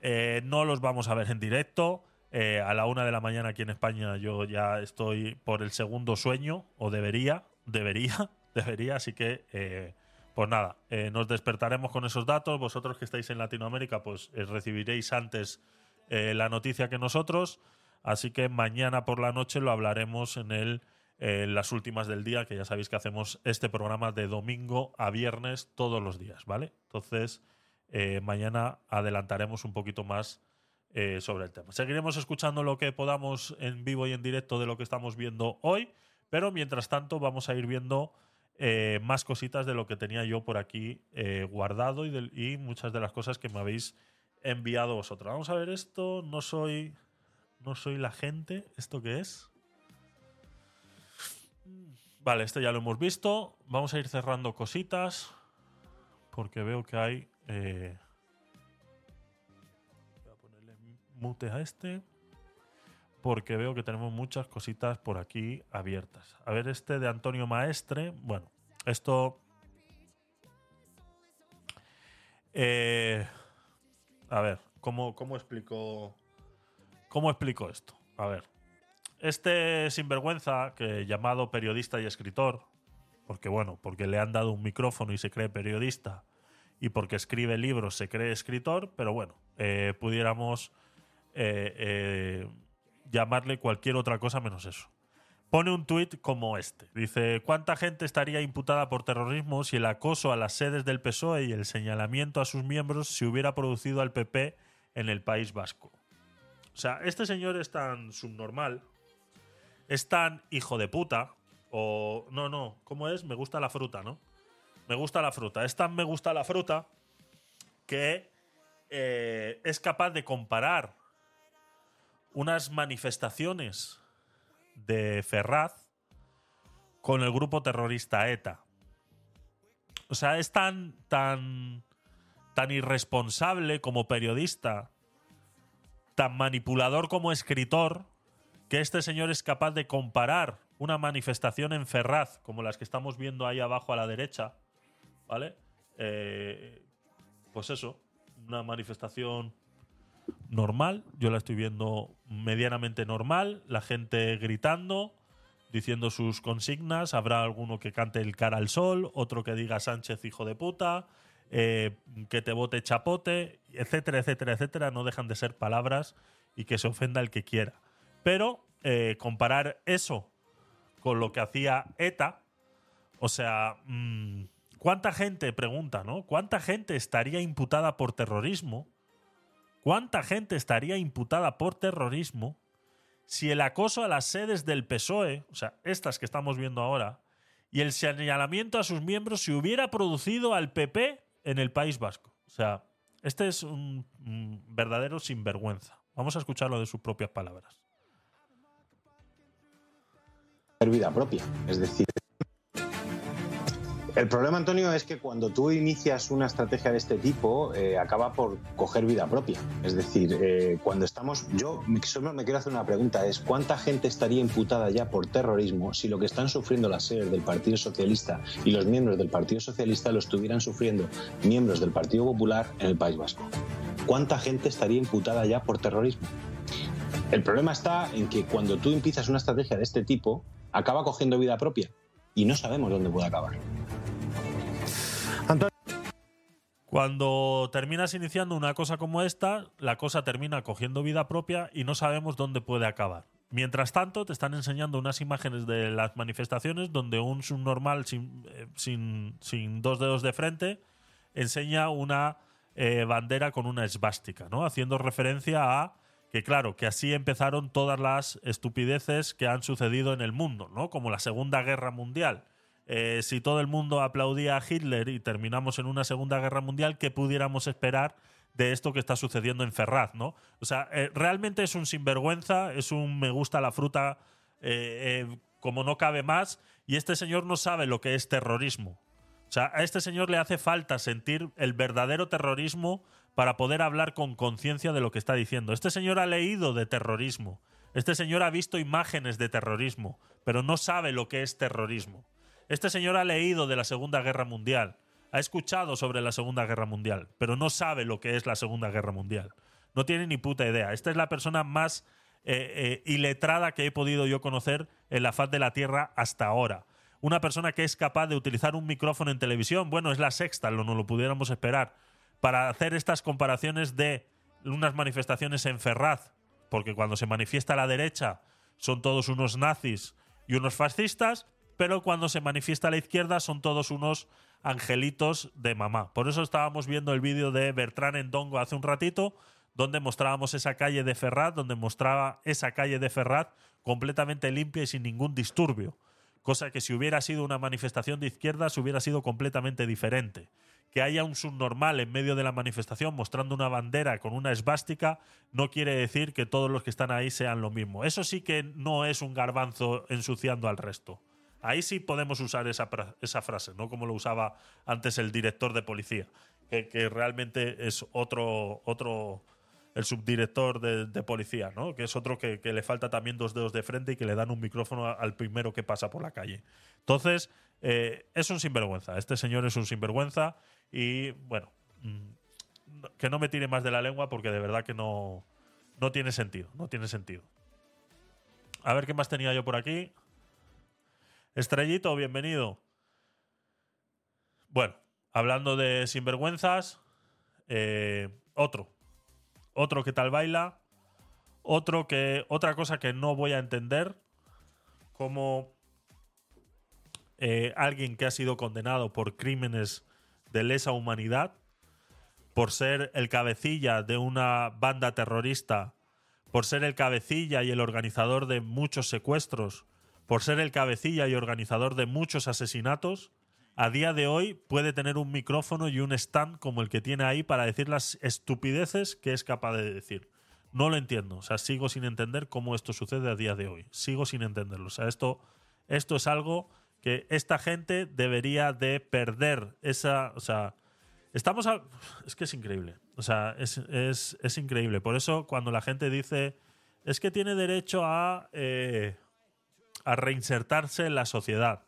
Eh, no los vamos a ver en directo. Eh, a la una de la mañana aquí en España yo ya estoy por el segundo sueño, o debería, debería, debería. Así que, eh, pues nada, eh, nos despertaremos con esos datos. Vosotros que estáis en Latinoamérica, pues eh, recibiréis antes eh, la noticia que nosotros. Así que mañana por la noche lo hablaremos en el... Eh, las últimas del día, que ya sabéis que hacemos este programa de domingo a viernes todos los días, ¿vale? Entonces, eh, mañana adelantaremos un poquito más eh, sobre el tema. Seguiremos escuchando lo que podamos en vivo y en directo de lo que estamos viendo hoy, pero mientras tanto vamos a ir viendo eh, más cositas de lo que tenía yo por aquí eh, guardado y, de, y muchas de las cosas que me habéis enviado vosotros. Vamos a ver esto. No soy, no soy la gente. ¿Esto qué es? Vale, este ya lo hemos visto. Vamos a ir cerrando cositas porque veo que hay... Eh... Voy a ponerle mute a este porque veo que tenemos muchas cositas por aquí abiertas. A ver, este de Antonio Maestre. Bueno, esto... Eh... A ver, ¿cómo, cómo explico... ¿Cómo explico esto? A ver. Este sinvergüenza, que llamado periodista y escritor, porque bueno, porque le han dado un micrófono y se cree periodista, y porque escribe libros se cree escritor, pero bueno, eh, pudiéramos eh, eh, llamarle cualquier otra cosa menos eso. Pone un tuit como este. Dice, ¿cuánta gente estaría imputada por terrorismo si el acoso a las sedes del P S O E y el señalamiento a sus miembros se hubiera producido al P P en el País Vasco? O sea, este señor es tan subnormal... Es tan hijo de puta, o... No, no, ¿cómo es? Me gusta la fruta, ¿no? Me gusta la fruta. Es tan me gusta la fruta que eh, es capaz de comparar unas manifestaciones de Ferraz con el grupo terrorista ETA. O sea, es tan, tan, tan irresponsable como periodista, tan manipulador como escritor... que este señor es capaz de comparar una manifestación en Ferraz, como las que estamos viendo ahí abajo a la derecha, ¿vale? Eh, pues eso, una manifestación normal, yo la estoy viendo medianamente normal, la gente gritando, diciendo sus consignas, habrá alguno que cante el cara al sol, otro que diga Sánchez hijo de puta, eh, que te vote chapote, etcétera, etcétera, etcétera, no dejan de ser palabras y que se ofenda el que quiera. Pero eh, comparar eso con lo que hacía ETA, o sea, mmm, ¿cuánta gente, pregunta, ¿no? ¿Cuánta gente estaría imputada por terrorismo? ¿Cuánta gente estaría imputada por terrorismo si el acoso a las sedes del P S O E, o sea, estas que estamos viendo ahora, y el señalamiento a sus miembros se hubiera producido al P P en el País Vasco? O sea, este es un, un verdadero sinvergüenza. Vamos a escucharlo de sus propias palabras. Vida propia, es decir, el problema, Antonio, es que cuando tú inicias una estrategia de este tipo, eh, acaba por coger vida propia, es decir, eh, cuando estamos, yo solo me quiero hacer una pregunta, es ¿cuánta gente estaría imputada ya por terrorismo si lo que están sufriendo las sedes del Partido Socialista y los miembros del Partido Socialista lo estuvieran sufriendo miembros del Partido Popular en el País Vasco? ¿Cuánta gente estaría imputada ya por terrorismo? El problema está en que cuando tú empiezas una estrategia de este tipo, acaba cogiendo vida propia y no sabemos dónde puede acabar. Antonio. Cuando terminas iniciando una cosa como esta, la cosa termina cogiendo vida propia y no sabemos dónde puede acabar. Mientras tanto, te están enseñando unas imágenes de las manifestaciones donde un subnormal sin, eh, sin, sin dos dedos de frente enseña una eh, bandera con una esvástica, ¿no? Haciendo referencia a... Que claro, que así empezaron todas las estupideces que han sucedido en el mundo, ¿no? Como la Segunda Guerra Mundial. Eh, si todo el mundo aplaudía a Hitler y terminamos en una Segunda Guerra Mundial, ¿qué pudiéramos esperar de esto que está sucediendo en Ferraz, ¿no? O sea, eh, realmente es un sinvergüenza, es un me gusta la fruta eh, eh, como no cabe más, y este señor no sabe lo que es terrorismo. O sea, a este señor le hace falta sentir el verdadero terrorismo para poder hablar con conciencia de lo que está diciendo. Este señor ha leído de terrorismo. Este señor ha visto imágenes de terrorismo, pero no sabe lo que es terrorismo. Este señor ha leído de la Segunda Guerra Mundial, ha escuchado sobre la Segunda Guerra Mundial, pero no sabe lo que es la Segunda Guerra Mundial. No tiene ni puta idea. Esta es la persona más eh, eh, iletrada que he podido yo conocer en la faz de la Tierra hasta ahora. Una persona que es capaz de utilizar un micrófono en televisión, bueno, es la Sexta, no lo pudiéramos esperar, para hacer estas comparaciones de unas manifestaciones en Ferraz, porque cuando se manifiesta la derecha son todos unos nazis y unos fascistas, pero cuando se manifiesta la izquierda son todos unos angelitos de mamá. Por eso estábamos viendo el vídeo de Bertrán Endongo hace un ratito, donde mostrábamos esa calle de Ferraz, donde mostraba esa calle de Ferraz completamente limpia y sin ningún disturbio. Cosa que si hubiera sido una manifestación de izquierdas hubiera sido completamente diferente. Que haya un subnormal en medio de la manifestación mostrando una bandera con una esvástica no quiere decir que todos los que están ahí sean lo mismo. Eso sí que no es un garbanzo ensuciando al resto. Ahí sí podemos usar esa, esa frase, no como lo usaba antes el director de policía, que, que realmente es otro, otro el subdirector de, de policía, ¿no? Que es otro que, que le falta también dos dedos de frente y que le dan un micrófono al primero que pasa por la calle. Entonces, eh, es un sinvergüenza. Este señor es un sinvergüenza y, bueno, que no me tire más de la lengua porque de verdad que no, no tiene sentido, no tiene sentido. A ver qué más tenía yo por aquí. Estrellito, bienvenido. Bueno, hablando de sinvergüenzas, eh, otro. Otro que tal baila. Otro que. Otra cosa que no voy a entender. Como eh, alguien que ha sido condenado por crímenes de lesa humanidad, por ser el cabecilla de una banda terrorista, por ser el cabecilla y el organizador de muchos secuestros, por ser el cabecilla y organizador de muchos asesinatos, a día de hoy puede tener un micrófono y un stand como el que tiene ahí para decir las estupideces que es capaz de decir. No lo entiendo. O sea, sigo sin entender cómo esto sucede a día de hoy. Sigo sin entenderlo. O sea, esto, esto es algo que esta gente debería de perder. Esa, o sea, estamos a, es que es increíble. O sea, es, es, es increíble. Por eso cuando la gente dice es que tiene derecho a... Eh, a reinsertarse en la sociedad.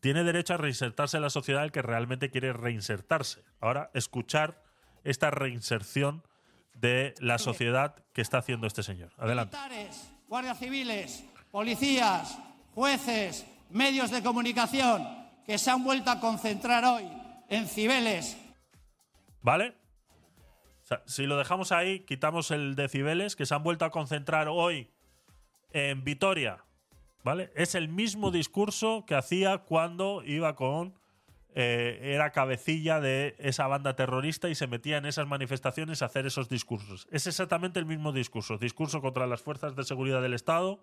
Tiene derecho a reinsertarse en la sociedad el que realmente quiere reinsertarse. Ahora, escuchar esta reinserción de la sociedad que está haciendo este señor. Adelante. Militares, guardias civiles, policías, jueces, medios de comunicación que se han vuelto a concentrar hoy en Cibeles. ¿Vale? O sea, si lo dejamos ahí, quitamos el de Cibeles, que se han vuelto a concentrar hoy en Vitoria. ¿Vale? Es el mismo discurso que hacía cuando iba con. Eh, era cabecilla de esa banda terrorista y se metía en esas manifestaciones a hacer esos discursos. Es exactamente el mismo discurso: discurso contra las fuerzas de seguridad del Estado,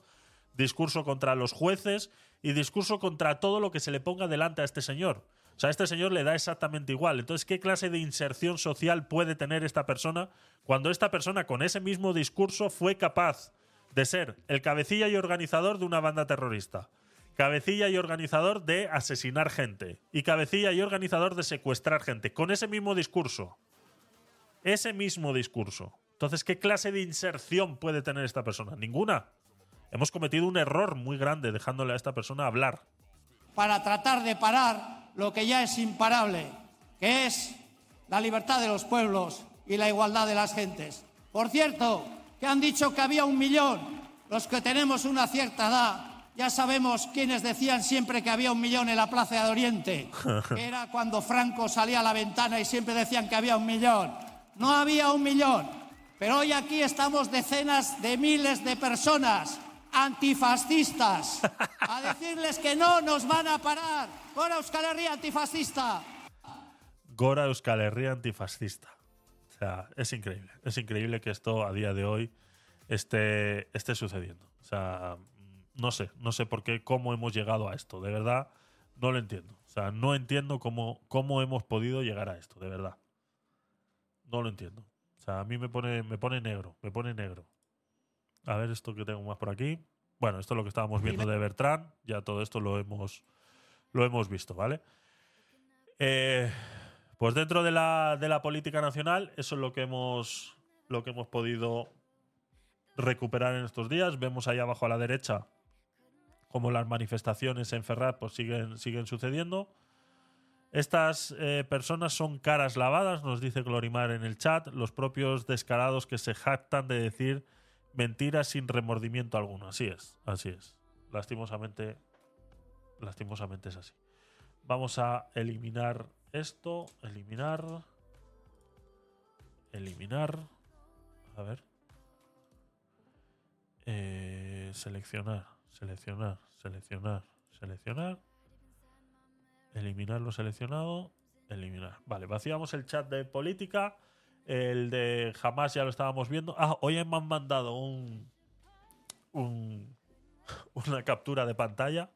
discurso contra los jueces y discurso contra todo lo que se le ponga delante a este señor. O sea, a este señor le da exactamente igual. Entonces, ¿qué clase de inserción social puede tener esta persona cuando esta persona con ese mismo discurso fue capaz de ser el cabecilla y organizador de una banda terrorista, cabecilla y organizador de asesinar gente y cabecilla y organizador de secuestrar gente, con ese mismo discurso? Ese mismo discurso. Entonces, ¿qué clase de inserción puede tener esta persona? Ninguna. Hemos cometido un error muy grande dejándole a esta persona hablar. Para tratar de parar lo que ya es imparable, que es la libertad de los pueblos y la igualdad de las gentes. Por cierto, que han dicho que había un millón. Los que tenemos una cierta edad ya sabemos quiénes decían siempre que había un millón en la Plaza de Oriente, que era cuando Franco salía a la ventana y siempre decían que había un millón. No había un millón, pero hoy aquí estamos decenas de miles de personas antifascistas a decirles que no nos van a parar. Gora Euskal Herria antifascista. Gora Euskal Herria antifascista. O sea, es increíble, es increíble que esto a día de hoy esté, esté sucediendo. O sea, no sé, no sé por qué, cómo hemos llegado a esto, de verdad, no lo entiendo. O sea, no entiendo cómo, cómo hemos podido llegar a esto, de verdad. No lo entiendo. O sea, a mí me pone, me pone negro, me pone negro. A ver esto que tengo más por aquí. Bueno, esto es lo que estábamos viendo de Bertrand. Ya todo esto lo hemos, lo hemos visto, ¿vale? Eh, pues dentro de la, de la política nacional, eso es lo que hemos, lo que hemos podido recuperar en estos días. Vemos ahí abajo a la derecha como las manifestaciones en Ferraz pues, siguen, siguen sucediendo. Estas eh, personas son caras lavadas, nos dice Glorimar en el chat, los propios descarados que se jactan de decir mentiras sin remordimiento alguno. Así es, así es. Lastimosamente, lastimosamente es así. Vamos a eliminar esto, eliminar, eliminar, a ver, eh, seleccionar, seleccionar, seleccionar, seleccionar. Eliminar lo seleccionado, eliminar. Vale, vaciamos el chat de política. El de Hamas ya lo estábamos viendo. Ah, hoy me han mandado un, un una captura de pantalla.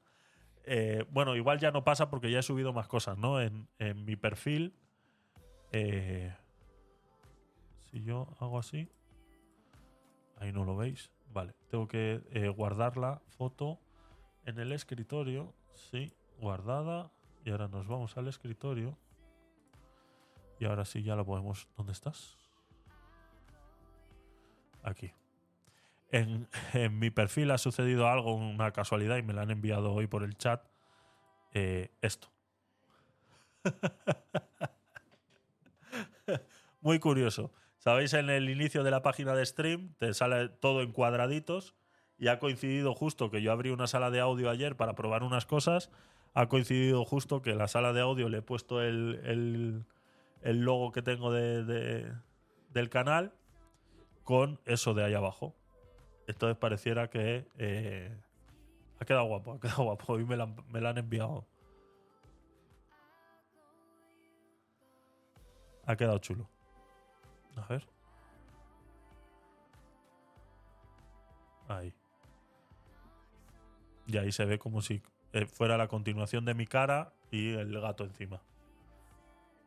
Eh, bueno, igual ya no pasa porque ya he subido más cosas, ¿no? En, en mi perfil. Eh, si yo hago así, ahí no lo veis. Vale, tengo que eh, guardar la foto en el escritorio. Sí, guardada. Y ahora nos vamos al escritorio. Y ahora sí ya lo podemos... ¿Dónde estás? Aquí. En, en mi perfil ha sucedido algo, una casualidad, y me la han enviado hoy por el chat. Eh, esto. Muy curioso. Sabéis, en el inicio de la página de stream te sale todo en cuadraditos y ha coincidido justo que yo abrí una sala de audio ayer para probar unas cosas. Ha coincidido justo que en la sala de audio le he puesto el, el, el logo que tengo de, de, del canal con eso de ahí abajo. Entonces pareciera que eh, ha quedado guapo, ha quedado guapo. Hoy me la, me la han enviado. Ha quedado chulo. A ver. Ahí. Y ahí se ve como si... fuera la continuación de mi cara y el gato encima.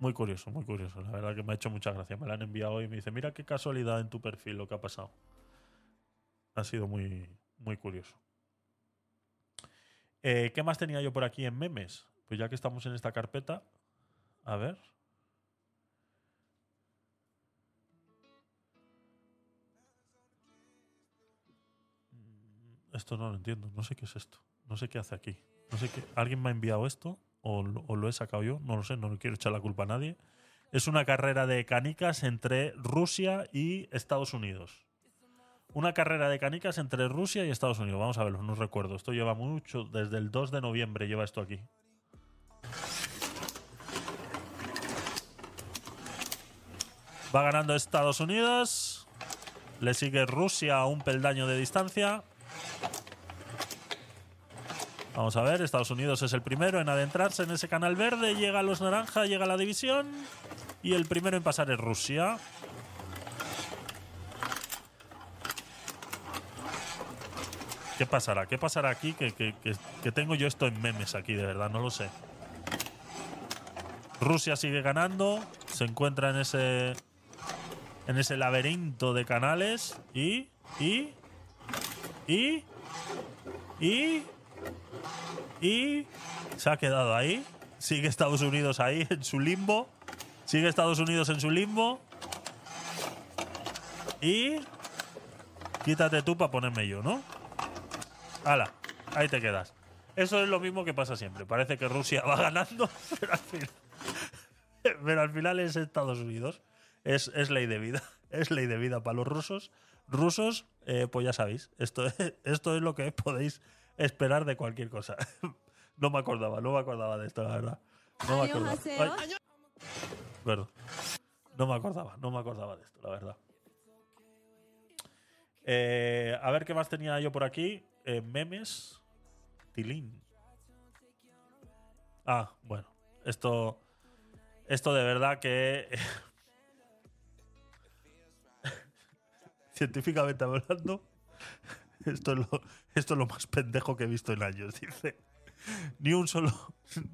Muy curioso, muy curioso. La verdad que me ha hecho mucha gracia. Me la han enviado hoy y me dice, mira qué casualidad en tu perfil lo que ha pasado. Ha sido muy, muy curioso. Eh, ¿Qué más tenía yo por aquí en memes? Pues ya que estamos en esta carpeta, a ver. Esto no lo entiendo. No sé qué es esto. No sé qué hace aquí. No sé qué. ¿Alguien me ha enviado esto? ¿O lo, ¿O lo he sacado yo? No lo sé, no le quiero echar la culpa a nadie. Es una carrera de canicas entre Rusia y Estados Unidos. Una carrera de canicas entre Rusia y Estados Unidos. Vamos a verlo, no recuerdo. Esto lleva mucho. Desde el dos de noviembre lleva esto aquí. Va ganando Estados Unidos. Le sigue Rusia a un peldaño de distancia. Vamos a ver, Estados Unidos es el primero en adentrarse en ese canal verde. Llega a los naranja, llega a la división. Y el primero en pasar es Rusia. ¿Qué pasará? ¿Qué pasará aquí? Que, que, que, que tengo yo esto en memes aquí, de verdad, no lo sé. Rusia sigue ganando. Se encuentra en ese, en ese laberinto de canales. Y... Y... Y... Y... Y se ha quedado ahí. Sigue Estados Unidos ahí en su limbo. Sigue Estados Unidos en su limbo. Y quítate tú para ponerme yo, ¿no? Hala, ahí te quedas. Eso es lo mismo que pasa siempre. Parece que Rusia va ganando, pero al final, pero al final es Estados Unidos. Es, es ley de vida. Es ley de vida para los rusos. Rusos, eh, pues ya sabéis. Esto es, esto es lo que podéis... esperar de cualquier cosa. No me acordaba, no me acordaba de esto, la verdad. No me acordaba. Ay, perdón. No me acordaba, no me acordaba de esto, la verdad. Eh, a ver qué más tenía yo por aquí. Eh, memes. Tilín. Ah, bueno. Esto. Esto de verdad que. Científicamente hablando. Esto es, lo, esto es lo más pendejo que he visto en años, dice. Ni un solo,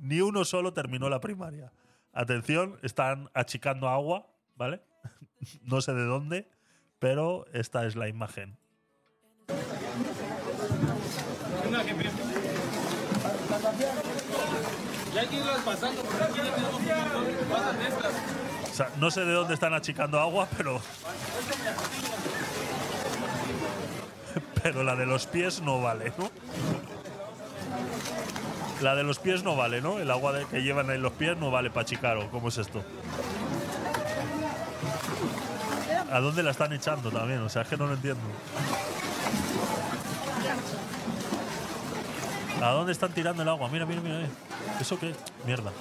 ni uno solo terminó la primaria. Atención, están achicando agua, ¿vale? No sé de dónde, pero esta es la imagen. la jefe. Ya hay que irlas pasando, porque aquí ya tenemos un montón de estas. O sea, no sé de dónde están achicando agua, pero... Pero la de los pies no vale, ¿no? La de los pies no vale, ¿no? El agua de, que llevan en los pies no vale para achicar, ¿o cómo es esto? ¿A dónde la están echando también? O sea, es que no lo entiendo. ¿A dónde están tirando el agua? Mira, mira, mira. Eh. ¿Eso qué? Mierda.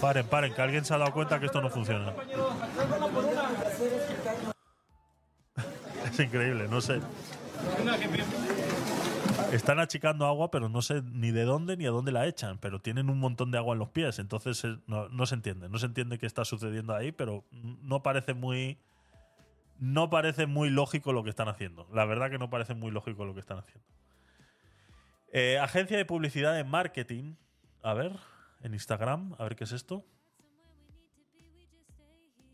Paren, paren, que alguien se ha dado cuenta que esto no funciona. Es increíble, no sé. Están achicando agua, pero no sé ni de dónde ni a dónde la echan, pero tienen un montón de agua en los pies, entonces no, no se entiende, no se entiende qué está sucediendo ahí, pero no parece muy no parece muy lógico lo que están haciendo. La verdad que no parece muy lógico lo que están haciendo. Eh, agencia de publicidad de marketing, a ver, en Instagram, a ver qué es esto.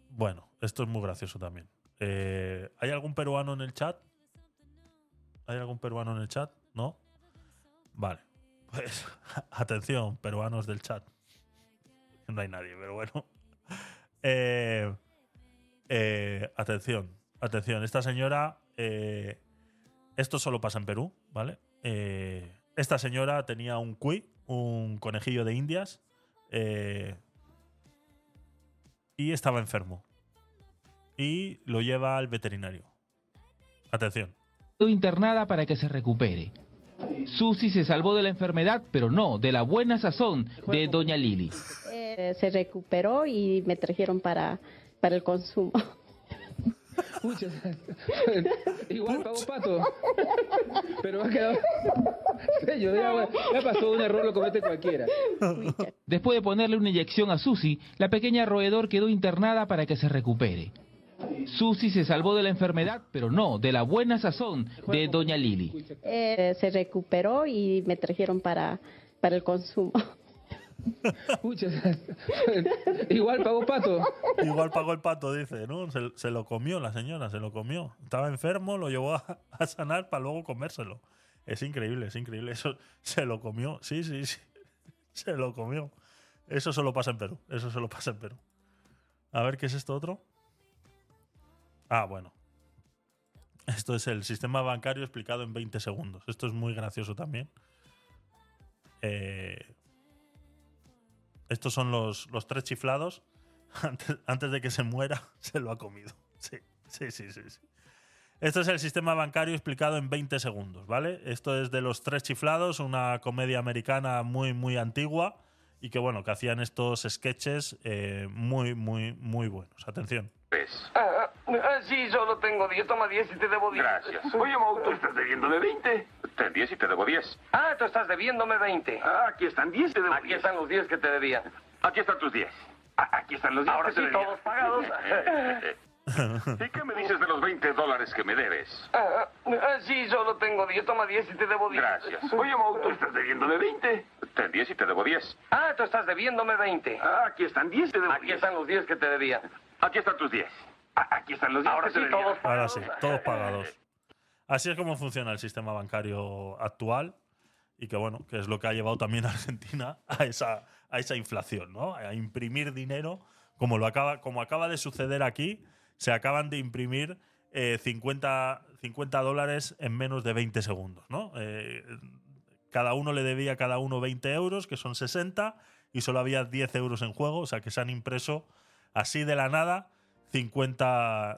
Bueno, esto es muy gracioso también. Eh, ¿Hay algún peruano en el chat? ¿Hay algún peruano en el chat? ¿No? Vale. Pues, atención, peruanos del chat. No hay nadie, pero bueno. Eh, eh, atención, atención. Esta señora... Eh, esto solo pasa en Perú, ¿vale? Eh, esta señora tenía un cuy, un conejillo de indias, eh, y estaba enfermo. Y lo lleva al veterinario. Atención. Internada para que se recupere. Susi se salvó de la enfermedad, pero no de la buena sazón de doña Lili. Eh, se recuperó y me trajeron para, para el consumo. Igual pago pato. Pero ha quedado sello de agua. Ya pasó un error, lo comete cualquiera. Después de ponerle una inyección a Susi, la pequeña roedor quedó internada para que se recupere. Susi se salvó de la enfermedad, pero no de la buena sazón de doña Lili. Eh, se recuperó y me trajeron para, para el consumo. Igual pagó pato. Igual pagó el pato, dice, ¿no? Se, se lo comió la señora, se lo comió. Estaba enfermo, lo llevó a, a sanar para luego comérselo. Es increíble, es increíble. Eso se lo comió, sí, sí, sí. Se lo comió. Eso solo pasa en Perú, eso solo pasa en Perú. A ver, ¿qué es esto otro? Ah, bueno. Esto es el sistema bancario explicado en veinte segundos. Esto es muy gracioso también. Eh... Estos son los, los tres chiflados. Antes, antes de que se muera, se lo ha comido. Sí, sí, sí, sí, sí. Esto es el sistema bancario explicado en veinte segundos, ¿vale? Esto es de los tres chiflados, una comedia americana muy, muy antigua y que, bueno, que hacían estos sketches eh, muy, muy, muy buenos. Atención. Ah, ah, sí, solo tengo diez. Toma diez y te debo diez. Gracias. Oye, Mau, tú estás debiéndome veinte. Ten diez y te debo diez. Ah, tú estás debiéndome veinte. Ah, aquí están diez. Te debo aquí diez. Están los diez que te debía. Aquí están tus diez. Ah, aquí están los diez. Ahora que sí, debía. Todos pagados. ¿Y qué me dices de los veinte dólares que me debes? Ah, ah, sí, solo tengo diez. Toma diez y te debo diez. Gracias. Oye, Mau, tú estás debiéndome veinte. Ten diez y te debo diez. Ah, tú estás debiéndome veinte. Ah, aquí están diez. Te debo aquí diez. Están los diez que te debía. Aquí están tus diez. Aquí están los diez. Ahora sí, todos pagados. Ahora sí, todos pagados. Así es como funciona el sistema bancario actual y que, bueno, que es lo que ha llevado también a Argentina a esa, a esa inflación, ¿no? A imprimir dinero, como, lo acaba, como acaba de suceder aquí, se acaban de imprimir eh, cincuenta dólares en menos de veinte segundos, ¿no? Eh, cada uno le debía a cada uno veinte euros, que son sesenta, y solo había diez euros en juego, o sea que se han impreso así de la nada, cincuenta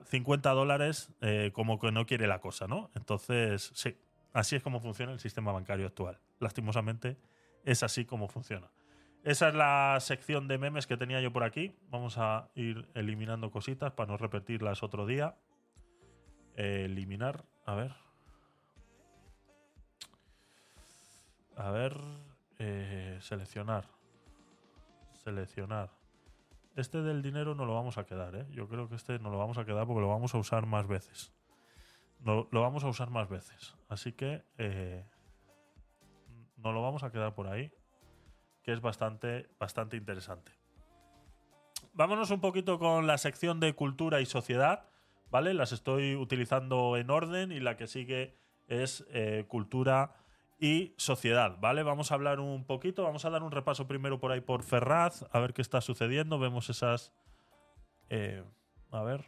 dólares, eh, como que no quiere la cosa, ¿no? Entonces, sí, así es como funciona el sistema bancario actual. Lastimosamente, es así como funciona. Esa es la sección de memes que tenía yo por aquí. Vamos a ir eliminando cositas para no repetirlas otro día. Eh, eliminar, a ver. A ver, eh, seleccionar. Seleccionar. Este del dinero no lo vamos a quedar, ¿eh? Yo creo que este no lo vamos a quedar porque lo vamos a usar más veces. No, lo vamos a usar más veces. Así que eh, nos lo vamos a quedar por ahí, que es bastante, bastante interesante. Vámonos un poquito con la sección de cultura y sociedad, ¿vale? Las estoy utilizando en orden y la que sigue es eh, cultura y sociedad, ¿vale? Vamos a hablar un poquito, vamos a dar un repaso primero por ahí por Ferraz, a ver qué está sucediendo, vemos esas... Eh, a ver...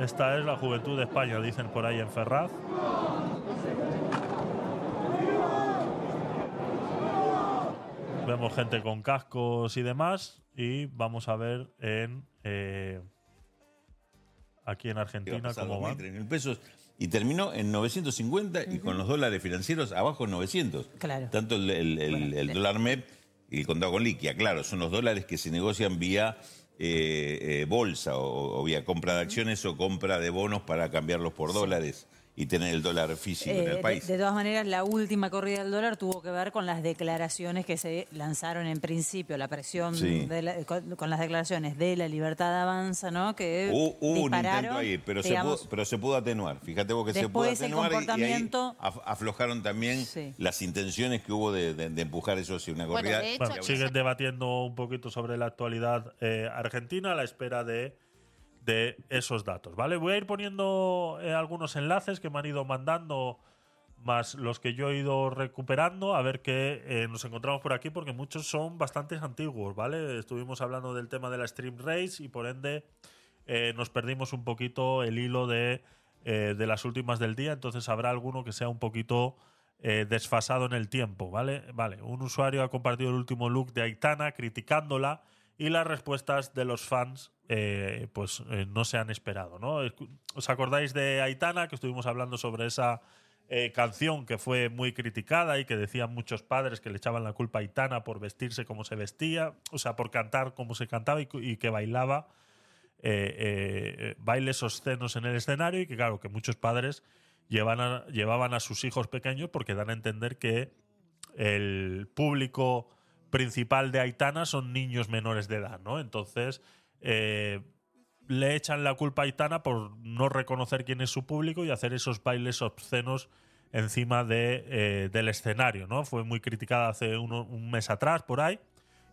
Esta es la juventud de España, dicen por ahí en Ferraz. Vemos gente con cascos y demás. Y vamos a ver en eh, aquí en Argentina cómo van. tres mil pesos y terminó en novecientos cincuenta uh-huh. y con los dólares financieros abajo en novecientos. Claro. Tanto el, el, el, bueno, el dólar M E P y el contado con liquidez, claro, son los dólares que se negocian vía... Eh, eh, bolsa o, o vía compra de acciones o compra de bonos para cambiarlos por dólares y tener el dólar físico eh, en el país. De, de todas maneras, la última corrida del dólar tuvo que ver con las declaraciones que se lanzaron en principio, la presión sí. de la, con, con las declaraciones de La Libertad Avanza, ¿no? Que hubo uh, un intento ahí, pero, digamos, se pudo, pero se pudo atenuar. Fíjate vos que se pudo atenuar comportamiento... y, y ahí aflojaron también sí. las intenciones que hubo de, de, de empujar eso hacia una corrida. Bueno, hecho, bueno, siguen debatiendo un poquito sobre la actualidad eh, argentina a la espera de... de esos datos, ¿vale? Voy a ir poniendo eh, algunos enlaces que me han ido mandando, más los que yo he ido recuperando, a ver qué eh, nos encontramos por aquí, porque muchos son bastante antiguos, ¿vale? Estuvimos hablando del tema de la Stream Race y por ende eh, nos perdimos un poquito el hilo de, eh, de las últimas del día, entonces habrá alguno que sea un poquito eh, desfasado en el tiempo, ¿vale? Vale, un usuario ha compartido el último look de Aitana criticándola y las respuestas de los fans Eh, pues eh, no se han esperado, ¿no? ¿Os acordáis de Aitana? Que estuvimos hablando sobre esa eh, canción que fue muy criticada y que decían muchos padres que le echaban la culpa a Aitana por vestirse como se vestía, o sea, por cantar como se cantaba y, y que bailaba eh, eh, bailes obscenos en el escenario y que, claro, que muchos padres llevan a, llevaban a sus hijos pequeños porque dan a entender que el público principal de Aitana son niños menores de edad, ¿no? Entonces... Eh, le echan la culpa a Aitana por no reconocer quién es su público y hacer esos bailes obscenos encima de, eh, del escenario, ¿no? Fue muy criticada hace uno, un mes atrás, por ahí,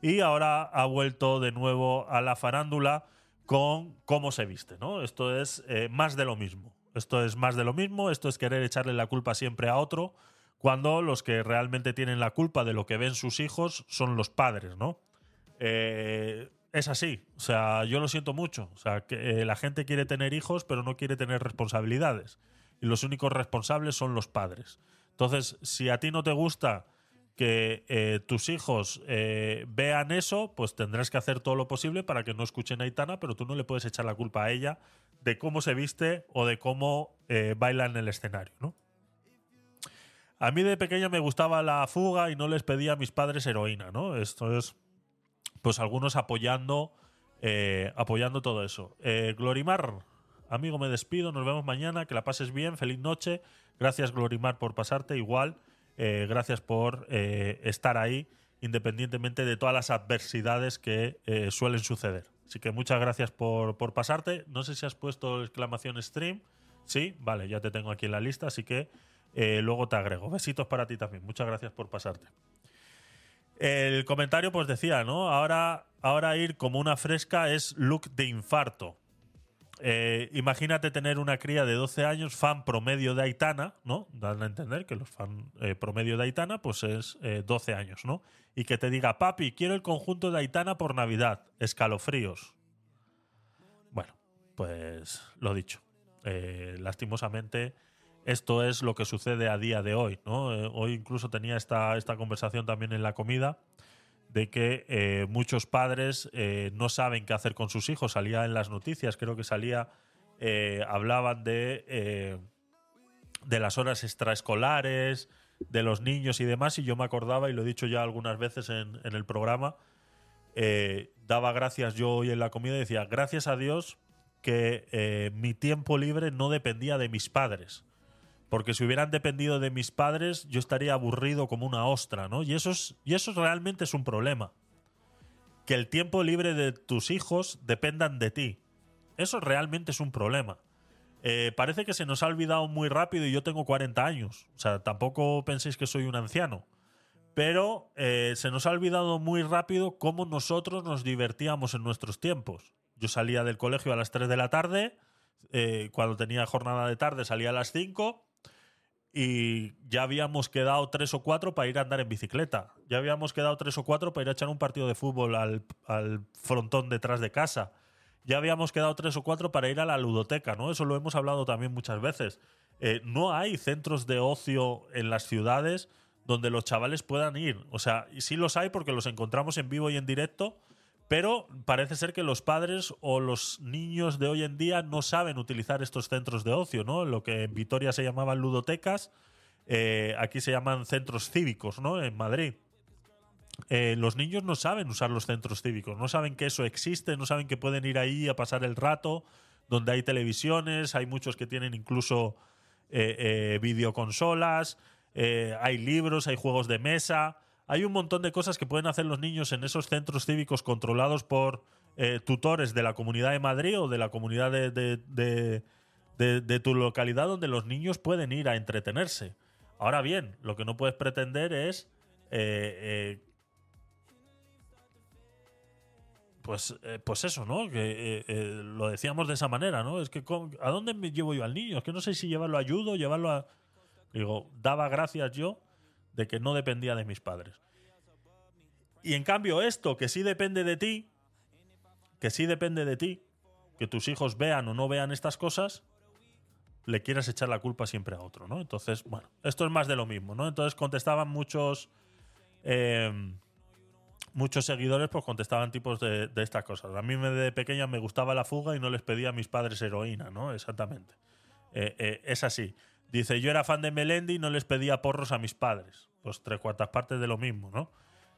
y ahora ha vuelto de nuevo a la farándula con cómo se viste, ¿no? Esto es eh, más de lo mismo. Esto es más de lo mismo, esto es querer echarle la culpa siempre a otro, cuando los que realmente tienen la culpa de lo que ven sus hijos son los padres, ¿no? Eh... Es así, o sea, yo lo siento mucho. O sea, que eh, la gente quiere tener hijos, pero no quiere tener responsabilidades. Y los únicos responsables son los padres. Entonces, si a ti no te gusta que eh, tus hijos eh, vean eso, pues tendrás que hacer todo lo posible para que no escuchen a Aitana, pero tú no le puedes echar la culpa a ella de cómo se viste o de cómo eh, baila en el escenario, ¿no? A mí de pequeña me gustaba la fuga y no les pedía a mis padres heroína, ¿no? Esto es... Pues algunos apoyando eh, apoyando todo eso. Eh, Glorimar, amigo, me despido. Nos vemos mañana. Que la pases bien. Feliz noche. Gracias, Glorimar, por pasarte. Igual, eh, gracias por eh, estar ahí, independientemente de todas las adversidades que eh, suelen suceder. Así que muchas gracias por, por pasarte. No sé si has puesto exclamación stream. Sí, vale, ya te tengo aquí en la lista. Así que eh, luego te agrego. Besitos para ti también. Muchas gracias por pasarte. El comentario pues decía, ¿no? Ahora, ahora ir como una fresca es look de infarto. Eh, imagínate tener una cría de doce años, fan promedio de Aitana, ¿no? Dan a entender que los fan eh, promedio de Aitana pues es eh, doce años, ¿no? Y que te diga, papi, quiero el conjunto de Aitana por Navidad. Escalofríos. Bueno, pues lo dicho. Eh, lastimosamente... Esto es lo que sucede a día de hoy, ¿no? Eh, hoy incluso tenía esta, esta conversación también en la comida de que eh, muchos padres eh, no saben qué hacer con sus hijos. Salía en las noticias, creo que salía, eh, hablaban de, eh, de las horas extraescolares, de los niños y demás. Y yo me acordaba, y lo he dicho ya algunas veces en, en el programa, eh, daba gracias yo hoy en la comida y decía, gracias a Dios que eh, mi tiempo libre no dependía de mis padres. Porque si hubieran dependido de mis padres, yo estaría aburrido como una ostra, ¿no? Y eso es, y eso realmente es un problema. Que el tiempo libre de tus hijos dependan de ti. Eso realmente es un problema. Eh, parece que se nos ha olvidado muy rápido y yo tengo cuarenta años. O sea, tampoco penséis que soy un anciano. Pero eh, se nos ha olvidado muy rápido cómo nosotros nos divertíamos en nuestros tiempos. Yo salía del colegio a las tres de la tarde. Eh, cuando tenía jornada de tarde salía a las cinco. Y ya habíamos quedado tres o cuatro para ir a andar en bicicleta. Ya habíamos quedado tres o cuatro para ir a echar un partido de fútbol al, al frontón detrás de casa. Ya habíamos quedado tres o cuatro para ir a la ludoteca, ¿no? Eso lo hemos hablado también muchas veces. Eh, no hay centros de ocio en las ciudades donde los chavales puedan ir. O sea, sí los hay porque los encontramos en vivo y en directo, pero parece ser que los padres o los niños de hoy en día no saben utilizar estos centros de ocio, ¿no? Lo que en Vitoria se llamaban ludotecas, eh, aquí se llaman centros cívicos, ¿no? En Madrid. Eh, los niños no saben usar los centros cívicos, no saben que eso existe, no saben que pueden ir ahí a pasar el rato, donde hay televisiones, hay muchos que tienen incluso eh, eh, videoconsolas, eh, hay libros, hay juegos de mesa. Hay un montón de cosas que pueden hacer los niños en esos centros cívicos controlados por eh, tutores de la Comunidad de Madrid o de la comunidad de, de, de, de, de tu localidad, donde los niños pueden ir a entretenerse. Ahora bien, lo que no puedes pretender es eh, eh, pues, eh, pues eso, ¿no? Que eh, eh, lo decíamos de esa manera, ¿no? Es que con, ¿a dónde me llevo yo al niño? Es que no sé si llevarlo a judo, llevarlo a... Digo, daba gracias yo de que no dependía de mis padres. Y en cambio esto, que sí depende de ti, que sí depende de ti, que tus hijos vean o no vean estas cosas, le quieras echar la culpa siempre a otro, ¿no? Entonces, bueno, esto es más de lo mismo, ¿no? Entonces contestaban muchos eh, muchos seguidores, pues contestaban tipos de, de estas cosas. A mí de pequeña me gustaba la fuga y no les pedía a mis padres heroína, ¿no? Exactamente. Eh, eh, es así. Dice, yo era fan de Melendi y no les pedía porros a mis padres. Pues tres cuartas partes de lo mismo, ¿no?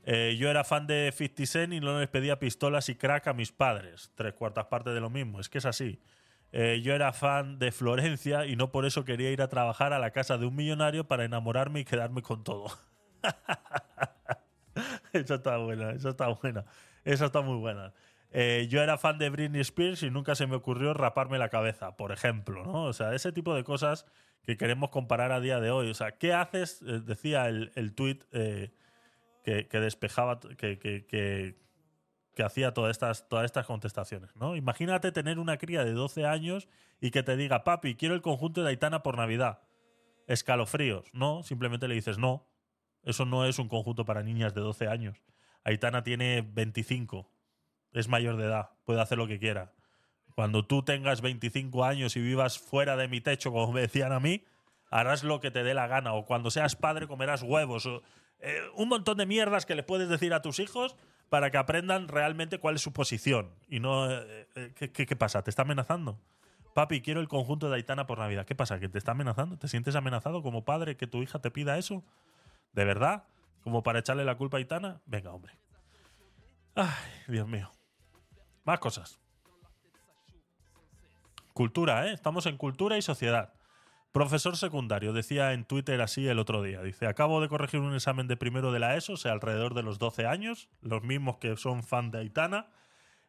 Eh, yo era fan de cincuenta Cent y no les pedía pistolas y crack a mis padres. Tres cuartas partes de lo mismo, es que es así. Eh, yo era fan de Florencia y no por eso quería ir a trabajar a la casa de un millonario para enamorarme y quedarme con todo. Esa está buena, esa está buena. Esa está muy buena. Eh, yo era fan de Britney Spears y nunca se me ocurrió raparme la cabeza, por ejemplo, ¿no? O sea, ese tipo de cosas que queremos comparar a día de hoy. O sea, ¿qué haces? Eh, decía el, el tuit eh, que, que despejaba, que, que, que, que hacía todas estas, todas estas contestaciones, ¿no? Imagínate tener una cría de doce años y que te diga, papi, quiero el conjunto de Aitana por Navidad. Escalofríos. No, simplemente le dices no. Eso no es un conjunto para niñas de doce años. Aitana tiene veinticinco. Es mayor de edad. Puede hacer lo que quiera. Cuando tú tengas veinticinco años y vivas fuera de mi techo, como me decían a mí, harás lo que te dé la gana. O cuando seas padre comerás huevos. O, eh, un montón de mierdas que le puedes decir a tus hijos para que aprendan realmente cuál es su posición. Y no... Eh, eh, ¿qué, qué, ¿Qué pasa? ¿Te está amenazando? Papi, quiero el conjunto de Aitana por Navidad. ¿Qué pasa? ¿Que te está amenazando? ¿Te sientes amenazado como padre que tu hija te pida eso? ¿De verdad? ¿Como para echarle la culpa a Aitana? Venga, hombre. Ay, Dios mío. Más cosas. Cultura, ¿eh? Estamos en cultura y sociedad. Profesor secundario, decía en Twitter así el otro día. Dice, acabo de corregir un examen de primero de la ESO, o sea, alrededor de los doce años, los mismos que son fan de Aitana,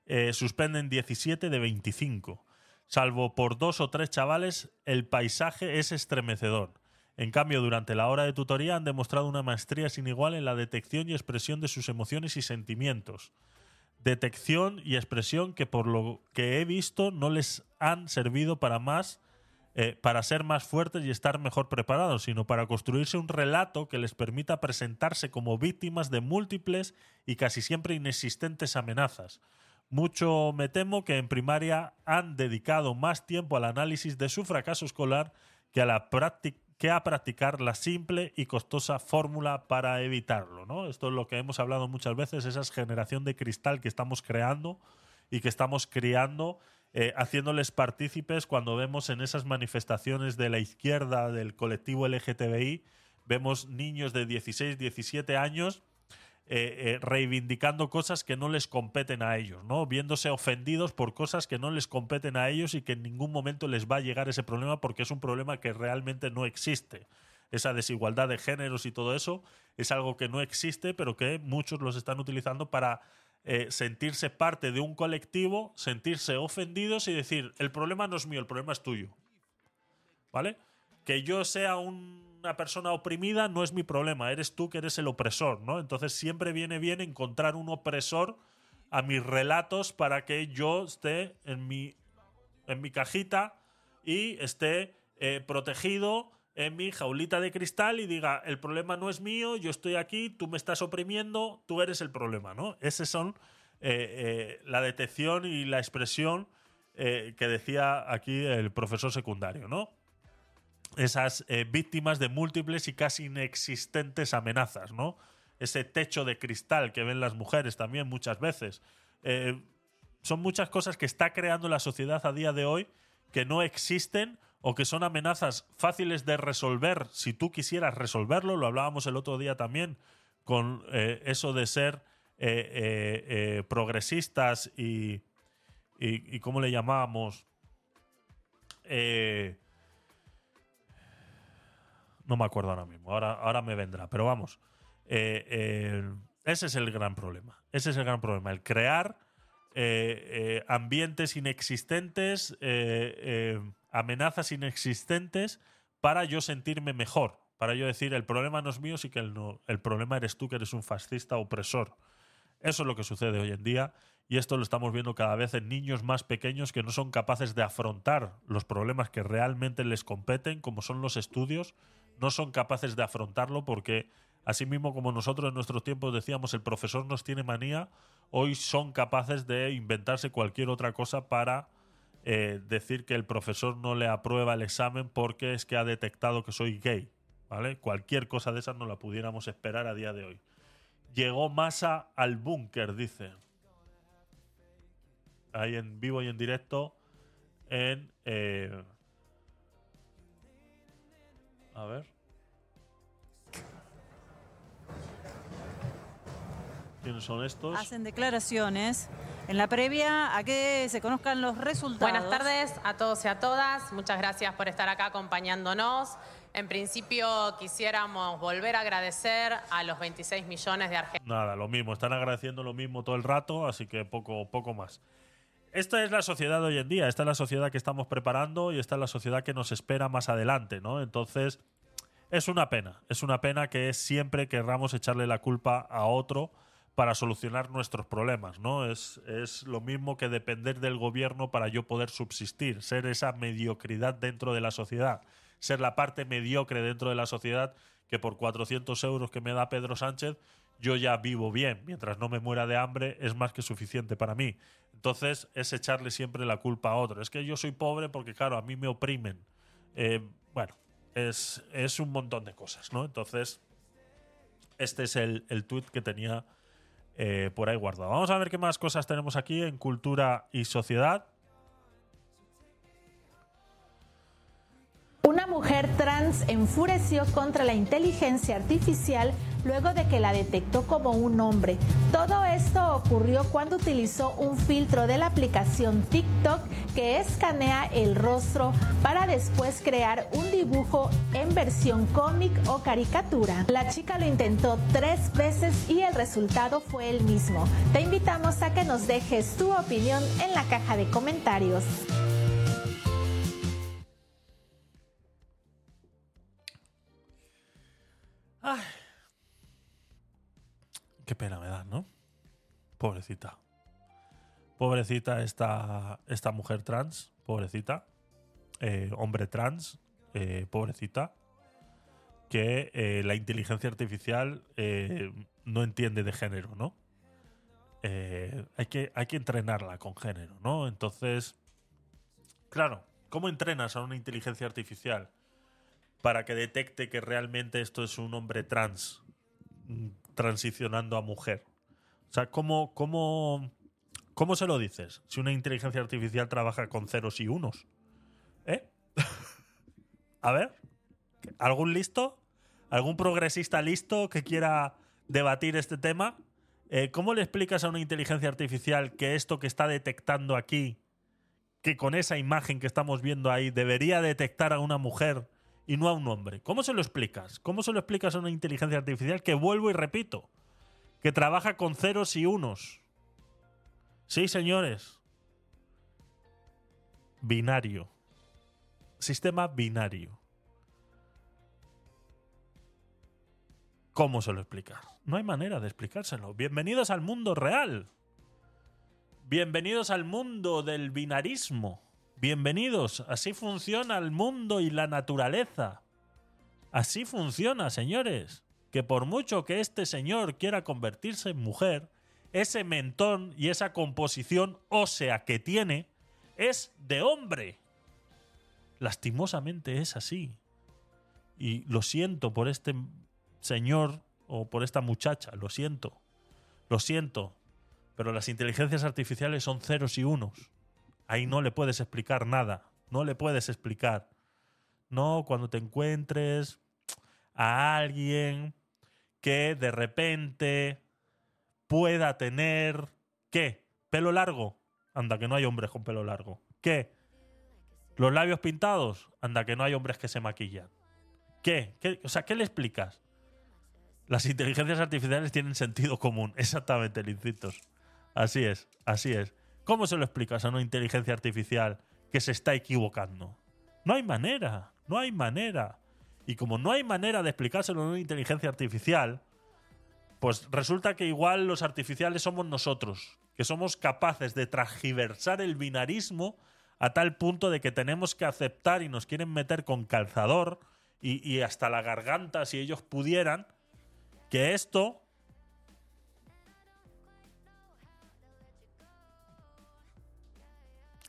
eh, suspenden diecisiete de veinticinco. Salvo por dos o tres chavales, el paisaje es estremecedor. En cambio, durante la hora de tutoría han demostrado una maestría sin igual en la detección y expresión de sus emociones y sentimientos. Detección y expresión que por lo que he visto no les han servido para más eh, para ser más fuertes y estar mejor preparados, sino para construirse un relato que les permita presentarse como víctimas de múltiples y casi siempre inexistentes amenazas. Mucho me temo que en primaria han dedicado más tiempo al análisis de su fracaso escolar que a, la practic- que a practicar la simple y costosa fórmula para evitarlo, ¿no? Esto es lo que hemos hablado muchas veces, esa generación de cristal que estamos creando y que estamos criando, Eh, haciéndoles partícipes cuando vemos en esas manifestaciones de la izquierda, del colectivo L G T B I, vemos niños de dieciséis, diecisiete años eh, eh, reivindicando cosas que no les competen a ellos, ¿no? Viéndose ofendidos por cosas que no les competen a ellos y que en ningún momento les va a llegar ese problema, porque es un problema que realmente no existe. Esa desigualdad de géneros y todo eso es algo que no existe, pero que muchos los están utilizando para eh, sentirse parte de un colectivo, sentirse ofendidos y decir, el problema no es mío, el problema es tuyo. ¿Vale? Que yo sea un, una persona oprimida no es mi problema, eres tú que eres el opresor, ¿no? Entonces siempre viene bien encontrar un opresor a mis relatos para que yo esté en mi, en mi cajita y esté eh, protegido en mi jaulita de cristal y diga, el problema no es mío, yo estoy aquí, tú me estás oprimiendo, tú eres el problema, ¿no? Esas son eh, eh, la detección y la expresión eh, que decía aquí el profesor secundario, ¿no? Esas eh, víctimas de múltiples y casi inexistentes amenazas, ¿no? Ese techo de cristal que ven las mujeres también muchas veces. Eh, son muchas cosas que está creando la sociedad a día de hoy que no existen o que son amenazas fáciles de resolver si tú quisieras resolverlo. Lo hablábamos el otro día también con eh, eso de ser eh, eh, eh, progresistas y, y, y ¿cómo le llamábamos? Eh, no me acuerdo ahora mismo, ahora, ahora me vendrá, pero vamos. Eh, eh, ese es el gran problema, ese es el gran problema, el crear eh, eh, ambientes inexistentes, eh, eh, amenazas inexistentes para yo sentirme mejor, para yo decir el problema no es mío, sí que el, no, el problema eres tú que eres un fascista opresor. Eso es lo que sucede hoy en día y esto lo estamos viendo cada vez en niños más pequeños que no son capaces de afrontar los problemas que realmente les competen, como son los estudios, no son capaces de afrontarlo porque así mismo como nosotros en nuestros tiempos decíamos el profesor nos tiene manía, hoy son capaces de inventarse cualquier otra cosa para Eh, decir que el profesor no le aprueba el examen porque es que ha detectado que soy gay, ¿vale? Cualquier cosa de esas no la pudiéramos esperar a día de hoy. Llegó Massa al búnker, dice. Ahí en vivo y en directo en... Eh, a ver. ¿Quiénes son estos? Hacen declaraciones en la previa a que se conozcan los resultados. Buenas tardes a todos y a todas. Muchas gracias por estar acá acompañándonos. En principio quisiéramos volver a agradecer a los veintiséis millones de argentinos. Nada, lo mismo. Están agradeciendo lo mismo todo el rato, así que poco, poco más. Esta es la sociedad de hoy en día. Esta es la sociedad que estamos preparando y esta es la sociedad que nos espera más adelante, ¿no? Entonces, es una pena. Es una pena que siempre querramos echarle la culpa a otro para solucionar nuestros problemas, ¿no? Es, es lo mismo que depender del gobierno para yo poder subsistir, ser esa mediocridad dentro de la sociedad, ser la parte mediocre dentro de la sociedad que por cuatrocientos euros que me da Pedro Sánchez yo ya vivo bien, mientras no me muera de hambre es más que suficiente para mí. Entonces es echarle siempre la culpa a otro. Es que yo soy pobre porque, claro, a mí me oprimen. Eh, bueno, es, es un montón de cosas, ¿no? Entonces, este es el, el tuit que tenía Eh, por ahí guardado. Vamos a ver qué más cosas tenemos aquí en cultura y sociedad. Una mujer trans enfureció contra la inteligencia artificial luego de que la detectó como un hombre. Todo esto ocurrió cuando utilizó un filtro de la aplicación TikTok que escanea el rostro para después crear un dibujo en versión cómic o caricatura. La chica lo intentó tres veces y el resultado fue el mismo. Te invitamos a que nos dejes tu opinión en la caja de comentarios. Ay. Qué pena me da, ¿no? Pobrecita. Pobrecita esta, esta mujer trans, pobrecita, eh, hombre trans, eh, pobrecita, que eh, la inteligencia artificial eh, no entiende de género, ¿no? Eh, hay que, hay que entrenarla con género, ¿no? Entonces, claro, ¿cómo entrenas a una inteligencia artificial para que detecte que realmente esto es un hombre trans transicionando a mujer? O sea, ¿cómo, cómo, cómo se lo dices? Si una inteligencia artificial trabaja con ceros y unos. ¿Eh? A ver, ¿algún listo? ¿Algún progresista listo que quiera debatir este tema. Eh, ¿Cómo le explicas a una inteligencia artificial que esto que está detectando aquí, que con esa imagen que estamos viendo ahí, debería detectar a una mujer y no a un hombre? ¿Cómo se lo explicas? ¿Cómo se lo explicas a una inteligencia artificial que, vuelvo y repito, que trabaja con ceros y unos? Sí, señores. Binario. Sistema binario. ¿Cómo se lo explica? No hay manera de explicárselo. Bienvenidos al mundo real. Bienvenidos al mundo del binarismo. Bienvenidos. Así funciona el mundo y la naturaleza. Así funciona, señores. Que por mucho que este señor quiera convertirse en mujer, ese mentón y esa composición ósea que tiene es de hombre. Lastimosamente es así. Y lo siento por este señor o por esta muchacha, lo siento, lo siento, pero las inteligencias artificiales son ceros y unos. Ahí no le puedes explicar nada, no le puedes explicar. No, cuando te encuentres a alguien que de repente pueda tener, ¿qué? ¿Pelo largo? Anda, que no hay hombres con pelo largo. ¿Qué? ¿Los labios pintados? Anda, que no hay hombres que se maquillan. ¿Qué? ¿Qué? O sea, ¿qué le explicas? Las inteligencias artificiales tienen sentido común. Exactamente, lincitos. Así es, así es. ¿Cómo se lo explicas a una inteligencia artificial que se está equivocando? No hay manera, no hay manera. Y como no hay manera de explicárselo a una inteligencia artificial, pues resulta que igual los artificiales somos nosotros, que somos capaces de transgiversar el binarismo a tal punto de que tenemos que aceptar y nos quieren meter con calzador y, y hasta la garganta, si ellos pudieran, que esto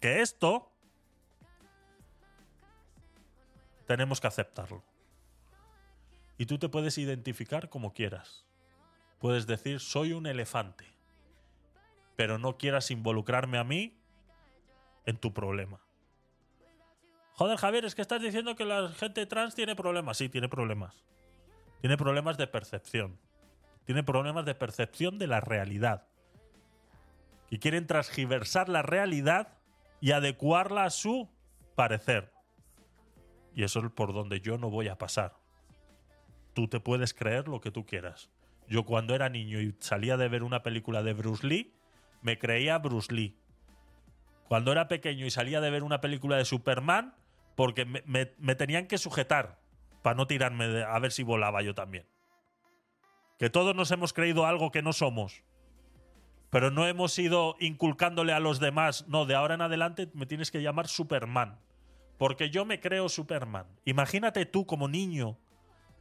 que esto tenemos que aceptarlo. Y tú te puedes identificar como quieras. Puedes decir, soy un elefante, pero no quieras involucrarme a mí en tu problema. Joder, Javier, es que estás diciendo que la gente trans tiene problemas. Sí, tiene problemas. Tiene problemas de percepción. Tiene problemas de percepción de la realidad. Que quieren transgiversar la realidad y adecuarla a su parecer. Y eso es por donde yo no voy a pasar. Tú te puedes creer lo que tú quieras. Yo cuando era niño y salía de ver una película de Bruce Lee, me creía Bruce Lee. Cuando era pequeño y salía de ver una película de Superman, porque me, me, me tenían que sujetar. Para no tirarme de, a ver si volaba yo también. Que todos nos hemos creído algo que no somos. Pero no hemos ido inculcándole a los demás. No, de ahora en adelante me tienes que llamar Superman. Porque yo me creo Superman. Imagínate tú como niño.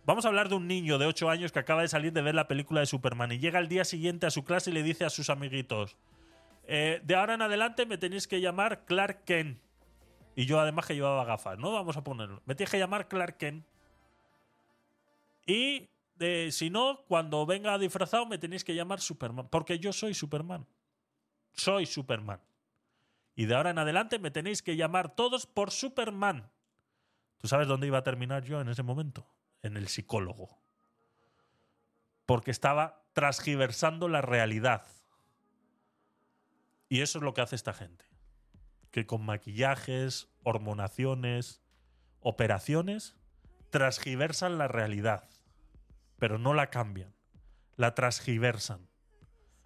Vamos a hablar de un niño de ocho años que acaba de salir de ver la película de Superman. Y llega al día siguiente a su clase y le dice a sus amiguitos. Eh, de ahora en adelante me tenéis que llamar Clark Kent. Y yo además que llevaba gafas. No, vamos a ponerlo. Me tienes que llamar Clark Kent. Y eh, si no, cuando venga disfrazado me tenéis que llamar Superman. Porque yo soy Superman. Soy Superman. Y de ahora en adelante me tenéis que llamar todos por Superman. ¿Tú sabes dónde iba a terminar yo en ese momento? En el psicólogo. Porque estaba transgiversando la realidad. Y eso es lo que hace esta gente. Que con maquillajes, hormonaciones, operaciones, transgiversan la realidad, pero no la cambian, la transgiversan,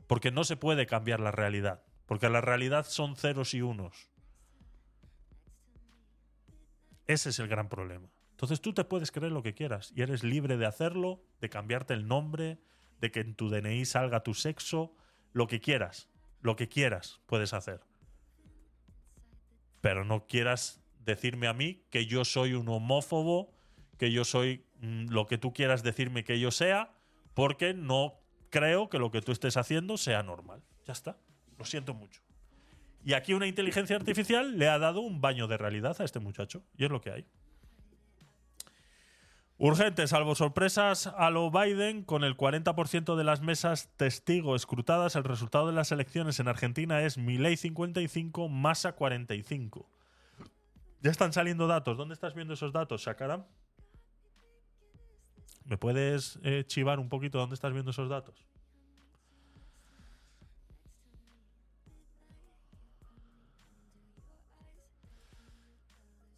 porque no se puede cambiar la realidad, porque la realidad son ceros y unos. Ese es el gran problema. Entonces tú te puedes creer lo que quieras y eres libre de hacerlo, de cambiarte el nombre, de que en tu D N I salga tu sexo, lo que quieras, lo que quieras puedes hacer. Pero no quieras decirme a mí que yo soy un homófobo, que yo soy lo que tú quieras decirme que yo sea, porque no creo que lo que tú estés haciendo sea normal. Ya está. Lo siento mucho. Y aquí una inteligencia artificial le ha dado un baño de realidad a este muchacho. Y es lo que hay. Urgente, salvo sorpresas a lo Biden, con el cuarenta por ciento de las mesas testigo escrutadas, el resultado de las elecciones en Argentina es Milei cincuenta y cinco, Massa cuarenta y cinco. Ya están saliendo datos. ¿Dónde estás viendo esos datos, Shakara? ¿Me puedes eh, chivar un poquito dónde estás viendo esos datos?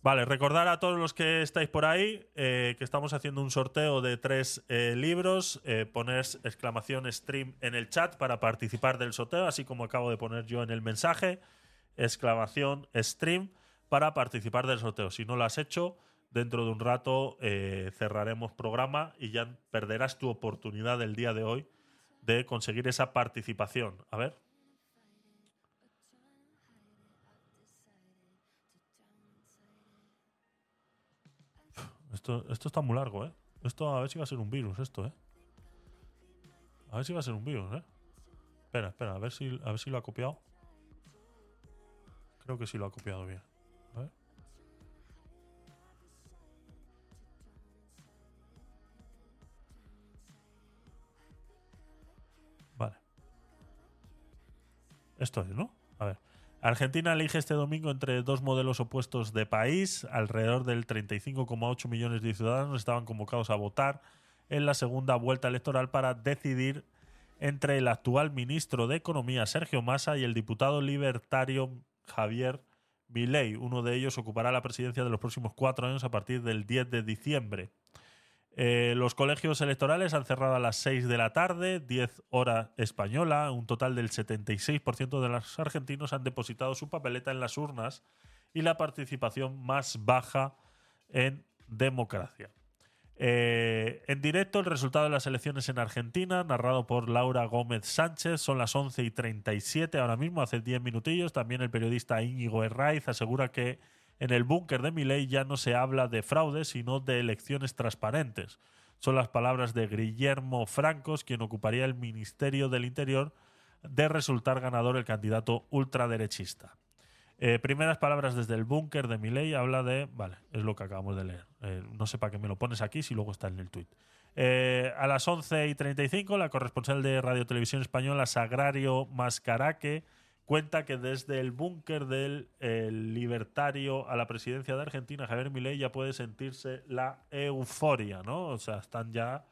Vale, recordar a todos los que estáis por ahí eh, que estamos haciendo un sorteo de tres eh, libros. Eh, poner exclamación stream en el chat para participar del sorteo, así como acabo de poner yo en el mensaje. Exclamación stream para participar del sorteo. Si no lo has hecho, dentro de un rato eh, cerraremos programa y ya perderás tu oportunidad del día de hoy de conseguir esa participación. A ver. Esto, esto está muy largo, ¿eh? Esto a ver si va a ser un virus, esto, ¿eh? A ver si va a ser un virus, ¿eh? Espera, espera, a ver si, a ver si lo ha copiado. Creo que sí lo ha copiado bien. A ver. Vale. Esto es, ¿no? A ver. Argentina elige este domingo entre dos modelos opuestos de país. Alrededor del treinta y cinco coma ocho millones de ciudadanos estaban convocados a votar en la segunda vuelta electoral para decidir entre el actual ministro de Economía, Sergio Massa, y el diputado libertario Javier Milei. Uno de ellos ocupará la presidencia de los próximos cuatro años a partir del diez de diciembre. Eh, los colegios electorales han cerrado a las seis de la tarde, diez horas española. Un total del setenta y seis por ciento de los argentinos han depositado su papeleta en las urnas y la participación más baja en democracia. Eh, en directo, el resultado de las elecciones en Argentina, narrado por Laura Gómez Sánchez. Son las once y treinta y siete ahora mismo, hace diez minutillos. También el periodista Íñigo Herraiz asegura que en el búnker de Milei ya no se habla de fraude, sino de elecciones transparentes. Son las palabras de Guillermo Francos, quien ocuparía el Ministerio del Interior de resultar ganador el candidato ultraderechista. Eh, primeras palabras desde el búnker de Milei habla de... Vale, es lo que acabamos de leer. Eh, no sé para qué me lo pones aquí si luego está en el tuit. Eh, a las once y treinta y cinco, la corresponsal de Radio Televisión Española, Sagrario Mascaraque, cuenta que desde el búnker del eh, libertario a la presidencia de Argentina, Javier Milei ya puede sentirse la euforia, ¿no? O sea, están ya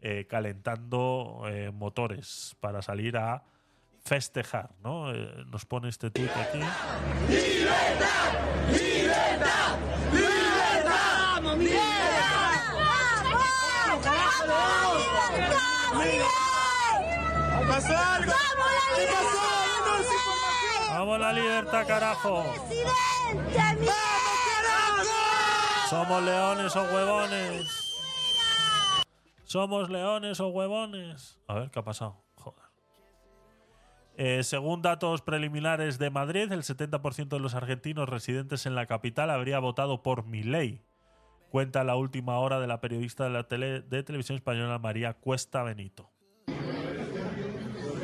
eh, calentando eh, motores para salir a festejar, ¿no? Eh, nos pone este tuit aquí. ¡Libertad! ¡Libertad! ¡Libertad! ¡Libertad! ¡Libertad! ¡Libertad! ¡Vamos la libertad, carajo! ¡Presidente, carajo! ¡Somos leones o huevones! ¡Somos leones o huevones! A ver, ¿qué ha pasado? Joder. Eh, según datos preliminares de Madrid, el setenta por ciento de los argentinos residentes en la capital habría votado por Milei. Cuenta la última hora de la periodista de la tele, de Televisión Española, María Cuesta Benito.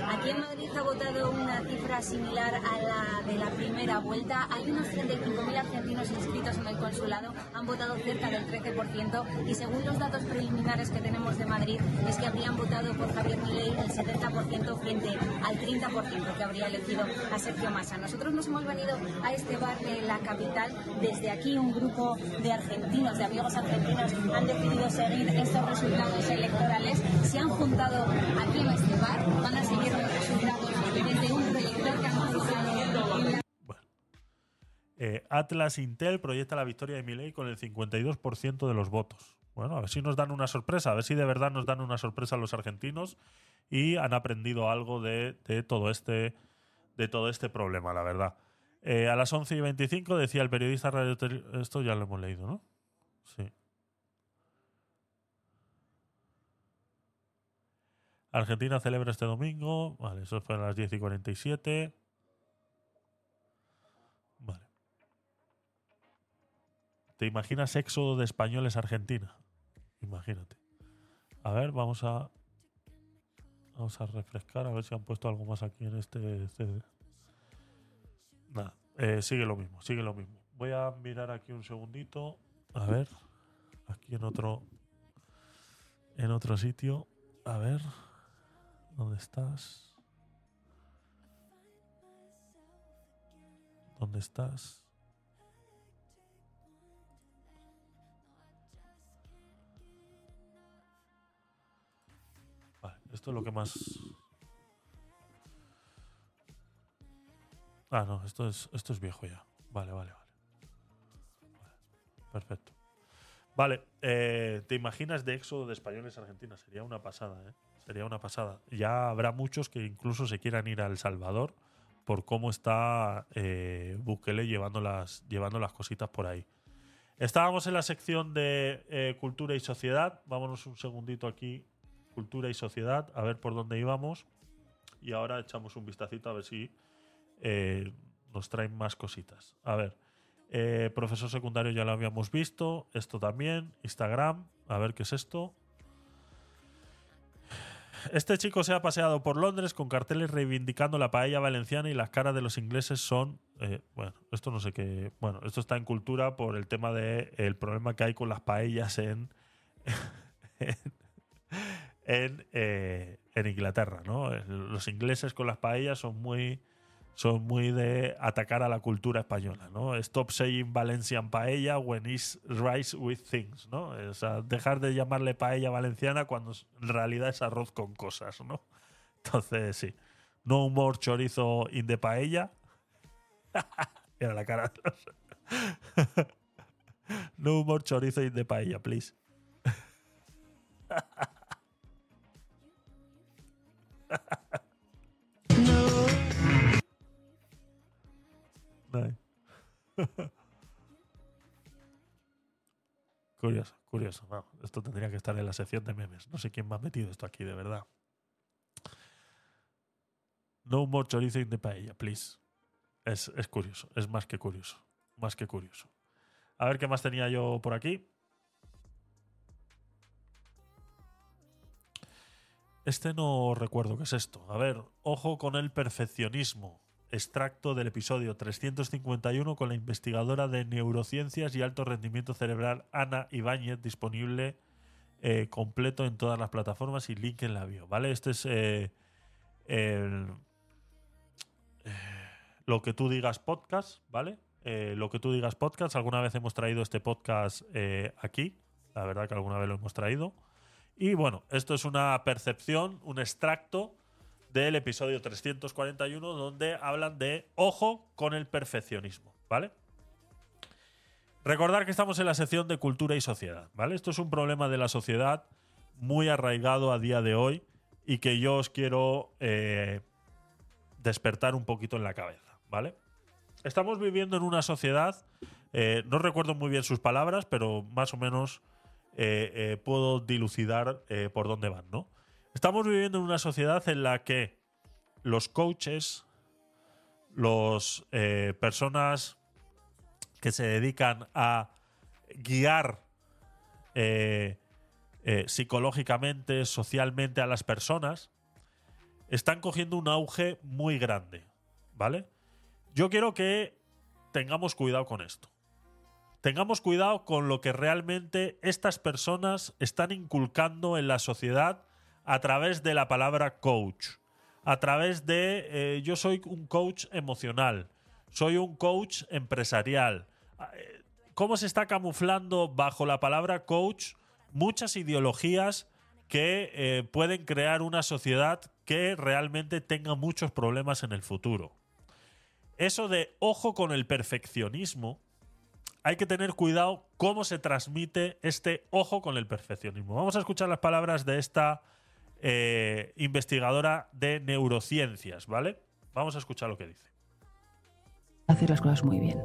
Aquí en Madrid ha votado una cifra similar a la de la primera vuelta. Hay unos treinta y cinco mil argentinos inscritos en el consulado, han votado cerca del trece por ciento y según los datos preliminares que tenemos de Madrid es que habrían votado por Javier Milei el setenta por ciento frente al treinta por ciento que habría elegido a Sergio Massa. Nosotros nos hemos venido a este bar de la capital. Desde aquí un grupo de argentinos, de amigos argentinos, han decidido seguir estos resultados electorales. Se han juntado aquí en este bar, van a seguir. Bueno. Eh, Atlas Intel proyecta la victoria de Milei con el cincuenta y dos por ciento de los votos. Bueno, a ver si nos dan una sorpresa, a ver si de verdad nos dan una sorpresa a los argentinos y han aprendido algo de, de, todo, este, de todo este problema, la verdad. Eh, a las once y veinticinco decía el periodista Radio... Esto ya lo hemos leído, ¿no? Sí. Argentina celebra este domingo. Vale, eso fue a las diez y cuarenta y siete. Vale. ¿Te imaginas éxodo de españoles a Argentina? Imagínate. A ver, vamos a... Vamos a refrescar, a ver si han puesto algo más aquí en este... C D. Nada, eh, sigue lo mismo, sigue lo mismo. Voy a mirar aquí un segundito. A ver, aquí en otro... En otro sitio. A ver... ¿Dónde estás? ¿Dónde estás? Esto es lo que más... Ah, no, esto es, esto es viejo ya. Vale, vale, vale. vale. Perfecto. Vale, eh, ¿te imaginas de éxodo de españoles a Argentina? Sería una pasada, ¿eh? Sería una pasada. Ya habrá muchos que incluso se quieran ir a El Salvador por cómo está eh, Bukele llevando las, llevando las cositas por ahí. Estábamos en la sección de eh, Cultura y Sociedad. Vámonos un segundito aquí. Cultura y Sociedad. A ver por dónde íbamos. Y ahora echamos un vistacito a ver si... Eh, nos traen más cositas. A ver, eh, profesor secundario ya lo habíamos visto. Esto también, Instagram. A ver qué es esto. Este chico se ha paseado por Londres con carteles reivindicando la paella valenciana y las caras de los ingleses son... Eh, bueno, esto no sé qué... Bueno, esto está en cultura por el tema de el problema que hay con las paellas en... en, en, eh, en Inglaterra, ¿no? Los ingleses con las paellas son muy... Son muy de atacar a la cultura española, ¿no? Stop saying Valencian paella when it's rice with things, ¿no? O sea, dejar de llamarle paella valenciana cuando en realidad es arroz con cosas, ¿no? Entonces, sí. No more chorizo in the paella. Mira la cara. No more chorizo in the paella, please. Curioso, curioso. No, esto tendría que estar en la sección de memes. No sé quién me ha metido esto aquí, de verdad. No more chorizo in the paella, please. Es, es curioso, es más que curioso. Más que curioso. A ver qué más tenía yo por aquí. Este no recuerdo qué es esto. A ver, ojo con el perfeccionismo. Extracto del episodio trescientos cincuenta y uno con la investigadora de neurociencias y alto rendimiento cerebral Ana Ibáñez, disponible eh, completo en todas las plataformas y link en la bio, ¿vale? Este es eh, el, eh, Lo que tú digas podcast, ¿vale? Eh, lo que tú digas podcast. Alguna vez hemos traído este podcast eh, aquí, la verdad que alguna vez lo hemos traído. Y bueno, esto es una percepción, un extracto del episodio trescientos cuarenta y uno, donde hablan de ojo con el perfeccionismo, ¿vale? Recordar que estamos en la sección de cultura y sociedad, ¿vale? Esto es un problema de la sociedad muy arraigado a día de hoy y que yo os quiero eh, despertar un poquito en la cabeza, ¿vale? Estamos viviendo en una sociedad, eh, no recuerdo muy bien sus palabras, pero más o menos eh, eh, puedo dilucidar eh, por dónde van, ¿no? Estamos viviendo en una sociedad en la que los coaches, las eh, personas que se dedican a guiar eh, eh, psicológicamente, socialmente a las personas, están cogiendo un auge muy grande, ¿vale? Yo quiero que tengamos cuidado con esto. Tengamos cuidado con lo que realmente estas personas están inculcando en la sociedad a través de la palabra coach, a través de eh, yo soy un coach emocional, soy un coach empresarial. ¿Cómo se está camuflando bajo la palabra coach muchas ideologías que eh, pueden crear una sociedad que realmente tenga muchos problemas en el futuro? Eso de ojo con el perfeccionismo, hay que tener cuidado cómo se transmite este ojo con el perfeccionismo. Vamos a escuchar las palabras de esta... Eh, investigadora de neurociencias, ¿vale? Vamos a escuchar lo que dice. Hacer las cosas muy bien.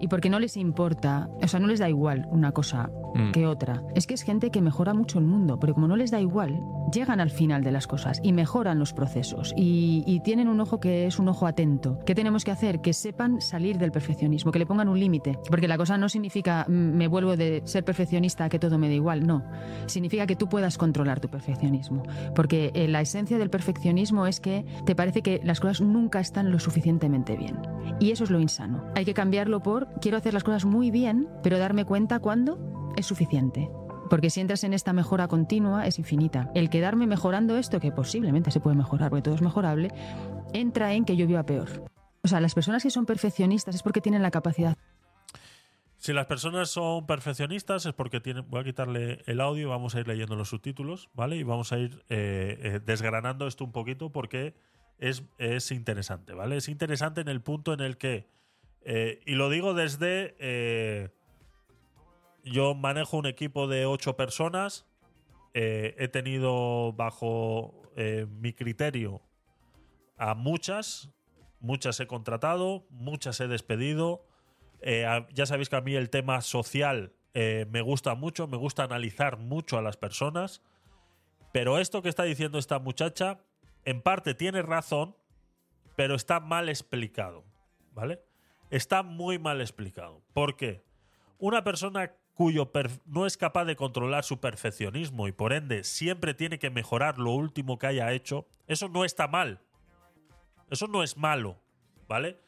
Y porque no les importa, o sea, no les da igual una cosa mm. que otra. Es que es gente que mejora mucho el mundo, pero como no les da igual, llegan al final de las cosas y mejoran los procesos. Y, y tienen un ojo que es un ojo atento. ¿Qué tenemos que hacer? Que sepan salir del perfeccionismo, que le pongan un límite. Porque la cosa no significa me vuelvo de ser perfeccionista a que todo me da igual, no. Significa que tú puedas controlar tu perfeccionismo. Porque eh, la esencia del perfeccionismo es que te parece que las cosas nunca están lo suficientemente bien. Y eso es lo insano. Hay que cambiarlo por quiero hacer las cosas muy bien, pero darme cuenta cuándo es suficiente. Porque si entras en esta mejora continua, es infinita. El quedarme mejorando esto, que posiblemente se puede mejorar, porque todo es mejorable, entra en que yo viva peor. O sea, las personas que son perfeccionistas es porque tienen la capacidad... Si las personas son perfeccionistas es porque tienen... Voy a quitarle el audio, vamos a ir leyendo los subtítulos, ¿vale? Y vamos a ir eh, eh, desgranando esto un poquito porque es, es interesante, ¿vale? Es interesante en el punto en el que... Eh, y lo digo desde... Eh, yo manejo un equipo de ocho personas. Eh, he tenido bajo eh, mi criterio a muchas. Muchas he contratado, muchas he despedido... Eh, ya sabéis que a mí el tema social eh, me gusta mucho, me gusta analizar mucho a las personas, pero esto que está diciendo esta muchacha en parte tiene razón, pero está mal explicado, ¿vale? Está muy mal explicado. ¿Por qué? Una persona cuyo no es capaz de controlar su perfeccionismo y por ende siempre tiene que mejorar lo último que haya hecho, eso no está mal. Eso no es malo, ¿vale?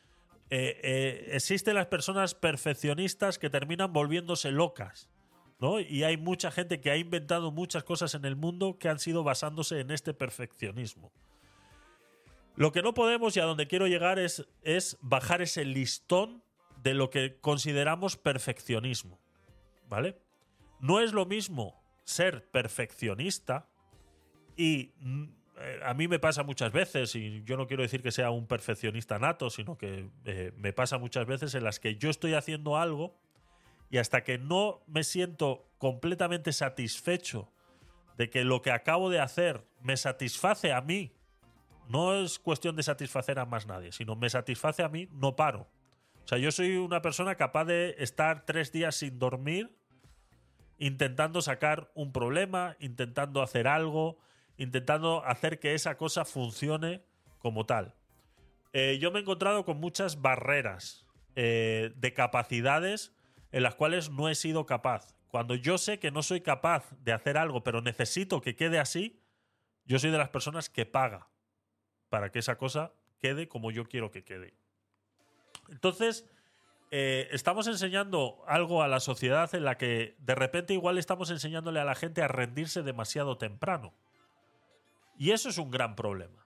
Eh, eh, existen las personas perfeccionistas que terminan volviéndose locas, ¿no? Y hay mucha gente que ha inventado muchas cosas en el mundo que han sido basándose en este perfeccionismo. Lo que no podemos y a donde quiero llegar es, es bajar ese listón de lo que consideramos perfeccionismo, ¿vale? No es lo mismo ser perfeccionista y... A mí me pasa muchas veces, y yo no quiero decir que sea un perfeccionista nato, sino que eh, me pasa muchas veces en las que yo estoy haciendo algo y hasta que no me siento completamente satisfecho de que lo que acabo de hacer me satisface a mí, no es cuestión de satisfacer a más nadie, sino me satisface a mí, no paro. O sea, yo soy una persona capaz de estar tres días sin dormir intentando sacar un problema, intentando hacer algo... intentando hacer que esa cosa funcione como tal. Eh, yo me he encontrado con muchas barreras eh, de capacidades en las cuales no he sido capaz. Cuando yo sé que no soy capaz de hacer algo, pero necesito que quede así, yo soy de las personas que paga para que esa cosa quede como yo quiero que quede. Entonces, eh, estamos enseñando algo a la sociedad en la que de repente igual estamos enseñándole a la gente a rendirse demasiado temprano. Y eso es un gran problema.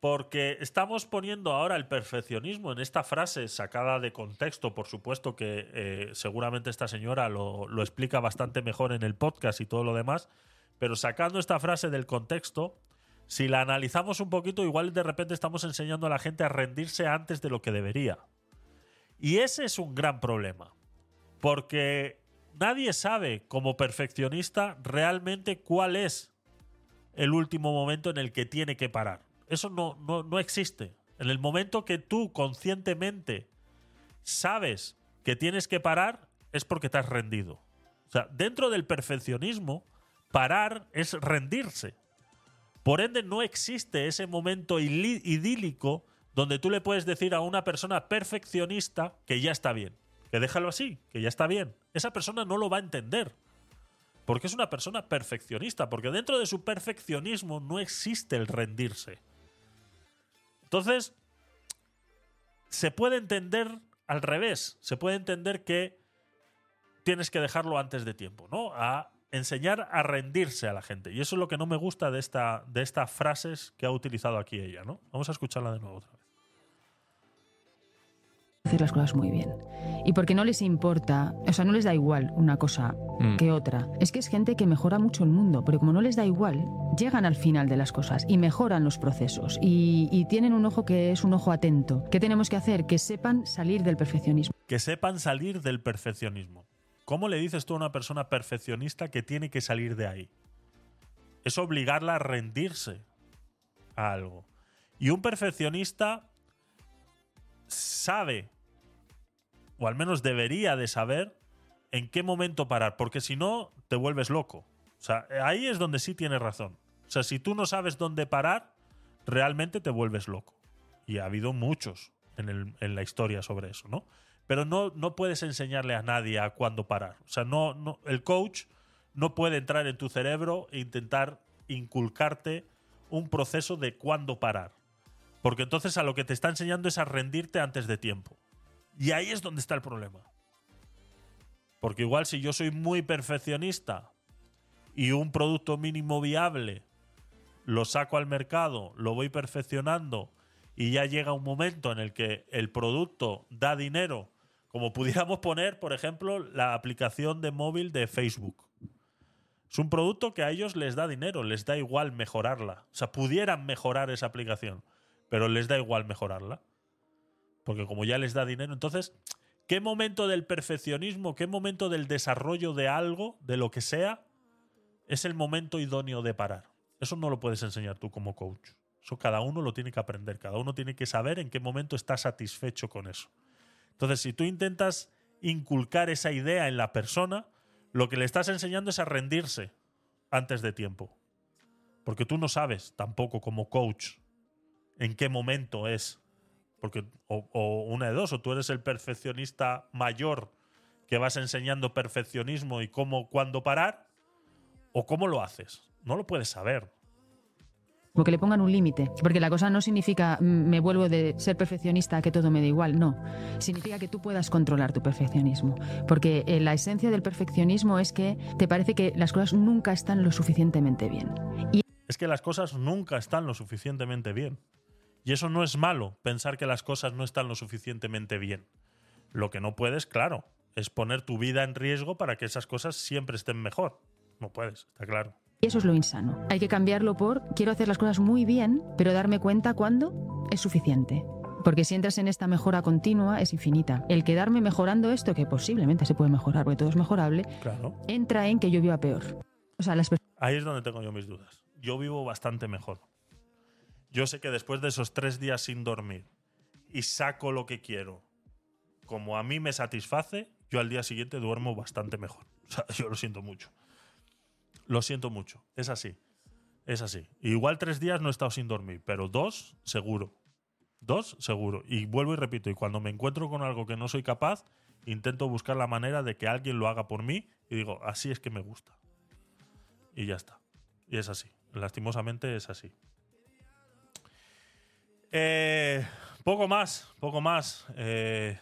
Porque estamos poniendo ahora el perfeccionismo en esta frase sacada de contexto, por supuesto que eh, seguramente esta señora lo, lo explica bastante mejor en el podcast y todo lo demás, pero sacando esta frase del contexto, si la analizamos un poquito, igual de repente estamos enseñando a la gente a rendirse antes de lo que debería. Y ese es un gran problema. Porque nadie sabe, como perfeccionista, realmente cuál es el último momento en el que tiene que parar. Eso no, no, no existe. En el momento que tú conscientemente sabes que tienes que parar, es porque te has rendido. O sea, dentro del perfeccionismo, parar es rendirse. Por ende, no existe ese momento idílico donde tú le puedes decir a una persona perfeccionista que ya está bien, que déjalo así, que ya está bien. Esa persona no lo va a entender. Porque es una persona perfeccionista, porque dentro de su perfeccionismo no existe el rendirse. Entonces, se puede entender al revés, se puede entender que tienes que dejarlo antes de tiempo, ¿no? A enseñar a rendirse a la gente. Y eso es lo que no me gusta de esta, de estas frases que ha utilizado aquí ella, ¿no? Vamos a escucharla de nuevo otra vez. Hacer las cosas muy bien y porque no les importa, o sea, no les da igual una cosa mm. que otra. Es que es gente que mejora mucho el mundo, pero como no les da igual, llegan al final de las cosas y mejoran los procesos y, y tienen un ojo que es un ojo atento. ¿Qué tenemos que hacer? Que sepan salir del perfeccionismo. Que sepan salir del perfeccionismo. ¿Cómo le dices tú a una persona perfeccionista que tiene que salir de ahí? Es obligarla a rendirse a algo. Y un perfeccionista sabe, o al menos debería de saber, en qué momento parar, porque si no, te vuelves loco. O sea, ahí es donde sí tienes razón. O sea, si tú no sabes dónde parar, realmente te vuelves loco. Y ha habido muchos en, el, en la historia sobre eso, ¿no? Pero no, no puedes enseñarle a nadie a cuándo parar. O sea, no, no, el coach no puede entrar en tu cerebro e intentar inculcarte un proceso de cuándo parar. Porque entonces a lo que te está enseñando es a rendirte antes de tiempo. Y ahí es donde está el problema. Porque igual si yo soy muy perfeccionista y un producto mínimo viable lo saco al mercado, lo voy perfeccionando y ya llega un momento en el que el producto da dinero Como pudiéramos poner, por ejemplo, la aplicación de móvil de Facebook. Es un producto que a ellos les da dinero, les da igual mejorarla. O sea, pudieran mejorar esa aplicación, pero les da igual mejorarla. Porque como ya les da dinero, entonces, ¿qué momento del perfeccionismo, qué momento del desarrollo de algo, de lo que sea, es el momento idóneo de parar? Eso no lo puedes enseñar tú como coach. Eso cada uno lo tiene que aprender, cada uno tiene que saber en qué momento está satisfecho con eso. Entonces, si tú intentas inculcar esa idea en la persona, lo que le estás enseñando es a rendirse antes de tiempo. Porque tú no sabes tampoco como coach en qué momento es. Porque o, o una de dos, o tú eres el perfeccionista mayor que vas enseñando perfeccionismo y cómo, cuándo parar, o cómo lo haces. No lo puedes saber. Porque le pongan un límite, porque la cosa no significa me vuelvo de ser perfeccionista a que todo me da igual, no. Significa que tú puedas controlar tu perfeccionismo, porque eh, la esencia del perfeccionismo es que te parece que las cosas nunca están lo suficientemente bien. Y es que las cosas nunca están lo suficientemente bien. Y eso no es malo, pensar que las cosas no están lo suficientemente bien. Lo que no puedes, claro, es poner tu vida en riesgo para que esas cosas siempre estén mejor. No puedes, está claro. Y eso es lo insano. Hay que cambiarlo por quiero hacer las cosas muy bien, pero darme cuenta cuándo es suficiente. Porque si entras en esta mejora continua, es infinita. El quedarme mejorando esto, que posiblemente se puede mejorar, porque todo es mejorable, claro, entra en que yo viva peor. O sea, las... Ahí es donde tengo yo mis dudas. Yo vivo bastante mejor. Yo sé que después de esos tres días sin dormir y saco lo que quiero, como a mí me satisface, yo al día siguiente duermo bastante mejor. O sea, yo lo siento mucho. Lo siento mucho. Es así. Es así. Igual tres días no he estado sin dormir, pero dos, seguro. Dos, seguro. Y vuelvo y repito, y cuando me encuentro con algo que no soy capaz, intento buscar la manera de que alguien lo haga por mí y digo, así es que me gusta. Y ya está. Y es así. Lastimosamente es así. Eh, poco más, poco más. Eh,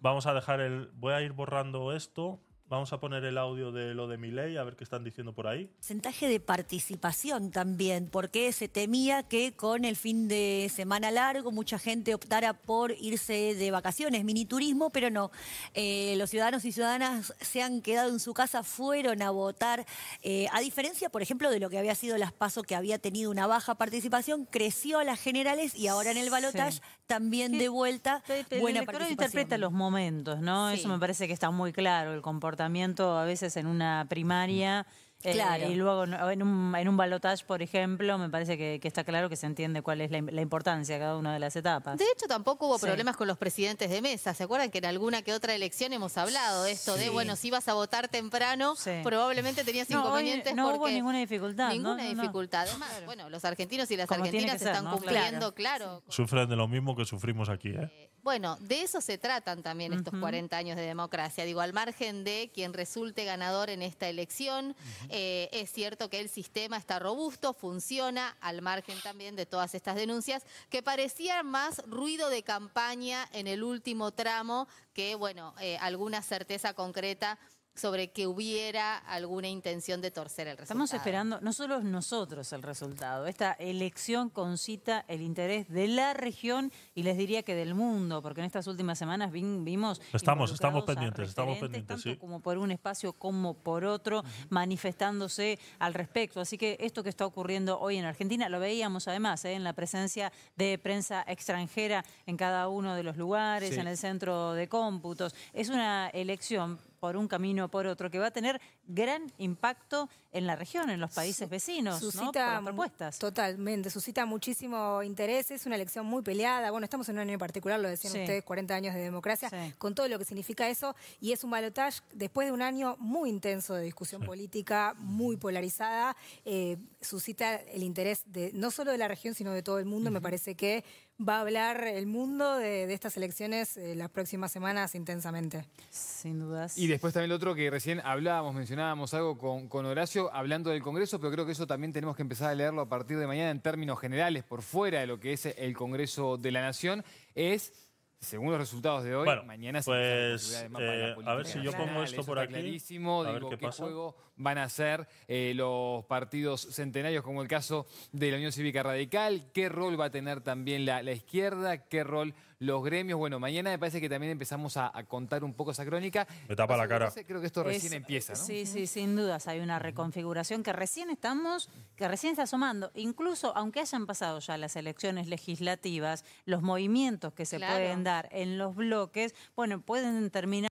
vamos a dejar el... Voy a ir borrando esto. Vamos a poner el audio de lo de Milei, a ver qué están diciendo por ahí. Porcentaje de participación también, porque se temía que con el fin de semana largo mucha gente optara por irse de vacaciones, mini turismo, pero no. Eh, los ciudadanos y ciudadanas se han quedado en su casa, fueron a votar. Eh, a diferencia, por ejemplo, de lo que había sido las PASO, que había tenido una baja participación, creció a las generales y ahora en el balotaje sí. también sí. de vuelta pero, pero, buena el participación. Interpreta los momentos, ¿no? Sí. Eso me parece que está muy claro, el comportamiento. A veces en una primaria claro. eh, y luego en un, en un balotaje, por ejemplo, me parece que, que está claro que se entiende cuál es la, la importancia de cada una de las etapas. De hecho, tampoco hubo sí. problemas con los presidentes de mesa. ¿Se acuerdan que en alguna que otra elección hemos hablado de esto? Sí. De, bueno, si ibas a votar temprano, sí. probablemente tenías no, inconvenientes hoy, no porque... No hubo ninguna dificultad. Ninguna no, no, dificultad. No, no. Además, claro. bueno, los argentinos y las Como argentinas ser, están ¿no? cumpliendo, claro. claro. Sufren de lo mismo que sufrimos aquí, ¿eh? eh Bueno, de eso se tratan también estos uh-huh. cuarenta años de democracia. Digo, al margen de quien resulte ganador en esta elección, uh-huh. eh, es cierto que el sistema está robusto, funciona, al margen también de todas estas denuncias, que parecían más ruido de campaña en el último tramo que, bueno, eh, alguna certeza concreta sobre que hubiera alguna intención de torcer el resultado. Estamos esperando, no solo nosotros el resultado, esta elección concita el interés de la región y les diría que del mundo, porque en estas últimas semanas vimos... Estamos, estamos pendientes, estamos pendientes, tanto sí. como por un espacio como por otro, manifestándose al respecto. Así que esto que está ocurriendo hoy en Argentina, lo veíamos además ¿eh? en la presencia de prensa extranjera en cada uno de los lugares, sí. en el centro de cómputos. Es una elección... por un camino o por otro, que va a tener gran impacto en la región, en los países vecinos, suscita, ¿no? Por las propuestas. Totalmente, suscita muchísimo interés, es una elección muy peleada, bueno, estamos en un año en particular, lo decían sí. ustedes, cuarenta años de democracia, sí. con todo lo que significa eso, y es un balotaje después de un año muy intenso de discusión sí. política, muy polarizada, eh, suscita el interés de no solo de la región, sino de todo el mundo, uh-huh. me parece que va a hablar el mundo de, de estas elecciones eh, las próximas semanas intensamente. Sin dudas. Y después también lo otro que recién hablábamos, mencionábamos algo con, con Horacio, hablando del Congreso, pero creo que eso también tenemos que empezar a leerlo a partir de mañana en términos generales, por fuera de lo que es el Congreso de la Nación, es, según los resultados de hoy, bueno, mañana... Pues, se eh, a ver si yo pongo esto por aquí, a ver qué pasa. Juego van a ser eh, los partidos centenarios, como el caso de la Unión Cívica Radical? ¿Qué rol va a tener también la, la izquierda? ¿Qué rol los gremios? Bueno, mañana me parece que también empezamos a, a contar un poco esa crónica. Me tapa la cara. Creo que esto recién es, empieza, ¿no? Sí, sí, sin dudas. Hay una reconfiguración que recién estamos, que recién está asomando. Incluso, aunque hayan pasado ya las elecciones legislativas, los movimientos que se claro. pueden dar en los bloques, bueno, pueden terminar...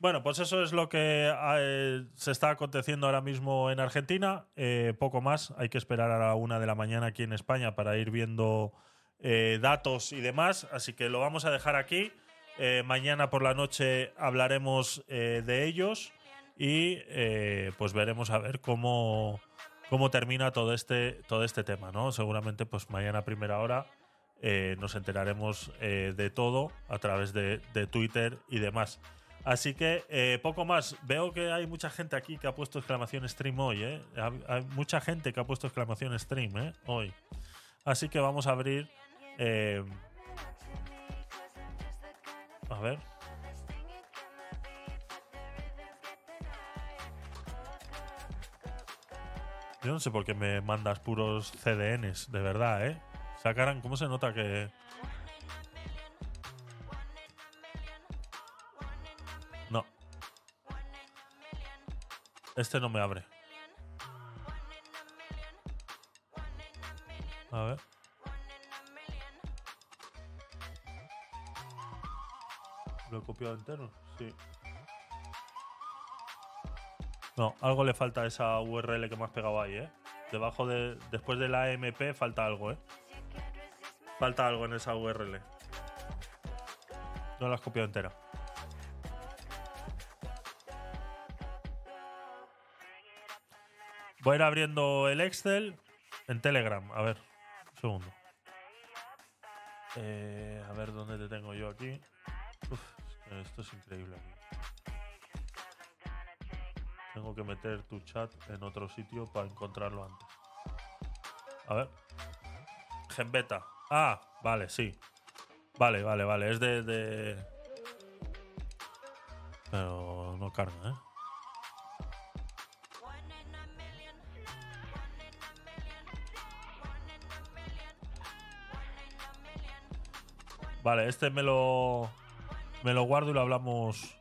Bueno, pues eso es lo que eh, se está aconteciendo ahora mismo en Argentina. Eh, poco más. Hay que esperar a la una de la mañana aquí en España para ir viendo eh, datos y demás. Así que lo vamos a dejar aquí. Eh, mañana por la noche hablaremos eh, de ellos y eh, pues veremos a ver cómo, cómo termina todo este, todo este tema, ¿no? Seguramente pues mañana a primera hora eh, nos enteraremos eh, de todo a través de, de Twitter y demás. Así que eh, poco más. Veo que hay mucha gente aquí que ha puesto exclamación stream hoy, ¿eh? Hay, hay mucha gente que ha puesto exclamación stream, ¿eh? Hoy. Así que vamos a abrir. Eh... A ver. Yo no sé por qué me mandas puros C D Ns, de verdad, ¿eh? Sacarán, ¿cómo se nota que...? Este no me abre. A ver. ¿Lo he copiado entero? Sí. No, algo le falta a esa U R L que me has pegado ahí, ¿eh? Debajo de... Después de la A M P falta algo, ¿eh? Falta algo en esa U R L. No la has copiado entera. Voy a ir abriendo el Excel en Telegram. A ver, un segundo. Eh, a ver dónde te tengo yo aquí. Uf, esto es increíble. Tengo que meter tu chat en otro sitio para encontrarlo antes. A ver. Genbeta. Ah, vale, sí. Vale, vale, vale. Es de... de... Pero no carga, ¿eh? Vale, este me lo me lo guardo y lo hablamos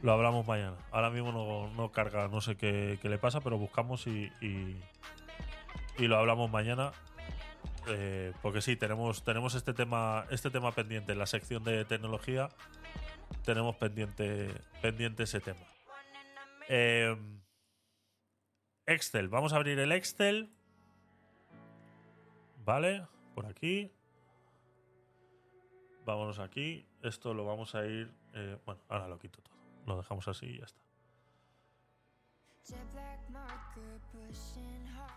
lo hablamos mañana. Ahora mismo no, no carga, no sé qué, qué le pasa, pero buscamos y, y, y lo hablamos mañana. Eh, porque sí, tenemos tenemos este tema este tema pendiente en la sección de tecnología. Tenemos pendiente pendiente ese tema. Eh, Excel, vamos a abrir el Excel. Vale, por aquí. Vámonos aquí. Esto lo vamos a ir... Eh, bueno, ahora lo quito todo. Lo dejamos así y ya está.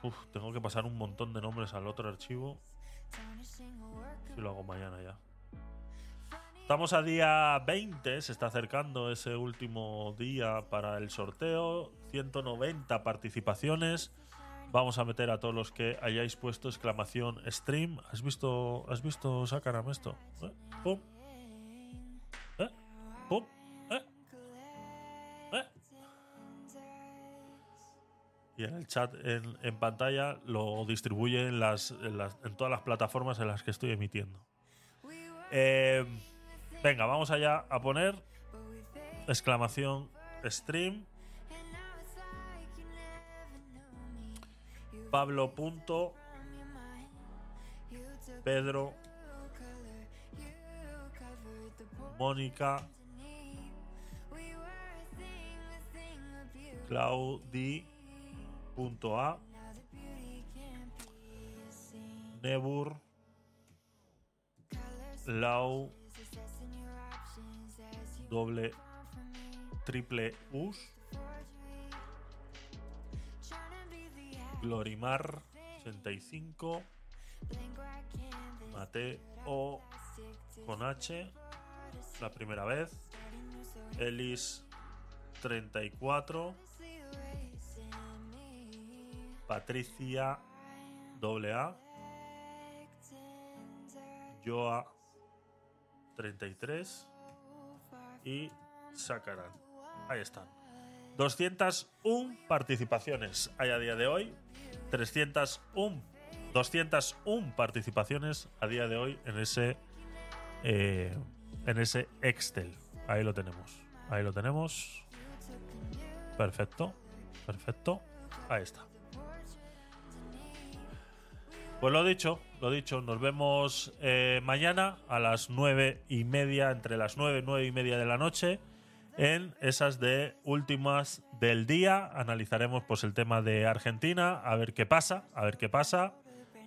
Uf, tengo que pasar un montón de nombres al otro archivo. Si lo hago mañana ya. Estamos a día veinte. Se está acercando ese último día para el sorteo. ciento noventa participaciones. Vamos a meter a todos los que hayáis puesto exclamación stream. ¿Has visto, has visto Sacaram esto? ¿Eh? Pum. ¿Eh? Pum. ¿Eh? ¿Eh? Y en el chat, en, en pantalla, lo distribuye en, las, en, las, en todas las plataformas en las que estoy emitiendo. Eh, venga, vamos allá a poner exclamación stream. Pablo. Pedro. Mónica. Claudi. A. Nebur. Lau. Doble. Triple Us. Glorimar ochenta y cinco, Mateo con H, la primera vez, Elis treinta y cuatro, Patricia doble A, Joa treinta y tres y Sacaran. Ahí están. doscientas una participaciones hay a día de hoy. trescientas una, doscientas una participaciones a día de hoy en ese eh, en ese Excel. Ahí lo tenemos. Ahí lo tenemos. Perfecto. Perfecto. Ahí está. Pues lo dicho, lo dicho, nos vemos eh, mañana a las nueve y media, entre las nueve y nueve y media de la noche, en esas de últimas del día. Analizaremos pues el tema de Argentina, a ver qué pasa, a ver qué pasa.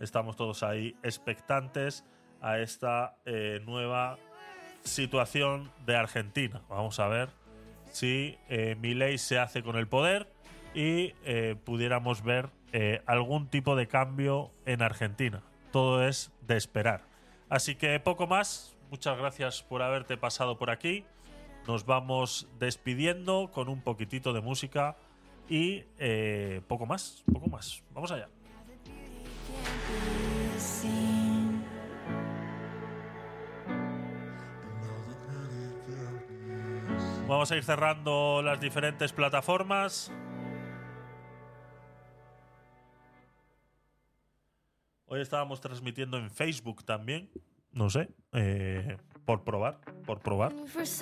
Estamos todos ahí expectantes a esta eh, nueva situación de Argentina. Vamos a ver si eh, Milei se hace con el poder y eh, pudiéramos ver Eh, algún tipo de cambio en Argentina. Todo es de esperar. Así que poco más. Muchas gracias por haberte pasado por aquí. Nos vamos despidiendo con un poquitito de música y eh, poco más, poco más. Vamos allá. Vamos a ir cerrando las diferentes plataformas. Hoy estábamos transmitiendo en Facebook también, no sé, eh, por probar, por probar.